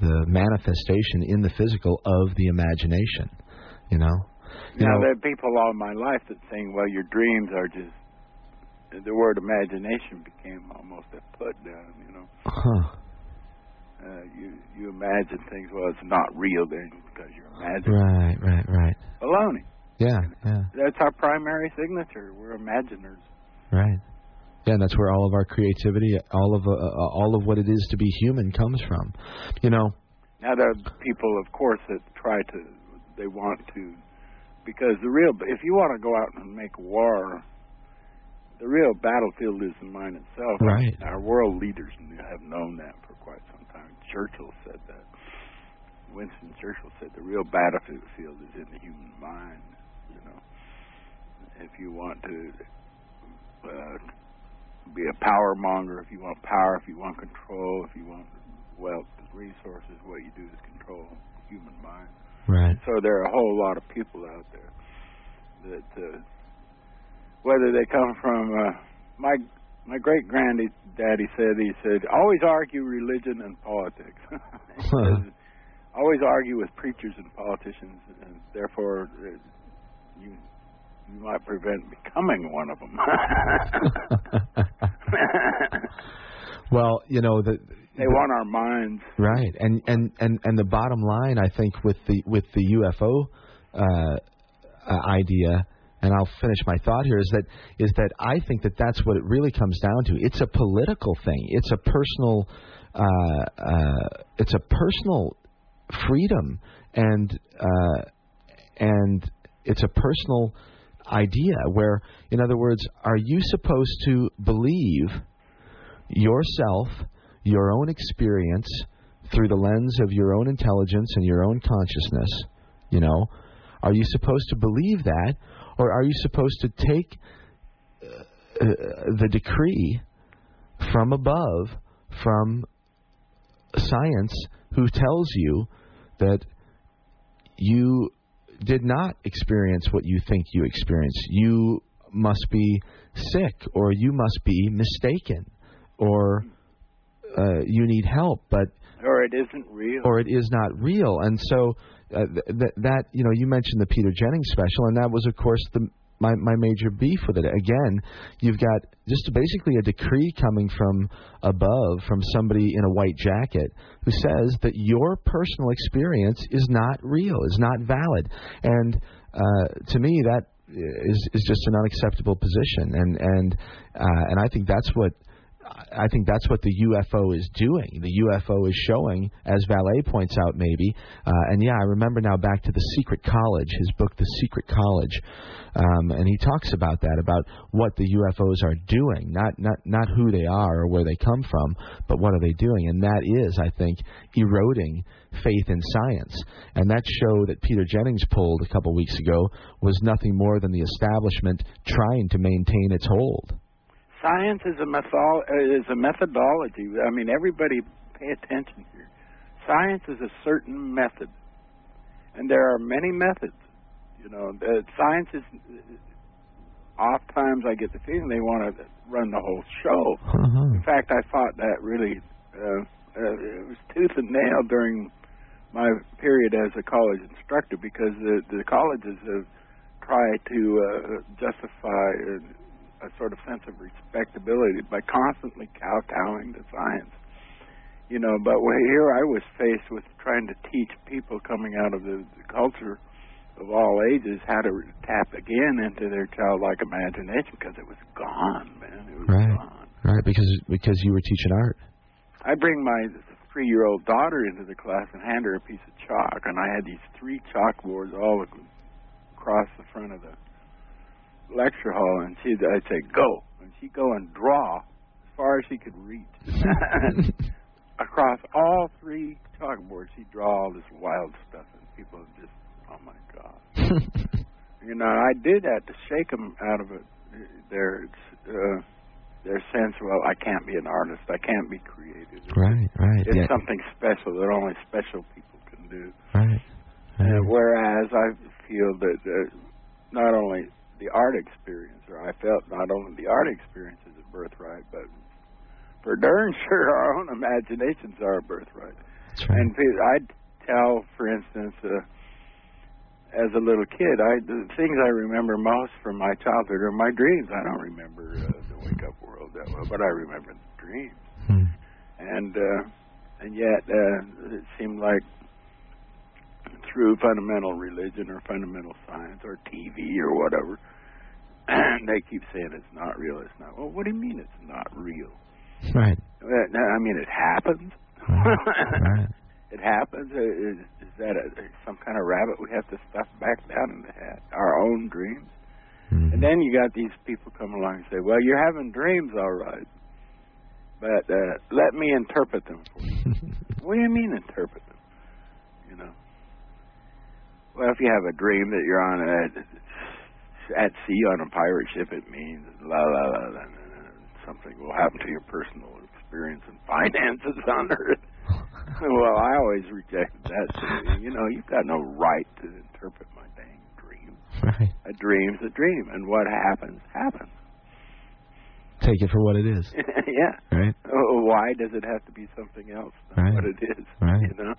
the manifestation in the physical of the imagination. You know. You now, know, there are people all my life that saying, well, your dreams are just... The word imagination became almost a put-down, you know. Huh. Uh, you, you imagine things, well, it's not real then because you're imagining. Right, right, right. Baloney. Yeah, yeah. That's our primary signature. We're imaginers. Right. Yeah, and that's where all of our creativity, all of uh, all of what it is to be human comes from, you know. Now, there are people, of course, that try to... They want to... Because the real, if you want to go out and make war, the real battlefield is the mind itself. Right. Our world leaders have known that for quite some time. Churchill said that. Winston Churchill said the real battlefield is in the human mind. You know, if you want to uh, be a power monger, if you want power, if you want control, if you want wealth, resources, what you do is control the human mind. Right. So there are a whole lot of people out there that, uh, whether they come from, uh, my my great granddaddy said, he said, always argue religion and politics. Huh. Says, always argue with preachers and politicians, and therefore uh, you you might prevent becoming one of them. Well, you know the. They want our minds. Right. And, and, and, and the bottom line, I think, with the with the U F O uh, uh, idea, and I'll finish my thought here, is that is that I think that that's what it really comes down to. It's a political thing. It's a personal uh, uh, it's a personal freedom, and uh, and it's a personal idea where, in other words, are you supposed to believe yourself, your own experience through the lens of your own intelligence and your own consciousness, you know? Are you supposed to believe that, or are you supposed to take uh, uh, the decree from above, from science, who tells you that you did not experience what you think you experienced? You must be sick, or you must be mistaken, or... Uh, you need help, but or it isn't real, or it is not real, and so uh, th- th- that you know, you mentioned the Peter Jennings special, and that was, of course, the my my major beef with it. Again, you've got just basically a decree coming from above, from somebody in a white jacket who says that your personal experience is not real, is not valid, and uh, to me that is is just an unacceptable position, and and uh, and I think that's what. I think that's what the U F O is doing. The U F O is showing, as Valet points out, maybe. Uh, and, yeah, I remember now back to The Secret College, his book, The Secret College. Um, and he talks about that, about what the U F Os are doing, not, not, not who they are or where they come from, but what are they doing. And that is, I think, eroding faith in science. And that show that Peter Jennings pulled a couple weeks ago was nothing more than the establishment trying to maintain its hold. Science is a, method- is a methodology. I mean, everybody pay attention here. Science is a certain method, and there are many methods. You know, uh, science is... Oftentimes I get the feeling they want to run the whole show. Mm-hmm. In fact, I fought that really... Uh, uh, it was tooth and nail during my period as a college instructor, because the, the colleges have tried to uh, justify... Uh, a sort of sense of respectability by constantly kowtowing to science. you know, but here I was faced with trying to teach people coming out of the, the culture of all ages how to tap again into their childlike imagination, because it was gone, man. It was right. gone. Right, because because you were teaching art. I bring my three-year-old daughter into the class and hand her a piece of chalk, and I had these three chalkboards all across the front of the lecture hall, and she'd, I'd say, go, and she'd go and draw as far as she could reach. Across all three chalkboards, she'd draw all this wild stuff, and people would just, oh, my God. You know, I did that to shake them out of it, their, uh, their sense, well, I can't be an artist. I can't be creative. Right, right. It's yeah. something special that only special people can do. Right. right. Uh, whereas I feel that uh, not only the art experience, or I felt not only the art experience is a birthright, but for darn sure our own imaginations are a birthright. That's right. And I'd tell, for instance, uh, as a little kid, I, the things I remember most from my childhood are my dreams. I don't remember uh, the wake-up world that well, but I remember the dreams. Hmm. And uh, and yet uh, it seemed like through fundamental religion or fundamental science or T V or whatever, they keep saying it's not real, it's not. Well, what do you mean it's not real? Right. I mean, it happens. Right. right. It happens. Is, is that a, some kind of rabbit we have to stuff back down in the head? Our own dreams. Mm-hmm. And then you got these people come along and say, well, you're having dreams, all right, but uh, let me interpret them for you. What do you mean interpret them? You know? Well, if you have a dream that you're on a, at sea on a pirate ship, it means la la la la. Something will happen to your personal experience and finances on Earth. Well, I always rejected that. Theory. You know, you've got no right to interpret my dang dream. Right. A dream's a dream, and what happens, happens. Take it for what it is. Yeah. Right. Oh, why does it have to be something else than right. what it is? Right. You know.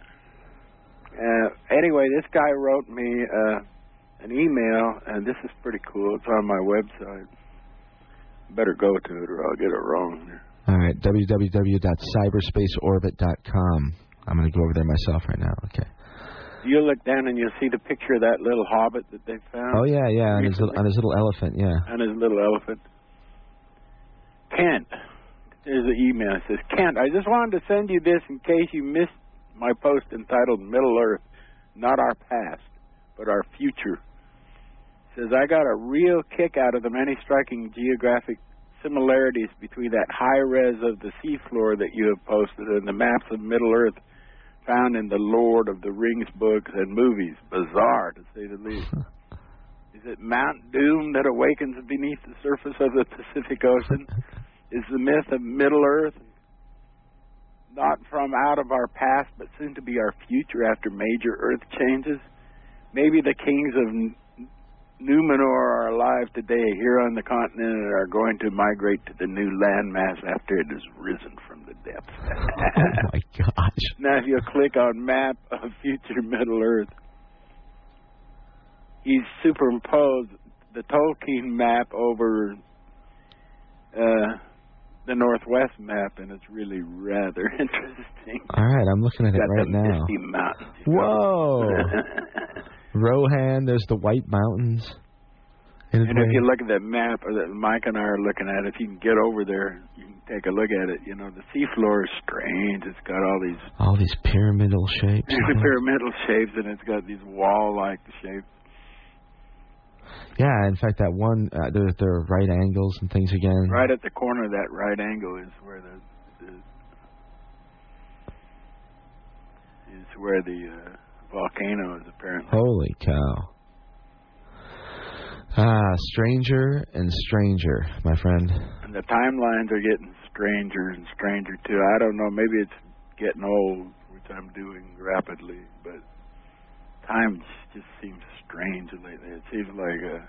Uh, anyway, this guy wrote me uh, an email, and this is pretty cool. It's on my website. Better go to it or I'll get it wrong. All right, w w w dot cyberspace orbit dot com. I'm going to go over there myself right now. Okay. You look down and you'll see the picture of that little hobbit that they found. Oh, yeah, yeah, on his, little, on his little elephant, yeah. On his little elephant. Kent. There's an email that says, Kent, I just wanted to send you this in case you missed my post entitled Middle Earth, Not Our Past, But Our Future. Says, I got a real kick out of the many striking geographic similarities between that high res of the seafloor that you have posted and the maps of Middle Earth found in the Lord of the Rings books and movies. Bizarre, to say the least. Is it Mount Doom that awakens beneath the surface of the Pacific Ocean? Is the myth of Middle Earth not from out of our past but soon to be our future after major Earth changes? Maybe the kings of Numenor are alive today here on the continent and are going to migrate to the new landmass after it has risen from the depths. Oh, my gosh. Now, if you click on Map of Future Middle Earth, he's superimposed the Tolkien map over uh, the Northwest map, and it's really rather interesting. All right, I'm looking at it right now. Mountains, whoa! Rohan, there's the White Mountains. And if you look at that map that Mike and I are looking at, if you can get over there, you can take a look at it. You know, the seafloor is strange. It's got all these... All these pyramidal shapes. These pyramidal shapes, and it's got these wall-like shapes. Yeah, in fact, that one, uh, they're, they're right angles and things again. Right at the corner of that right angle is where the... the is where the... Uh, volcanoes, apparently. Holy cow. Ah, stranger and stranger, my friend. And the timelines are getting stranger and stranger, too. I don't know, maybe it's getting old, which I'm doing rapidly, but time just seems strange lately. It seems like uh,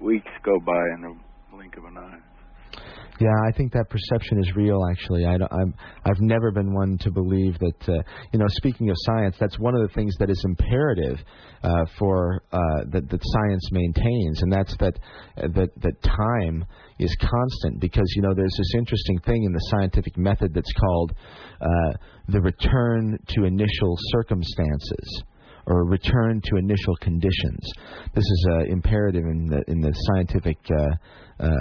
weeks go by in the blink of an eye. Yeah, I think that perception is real, actually. I don't, I'm, I've never been one to believe that, uh, you know, speaking of science, that's one of the things that is imperative uh, for uh, that, that science maintains, and that's that, uh, that that time is constant, because, you know, there's this interesting thing in the scientific method that's called uh, the return to initial circumstances, or return to initial conditions. This is uh, imperative in the, in the scientific uh, uh,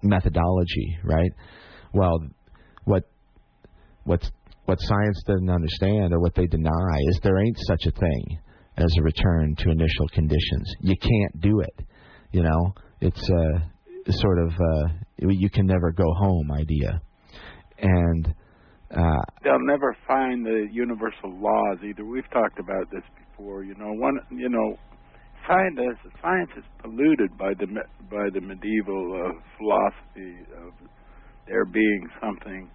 methodology, right? Well, what what's, what science doesn't understand, or what they deny, is there ain't such a thing as a return to initial conditions. You can't do it, you know? It's a sort of uh, you can never go home idea. And uh, they'll never find the universal laws either. We've talked about this before. Or, you know, one, you know, science, science is polluted by the by the medieval uh, philosophy of there being something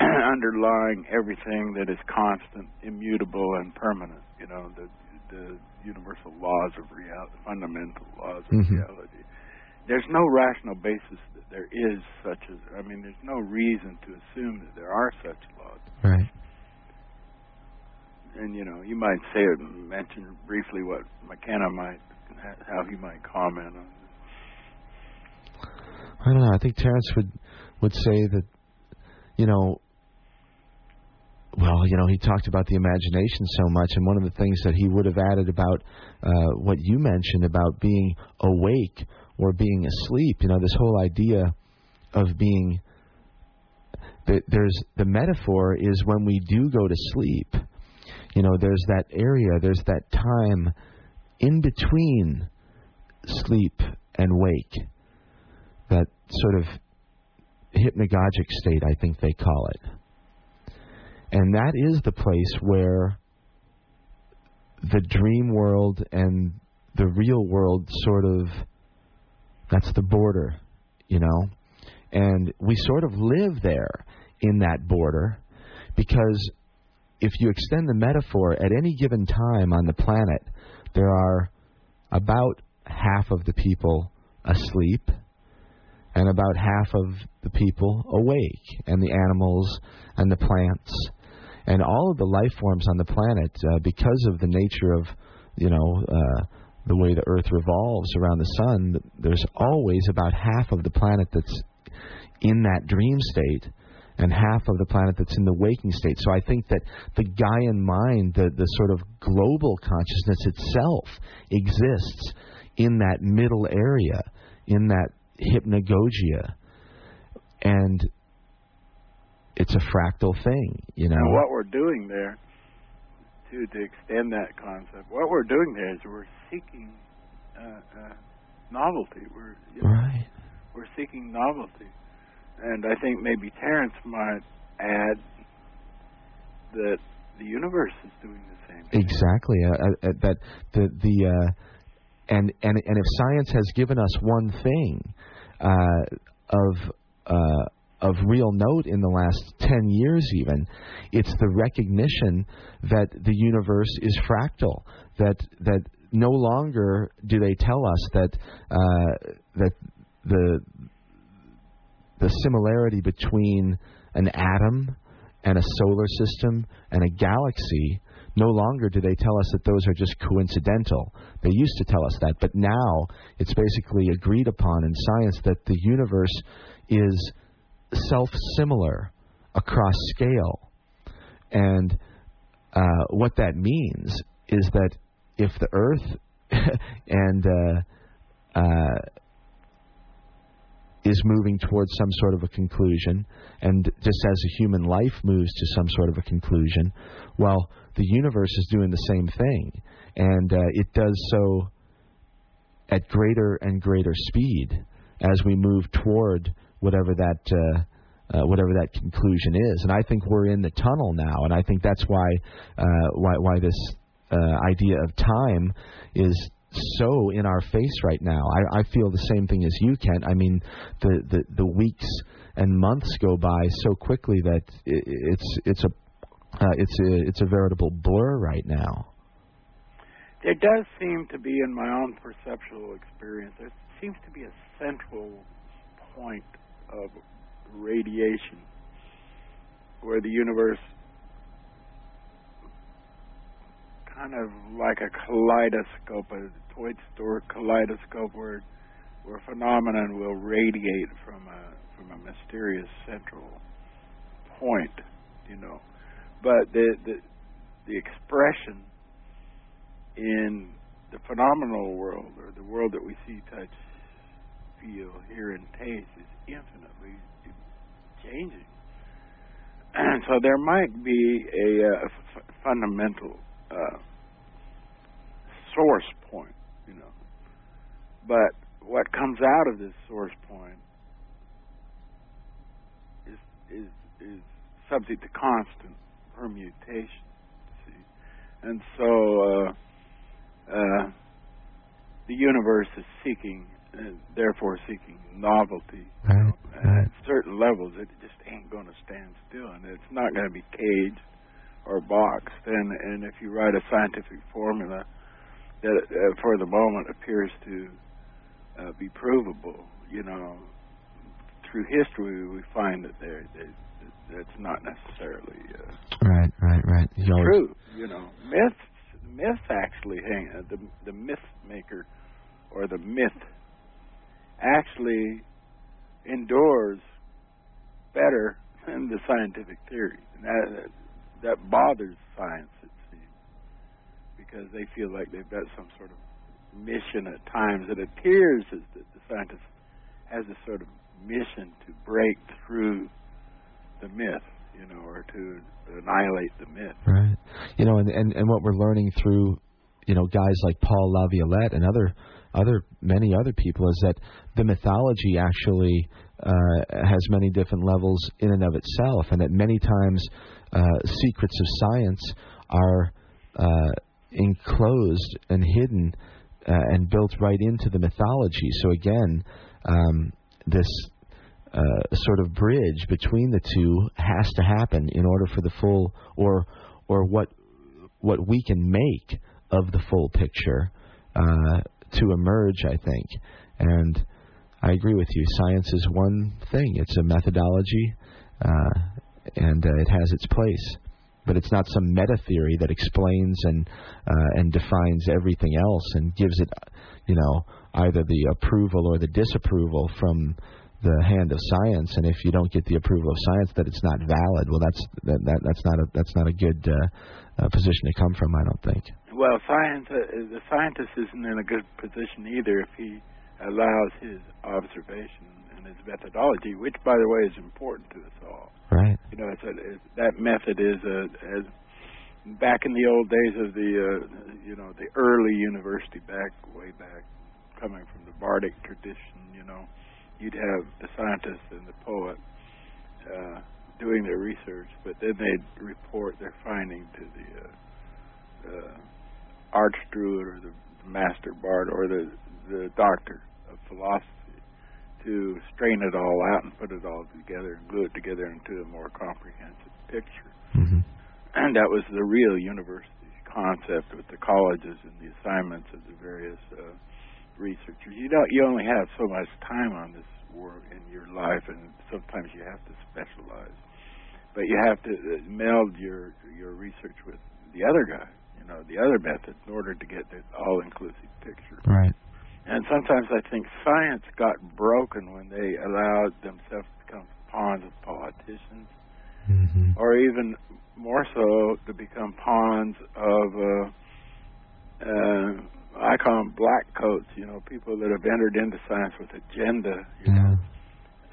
underlying everything that is constant, immutable, and permanent. You know, the the universal laws of reality, fundamental laws of mm-hmm. reality. There's no rational basis that there is such a. I mean, there's no reason to assume that there are such laws. Right. And, you know, you might say or mention briefly what McKenna might, how he might comment on it. I don't know. I think Terence would, would say that, you know, well, you know, he talked about the imagination so much, and one of the things that he would have added about uh, what you mentioned about being awake or being asleep, you know, this whole idea of being, that there's, the metaphor is when we do go to sleep. You know, there's that area, there's that time in between sleep and wake, that sort of hypnagogic state, I think they call it. And that is the place where the dream world and the real world sort of, that's the border, you know. And we sort of live there in that border, because if you extend the metaphor, at any given time on the planet, there are about half of the people asleep and about half of the people awake, and the animals and the plants and all of the life forms on the planet, uh, because of the nature of, you know, uh, the way the Earth revolves around the sun, there's always about half of the planet that's in that dream state and half of the planet that's in the waking state. So I think that the Gaian mind, the, the sort of global consciousness itself, exists in that middle area, in that hypnagogia. And it's a fractal thing, you know. And what we're doing there, to, to extend that concept, what we're doing there is we're seeking uh, uh, novelty. We're, you know, right. We're seeking novelty. And I think maybe Terence might add that the universe is doing the same thing. Exactly. Uh, uh, that the the uh, and and and if science has given us one thing uh, of uh, of real note in the last ten years, even, it's the recognition that the universe is fractal. That that no longer do they tell us that uh, that the the similarity between an atom and a solar system and a galaxy, no longer do they tell us that those are just coincidental. They used to tell us that, but now it's basically agreed upon in science that the universe is self-similar across scale. And uh, what that means is that if the Earth and... Uh, uh, is moving towards some sort of a conclusion, and just as a human life moves to some sort of a conclusion, well, the universe is doing the same thing, and uh, it does so at greater and greater speed as we move toward whatever that uh, uh, whatever that conclusion is. And I think we're in the tunnel now, and I think that's why uh, why why this uh, idea of time is so in our face right now. I, I feel the same thing as you, Kent. I mean, the, the, the weeks and months go by so quickly that it, it's it's a uh, it's a it's a veritable blur right now. There does seem to be, in my own perceptual experience, there seems to be a central point of radiation, where the universe kind of like a kaleidoscope, a toy store kaleidoscope, where where phenomenon will radiate from a from a mysterious central point, you know. But the the, the expression in the phenomenal world, or the world that we see, touch, feel, hear, and taste, is infinitely changing. And so there might be a, a f fundamental uh, source point, you know. But what comes out of this source point is is is subject to constant permutation. See, and so. Uh, Uh, the universe is seeking, uh, therefore seeking novelty. Right, you know, and right. At certain levels, it just ain't going to stand still, and it's not going to be caged or boxed. And and if you write a scientific formula that, uh, for the moment, appears to uh, be provable, you know, through history we find that there that's not necessarily uh, right, right, right. It's true, you know, myths. Myth actually, hang, uh, the the myth maker, or the myth, actually endures better than the scientific theory. And that that bothers science, it seems, because they feel like they've got some sort of mission at times. It appears as that the scientist has a sort of mission to break through the myth, you know, or to annihilate the myth. Right. You know, and, and, and what we're learning through, you know, guys like Paul LaViolette and other, other many other people, is that the mythology actually uh, has many different levels in and of itself, and that many times uh, secrets of science are uh, enclosed and hidden uh, and built right into the mythology. So again, um, this... Uh, sort of bridge between the two has to happen in order for the full, or or what what we can make of the full picture uh, to emerge, I think. And I agree with you. Science is one thing. It's a methodology, uh, and uh, it has its place. But it's not some meta theory that explains and uh, and defines everything else and gives it, you know, either the approval or the disapproval from the hand of science. And if you don't get the approval of science, that it's not valid. Well, that's that, that that's not a that's not a good uh, uh, position to come from, I don't think. Well, science uh, the scientist isn't in a good position either if he allows his observation and his methodology, which, by the way, is important to us all. Right. You know, it's a, it's, that method is a, as back in the old days of the uh, you know the early university, back way back, coming from the bardic tradition, you know. You'd have the scientist and the poet uh, doing their research, but then they'd report their finding to the uh, uh, archdruid or the, the master bard or the, the doctor of philosophy to strain it all out and put it all together and glue it together into a more comprehensive picture. Mm-hmm. And that was the real university concept with the colleges and the assignments of the various... Uh, researchers. You don't. You only have so much time on this world in your life, and sometimes you have to specialize. But you have to meld your your research with the other guy, you know, the other method, in order to get the all-inclusive picture. Right. And sometimes I think science got broken when they allowed themselves to become pawns of politicians, mm-hmm. or even more so to become pawns of. Uh, uh, I call them black coats, you know, people that have entered into science with agenda, you yeah. know.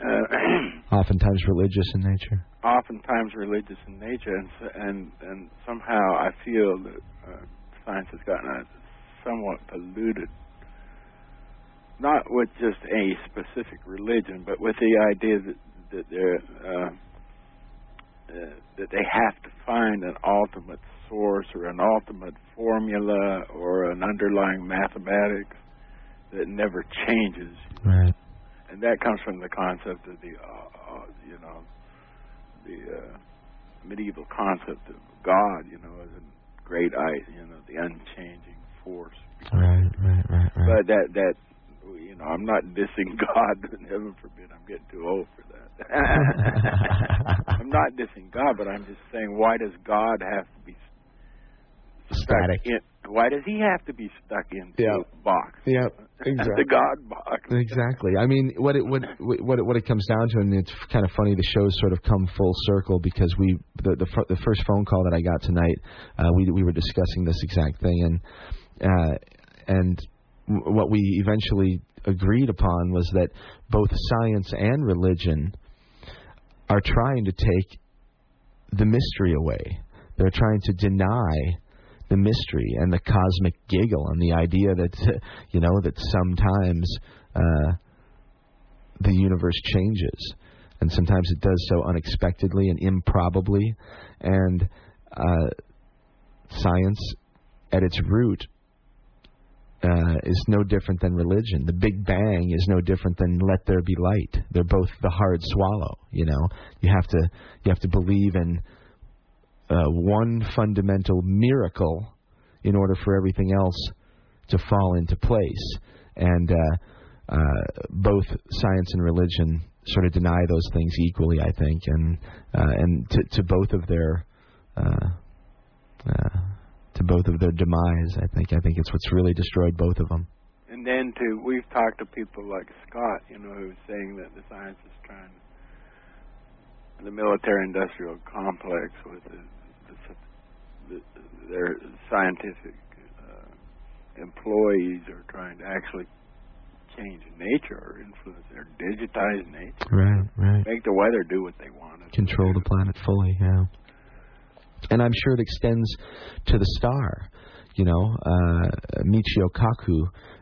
Uh, oftentimes religious in nature. Oftentimes religious in nature, and and, and somehow I feel that uh, science has gotten uh, somewhat polluted, not with just a specific religion, but with the idea that that, they're, uh, uh, that they have to find an ultimate source or an ultimate formula or an underlying mathematics that never changes, right. And that comes from the concept of the, uh, uh, you know, the uh, medieval concept of God, you know, as a great, you know, the unchanging force. Right, right, right, right. But that that, you know, I'm not dissing God. Heaven forbid, I'm getting too old for that. I'm not dissing God, but I'm just saying, why does God have to be static? In, why does he have to be stuck in the yep. box? Yeah, exactly. The God box. Exactly. I mean, what it what what it, what it comes down to, and it's kind of funny. The show's sort of come full circle because we the the, the first phone call that I got tonight, uh, we we were discussing this exact thing, and uh, and what we eventually agreed upon was that both science and religion are trying to take the mystery away. They're trying to deny the mystery and the cosmic giggle and the idea that, you know, that sometimes uh, the universe changes, and sometimes it does so unexpectedly and improbably. And uh, science, at its root, Uh, is no different than religion. The Big Bang is no different than let there be light. They're both the hard swallow. You know, you have to you have to believe in uh, one fundamental miracle in order for everything else to fall into place. And uh, uh, both science and religion sort of deny those things equally, I think, and uh, and to, to both of their. Uh, uh, to both of their demise, I think. I think it's what's really destroyed both of them. And then, too, we've talked to people like Scott, you know, who's saying that the science is trying to... The military-industrial complex with the, the, the, their scientific uh, employees are trying to actually change nature or influence or digitize nature. Right, right. Make the weather do what they want. Control the planet fully, yeah. And I'm sure it extends to the star. You know, uh, Michio Kaku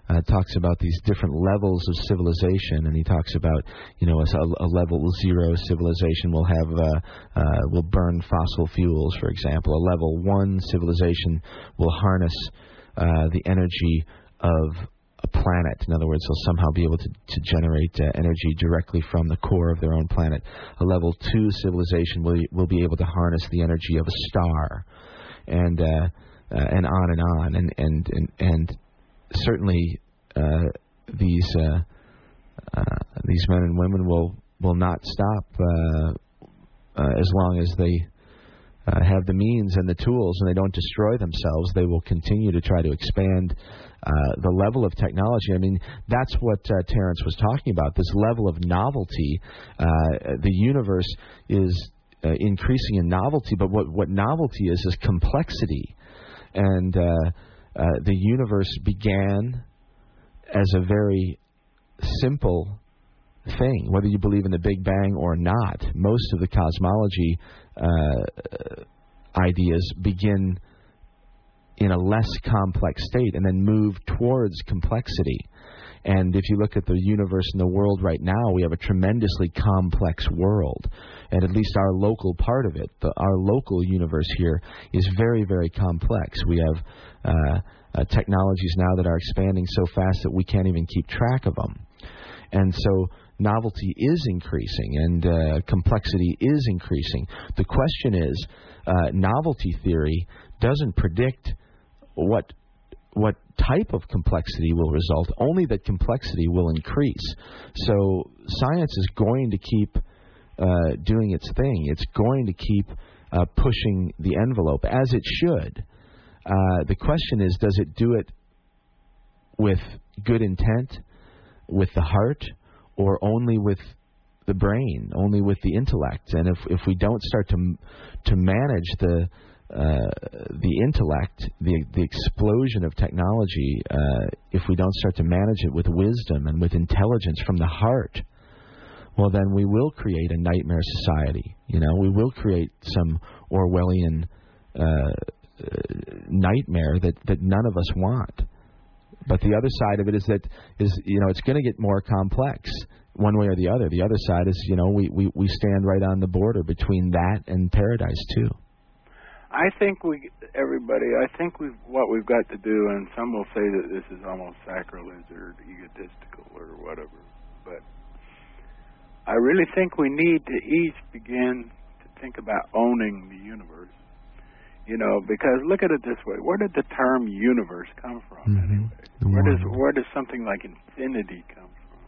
uh, talks about these different levels of civilization, and he talks about, you know, a, a level zero civilization will have uh, uh, will burn fossil fuels, for example. A level one civilization will harness uh, the energy of a planet. In other words, they'll somehow be able to, to generate uh, energy directly from the core of their own planet. A level two civilization will will be able to harness the energy of a star, and uh, uh, and on and on, and and and, and certainly uh, these uh, uh, these men and women will will not stop uh, uh, as long as they. Uh, have the means and the tools, and they don't destroy themselves. They will continue to try to expand uh, the level of technology. I mean, that's what uh, Terence was talking about, this level of novelty. Uh, the universe is uh, increasing in novelty, but what, what novelty is is complexity. And uh, uh, the universe began as a very simple thing, whether you believe in the Big Bang or not. Most of the cosmology uh, ideas begin in a less complex state and then move towards complexity. And if you look at the universe and the world right now, we have a tremendously complex world, and at least our local part of it, the, our local universe here, is very, very complex. We have uh, uh, technologies now that are expanding so fast that we can't even keep track of them. And so novelty is increasing, and uh, complexity is increasing. The question is, uh, novelty theory doesn't predict what what type of complexity will result, only that complexity will increase. So science is going to keep uh, doing its thing. It's going to keep uh, pushing the envelope, as it should. Uh, the question is, does it do it with good intent, with the heart, or only with the brain, only with the intellect? And if if we don't start to to manage the uh, the intellect, the the explosion of technology, uh, if we don't start to manage it with wisdom and with intelligence from the heart, well, then we will create a nightmare society. You know, we will create some Orwellian uh, nightmare that that none of us want. But the other side of it is that is you know it's going to get more complex one way or the other. The other side is you know we, we, we stand right on the border between that and paradise too. I think we everybody I think we what we've got to do, and some will say that this is almost sacrilege or egotistical or whatever, but I really think we need to each begin to think about owning the universe. You know, because look at it this way: where did the term universe come from? Mm-hmm. Anyway, where does where does something like infinity come from?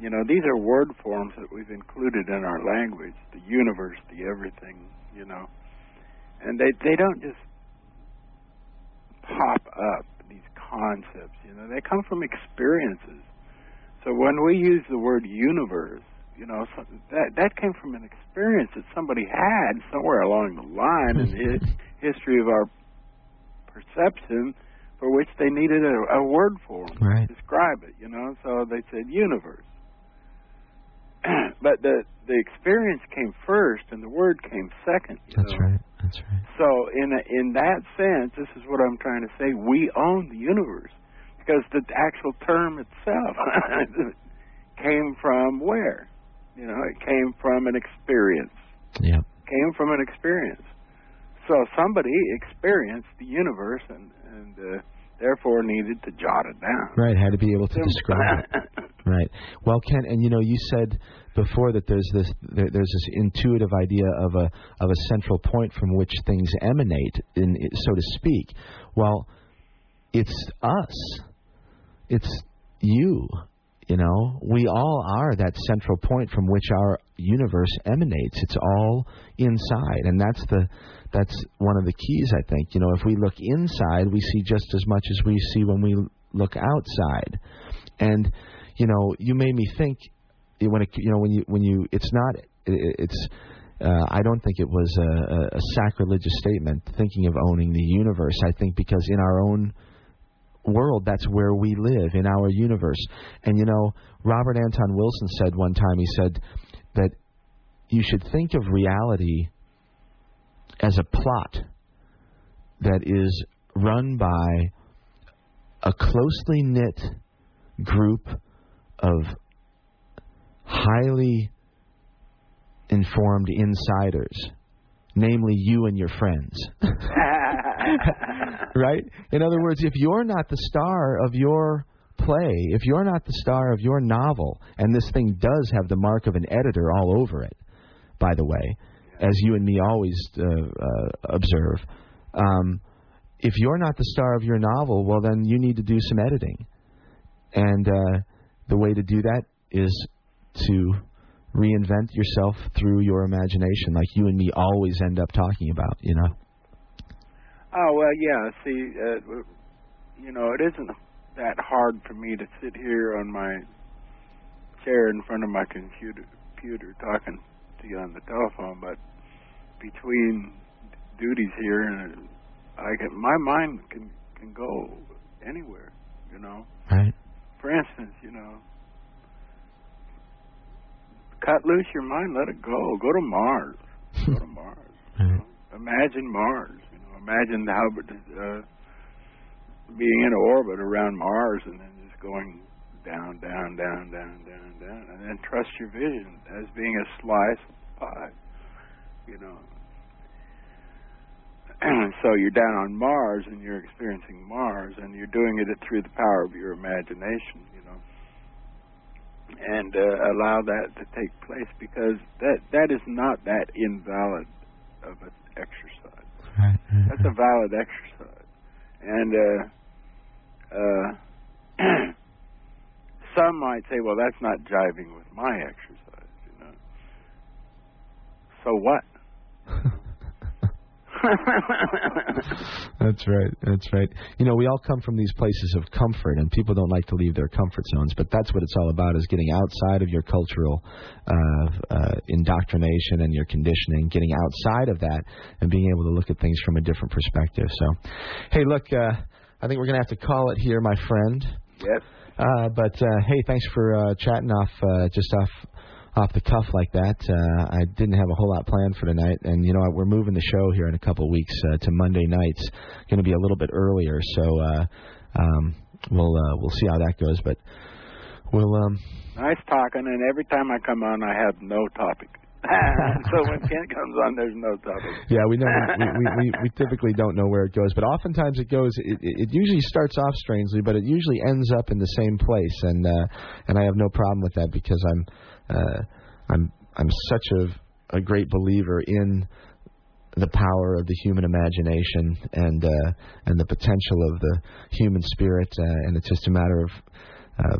You know, these are word forms that we've included in our language, the universe, the everything, you know. And they, they don't just pop up, these concepts, you know. They come from experiences. So when we use the word universe, you know, so that, that came from an experience that somebody had somewhere along the line in the history of our perception for which they needed a, a word for them, right, to describe it, you know. So they said universe. But the the experience came first and the word came second. That's know? right. That's right. So in a, in that sense, this is what I'm trying to say. We own the universe because the actual term itself came from where? You know, it came from an experience. Yeah. Came from an experience. So somebody experienced the universe and, and uh, therefore needed to jot it down. Right, had to be able to describe it. Right. Well, Kent, and you know, you said before that there's this there, there's this intuitive idea of a of a central point from which things emanate, in so to speak. Well, it's us. It's you. You know, we all are that central point from which our universe emanates. It's all inside, and that's the that's one of the keys, I think. You know, if we look inside, we see just as much as we see when we look outside. And you know, you made me think. When it, you know, when you when you, it's not. It, it's. Uh, I don't think it was a, a sacrilegious statement. Thinking of owning the universe, I think, because in our own world, that's where we live, in our universe. And you know, Robert Anton Wilson said one time, he said that you should think of reality as a plot that is run by a closely knit group of highly informed insiders, namely you and your friends. Right? In other words, if you're not the star of your play, if you're not the star of your novel, and this thing does have the mark of an editor all over it, by the way, as you and me always uh, uh, observe, um, if you're not the star of your novel, well, then you need to do some editing. And uh, the way to do that is to reinvent yourself through your imagination, like you and me always end up talking about, you know? Oh, well, yeah, see, uh, you know, it isn't that hard for me to sit here on my chair in front of my computer, computer talking to you on the telephone, but between duties here, and I get, my mind can, can go anywhere, you know? Right. For instance, you know, cut loose your mind, let it go. Go to Mars. Go to Mars. You know? Imagine Mars. You know, imagine how uh, being in orbit around Mars and then just going down, down, down, down, down, down, and then trust your vision as being a slice of pie. You know. So you're down on Mars and you're experiencing Mars, and you're doing it through the power of your imagination. You know. And uh, allow that to take place, because that that is not that invalid of an exercise. Right. That's a valid exercise. And uh, uh, some might say, well, that's not jiving with my exercise, you know. So what? That's right. That's right. You know, we all come from these places of comfort, and people don't like to leave their comfort zones, but that's what it's all about, is getting outside of your cultural uh, uh, indoctrination and your conditioning, getting outside of that and being able to look at things from a different perspective. So, hey, look, uh, I think we're going to have to call it here, my friend. Yes. Uh, but, uh, hey, thanks for uh, chatting off, uh, just off... off the cuff like that. Uh, I didn't have a whole lot planned for tonight, and you know, we're moving the show here in a couple of weeks uh, to Monday nights. Going to be a little bit earlier, so uh, um, we'll uh, we'll see how that goes. But we'll. Um... Nice talking, and every time I come on, I have no topic. So when Kent comes on, there's no topic. Yeah, we know we, we, we, we typically don't know where it goes, but oftentimes it goes. It, it usually starts off strangely, but it usually ends up in the same place, and uh, and I have no problem with that, because I'm. Uh, I'm I'm such a, a great believer in the power of the human imagination and uh, and the potential of the human spirit, uh, and it's just a matter of uh,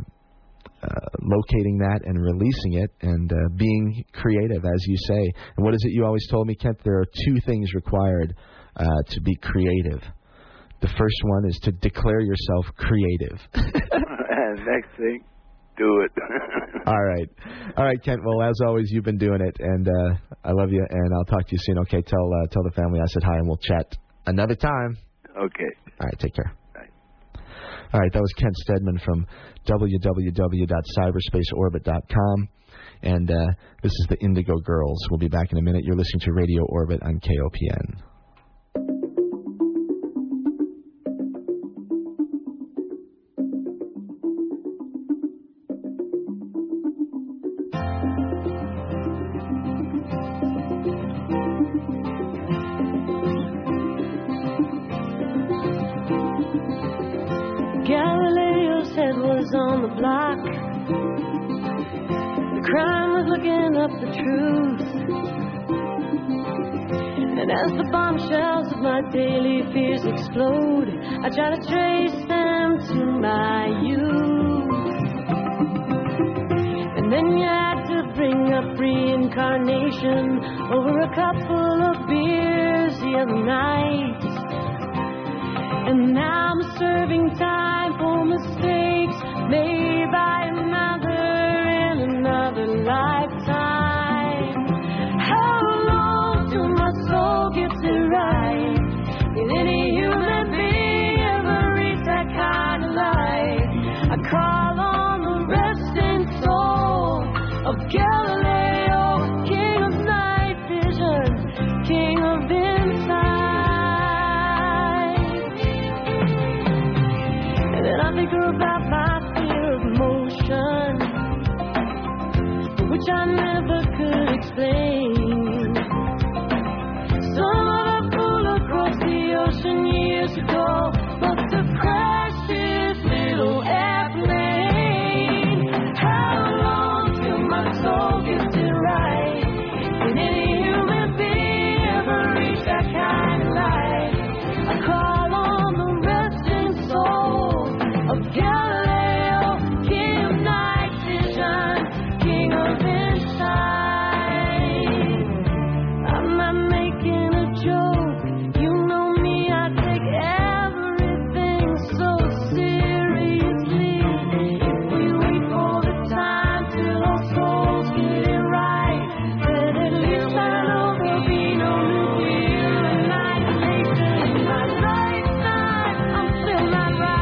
uh, locating that and releasing it and uh, being creative, as you say. And what is it you always told me, Kent? There are two things required uh, to be creative. The first one is to declare yourself creative. And next thing, do it. All right. All right, Kent. Well, as always, you've been doing it, and uh, I love you, and I'll talk to you soon. Okay, tell, uh, tell the family I said hi, and we'll chat another time. Okay. All right, take care. Bye. All right, that was Kent Steadman from w w w dot cyberspace orbit dot com, and uh, this is the Indigo Girls. We'll be back in a minute. You're listening to Radio Orbit on K O P N. On the block, the crime was looking up the truth, and as the bombshells of my daily fears explode, I try to trace them to my youth. And then you had to bring up reincarnation over a couple of beers the other night. And now I'm serving time for mistakes made by another in another lifetime. How long till my soul gets it right? Did any human being ever reach that kind of light? I call on the resting soul of Galileo, king of night vision, king of insight. Figure about my fear of motion, which I never could explain. Some other fool across the ocean years ago must have crashed his little airplane. How long till my soul gets it right? Can any human being ever reach that kind of light? I call. Galileo, king of night vision, king of insight. I'm not making a joke. You know me, I take everything so seriously. If we wait for the time till our souls get it right, then at least I know there'll be no new year and night later in my lifetime. I'm still not right.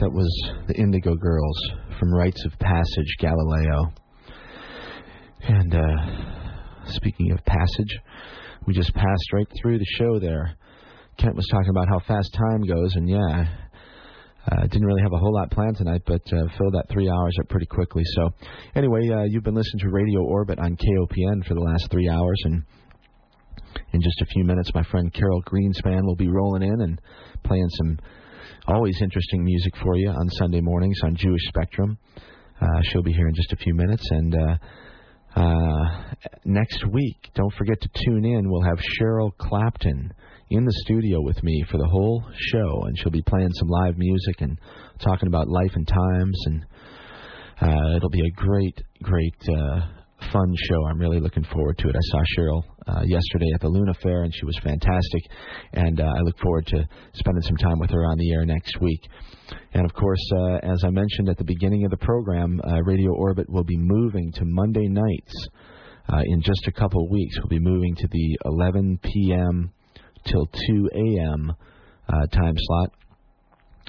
That was the Indigo Girls from Rites of Passage, Galileo. And uh, speaking of passage, we just passed right through the show there. Kent was talking about how fast time goes, and yeah, Uh, didn't really have a whole lot planned tonight, but uh, filled that three hours up pretty quickly. So anyway, uh, you've been listening to Radio Orbit on K O P N for the last three hours, and in just a few minutes, my friend Carol Greenspan will be rolling in and playing some always interesting music for you on Sunday mornings on Jewish Spectrum. Uh, she'll be here in just a few minutes, and uh, uh, next week, don't forget to tune in. We'll have Cheryl Clapton in the studio with me for the whole show, and she'll be playing some live music and talking about life and times, and uh, it'll be a great, great uh, fun show. I'm really looking forward to it. I saw Cheryl uh, yesterday at the Luna Fair, and she was fantastic, and uh, I look forward to spending some time with her on the air next week. And, of course, uh, as I mentioned at the beginning of the program, uh, Radio Orbit will be moving to Monday nights uh, in just a couple weeks. We'll be moving to the eleven p.m. till two a.m. Uh, time slot,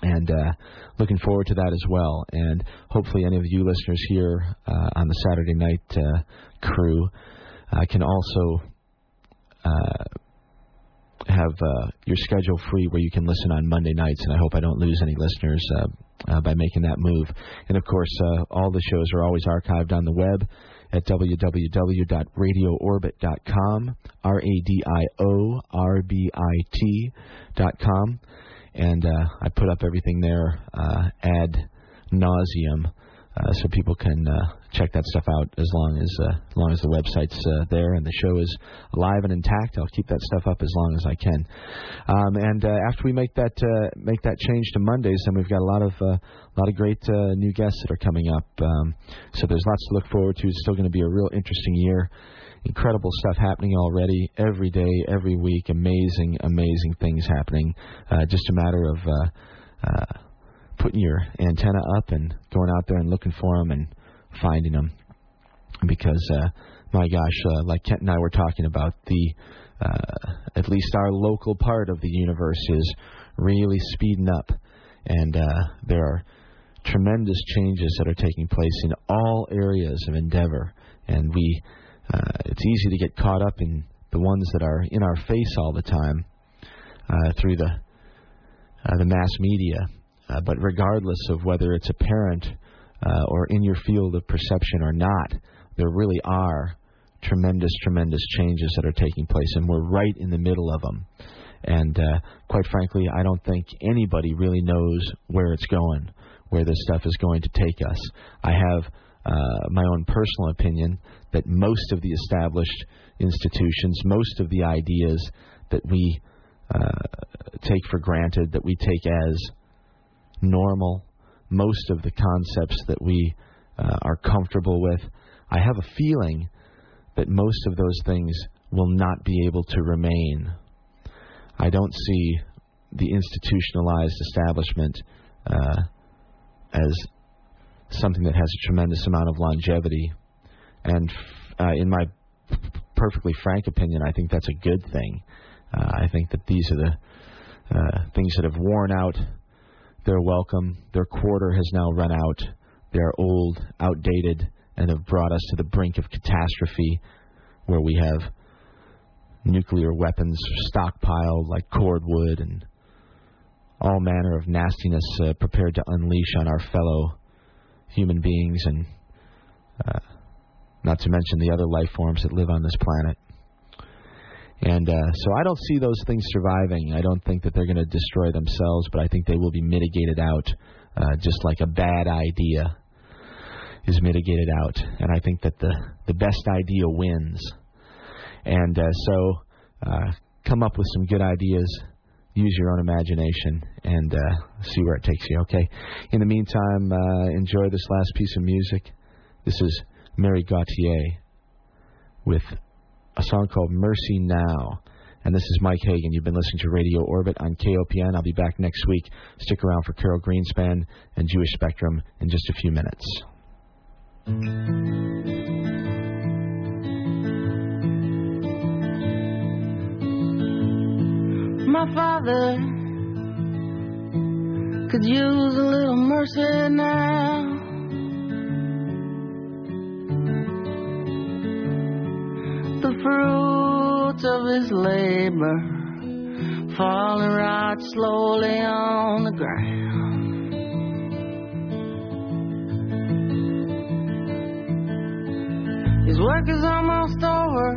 and uh, looking forward to that as well. And hopefully any of you listeners here uh, on the Saturday night uh, crew uh, can also uh, have uh, your schedule free where you can listen on Monday nights, and I hope I don't lose any listeners uh, uh, by making that move. And, of course, uh, all the shows are always archived on the web at w w w dot radio orbit dot com, R A D I O R B I T dot com. And uh, I put up everything there uh, ad nauseum, uh, so people can uh, check that stuff out as long as, uh, as, long as the website's uh, there and the show is live and intact. I'll keep that stuff up as long as I can. Um, and uh, after we make that uh, make that change to Mondays, then we've got a lot of uh, a lot of great uh, new guests that are coming up. Um, so there's lots to look forward to. It's still going to be a real interesting year. Incredible stuff happening already every day, every week. Amazing, amazing things happening. Uh, just a matter of uh, uh, putting your antenna up and going out there and looking for them and finding them. Because, uh, my gosh, uh, like Kent and I were talking about, the uh, at least our local part of the universe is really speeding up. And uh, there are tremendous changes that are taking place in all areas of endeavor. And we... Uh, it's easy to get caught up in the ones that are in our face all the time uh, through the uh, the mass media. Uh, but regardless of whether it's apparent uh, or in your field of perception or not, there really are tremendous, tremendous changes that are taking place, and we're right in the middle of them. And uh, quite frankly, I don't think anybody really knows where it's going, where this stuff is going to take us. I have uh, my own personal opinion that most of the established institutions, most of the ideas that we uh, take for granted, that we take as normal, most of the concepts that we uh, are comfortable with, I have a feeling that most of those things will not be able to remain. I don't see the institutionalized establishment uh, as something that has a tremendous amount of longevity. And uh, in my perfectly frank opinion, I think that's a good thing. Uh, I think that these are the uh, things that have worn out their welcome. Their quarter has now run out. They are old, outdated, and have brought us to the brink of catastrophe where we have nuclear weapons stockpiled like cordwood and all manner of nastiness uh, prepared to unleash on our fellow human beings and... Uh, Not to mention the other life forms that live on this planet. And uh, so I don't see those things surviving. I don't think that they're going to destroy themselves, but I think they will be mitigated out, uh, just like a bad idea is mitigated out. And I think that the, the best idea wins. And uh, so uh, come up with some good ideas. Use your own imagination and uh, see where it takes you, okay? In the meantime, uh, enjoy this last piece of music. This is Mary Gautier with a song called Mercy Now. And this is Mike Hagan. You've been listening to Radio Orbit on K O P N. I'll be back next week. Stick around for Carol Greenspan and Jewish Spectrum in just a few minutes. My father could use a little mercy now. The fruits of his labor falling right slowly on the ground. His work is almost over.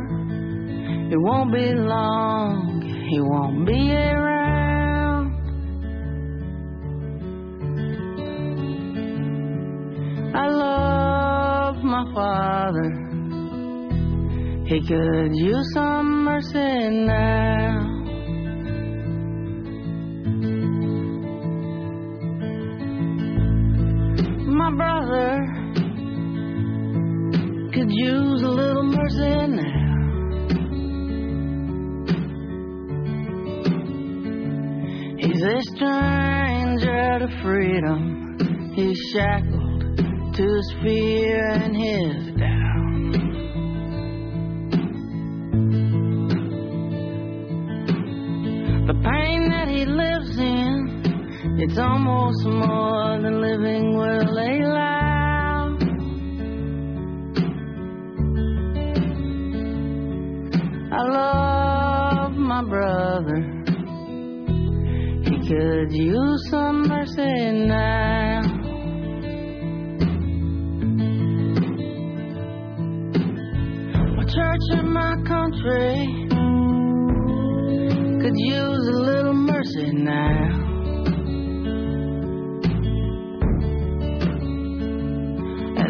It won't be long. He won't be around. I love my father. He could use some mercy now. My brother could use a little mercy now. He's a stranger to freedom. He's shackled to his fear and his doubt. The pain that he lives in, it's almost more than living will allow. I love my brother. He could use some mercy now. My church and my country could use a little mercy now.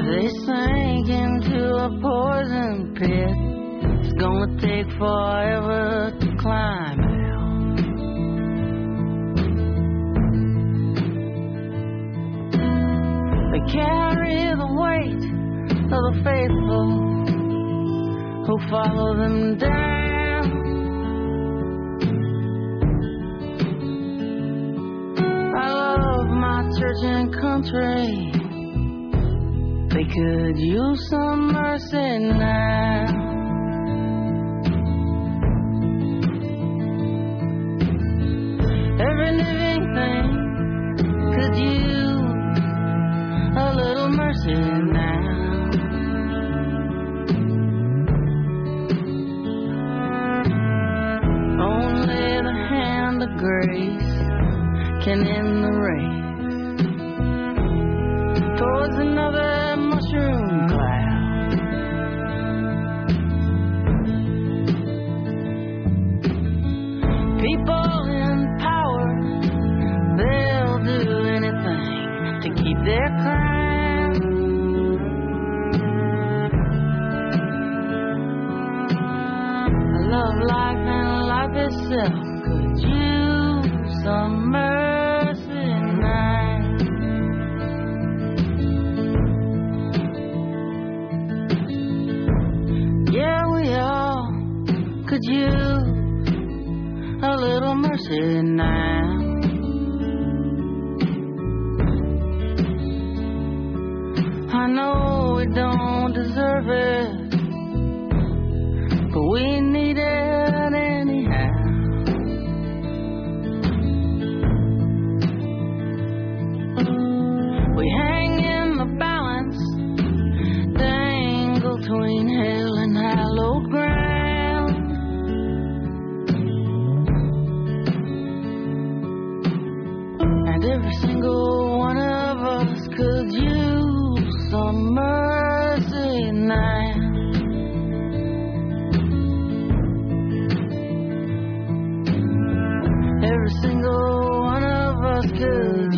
They sank into a poison pit. It's gonna take forever to climb out. They carry the weight of the faithful who follow them down. I love my church and country. They could use some mercy now. Every living thing could use a little mercy now. Only the hand of grace can end the race towards another mushroom cloud. People in power, they'll do anything to keep their crown. Love life and life itself could use some mercy now. Could use a little mercy now. I know we don't deserve it, but we need it anyhow. We hang in the balance, dangle between hell and hallowed ground. Every single one of us could use some mercy now. Every single one of us could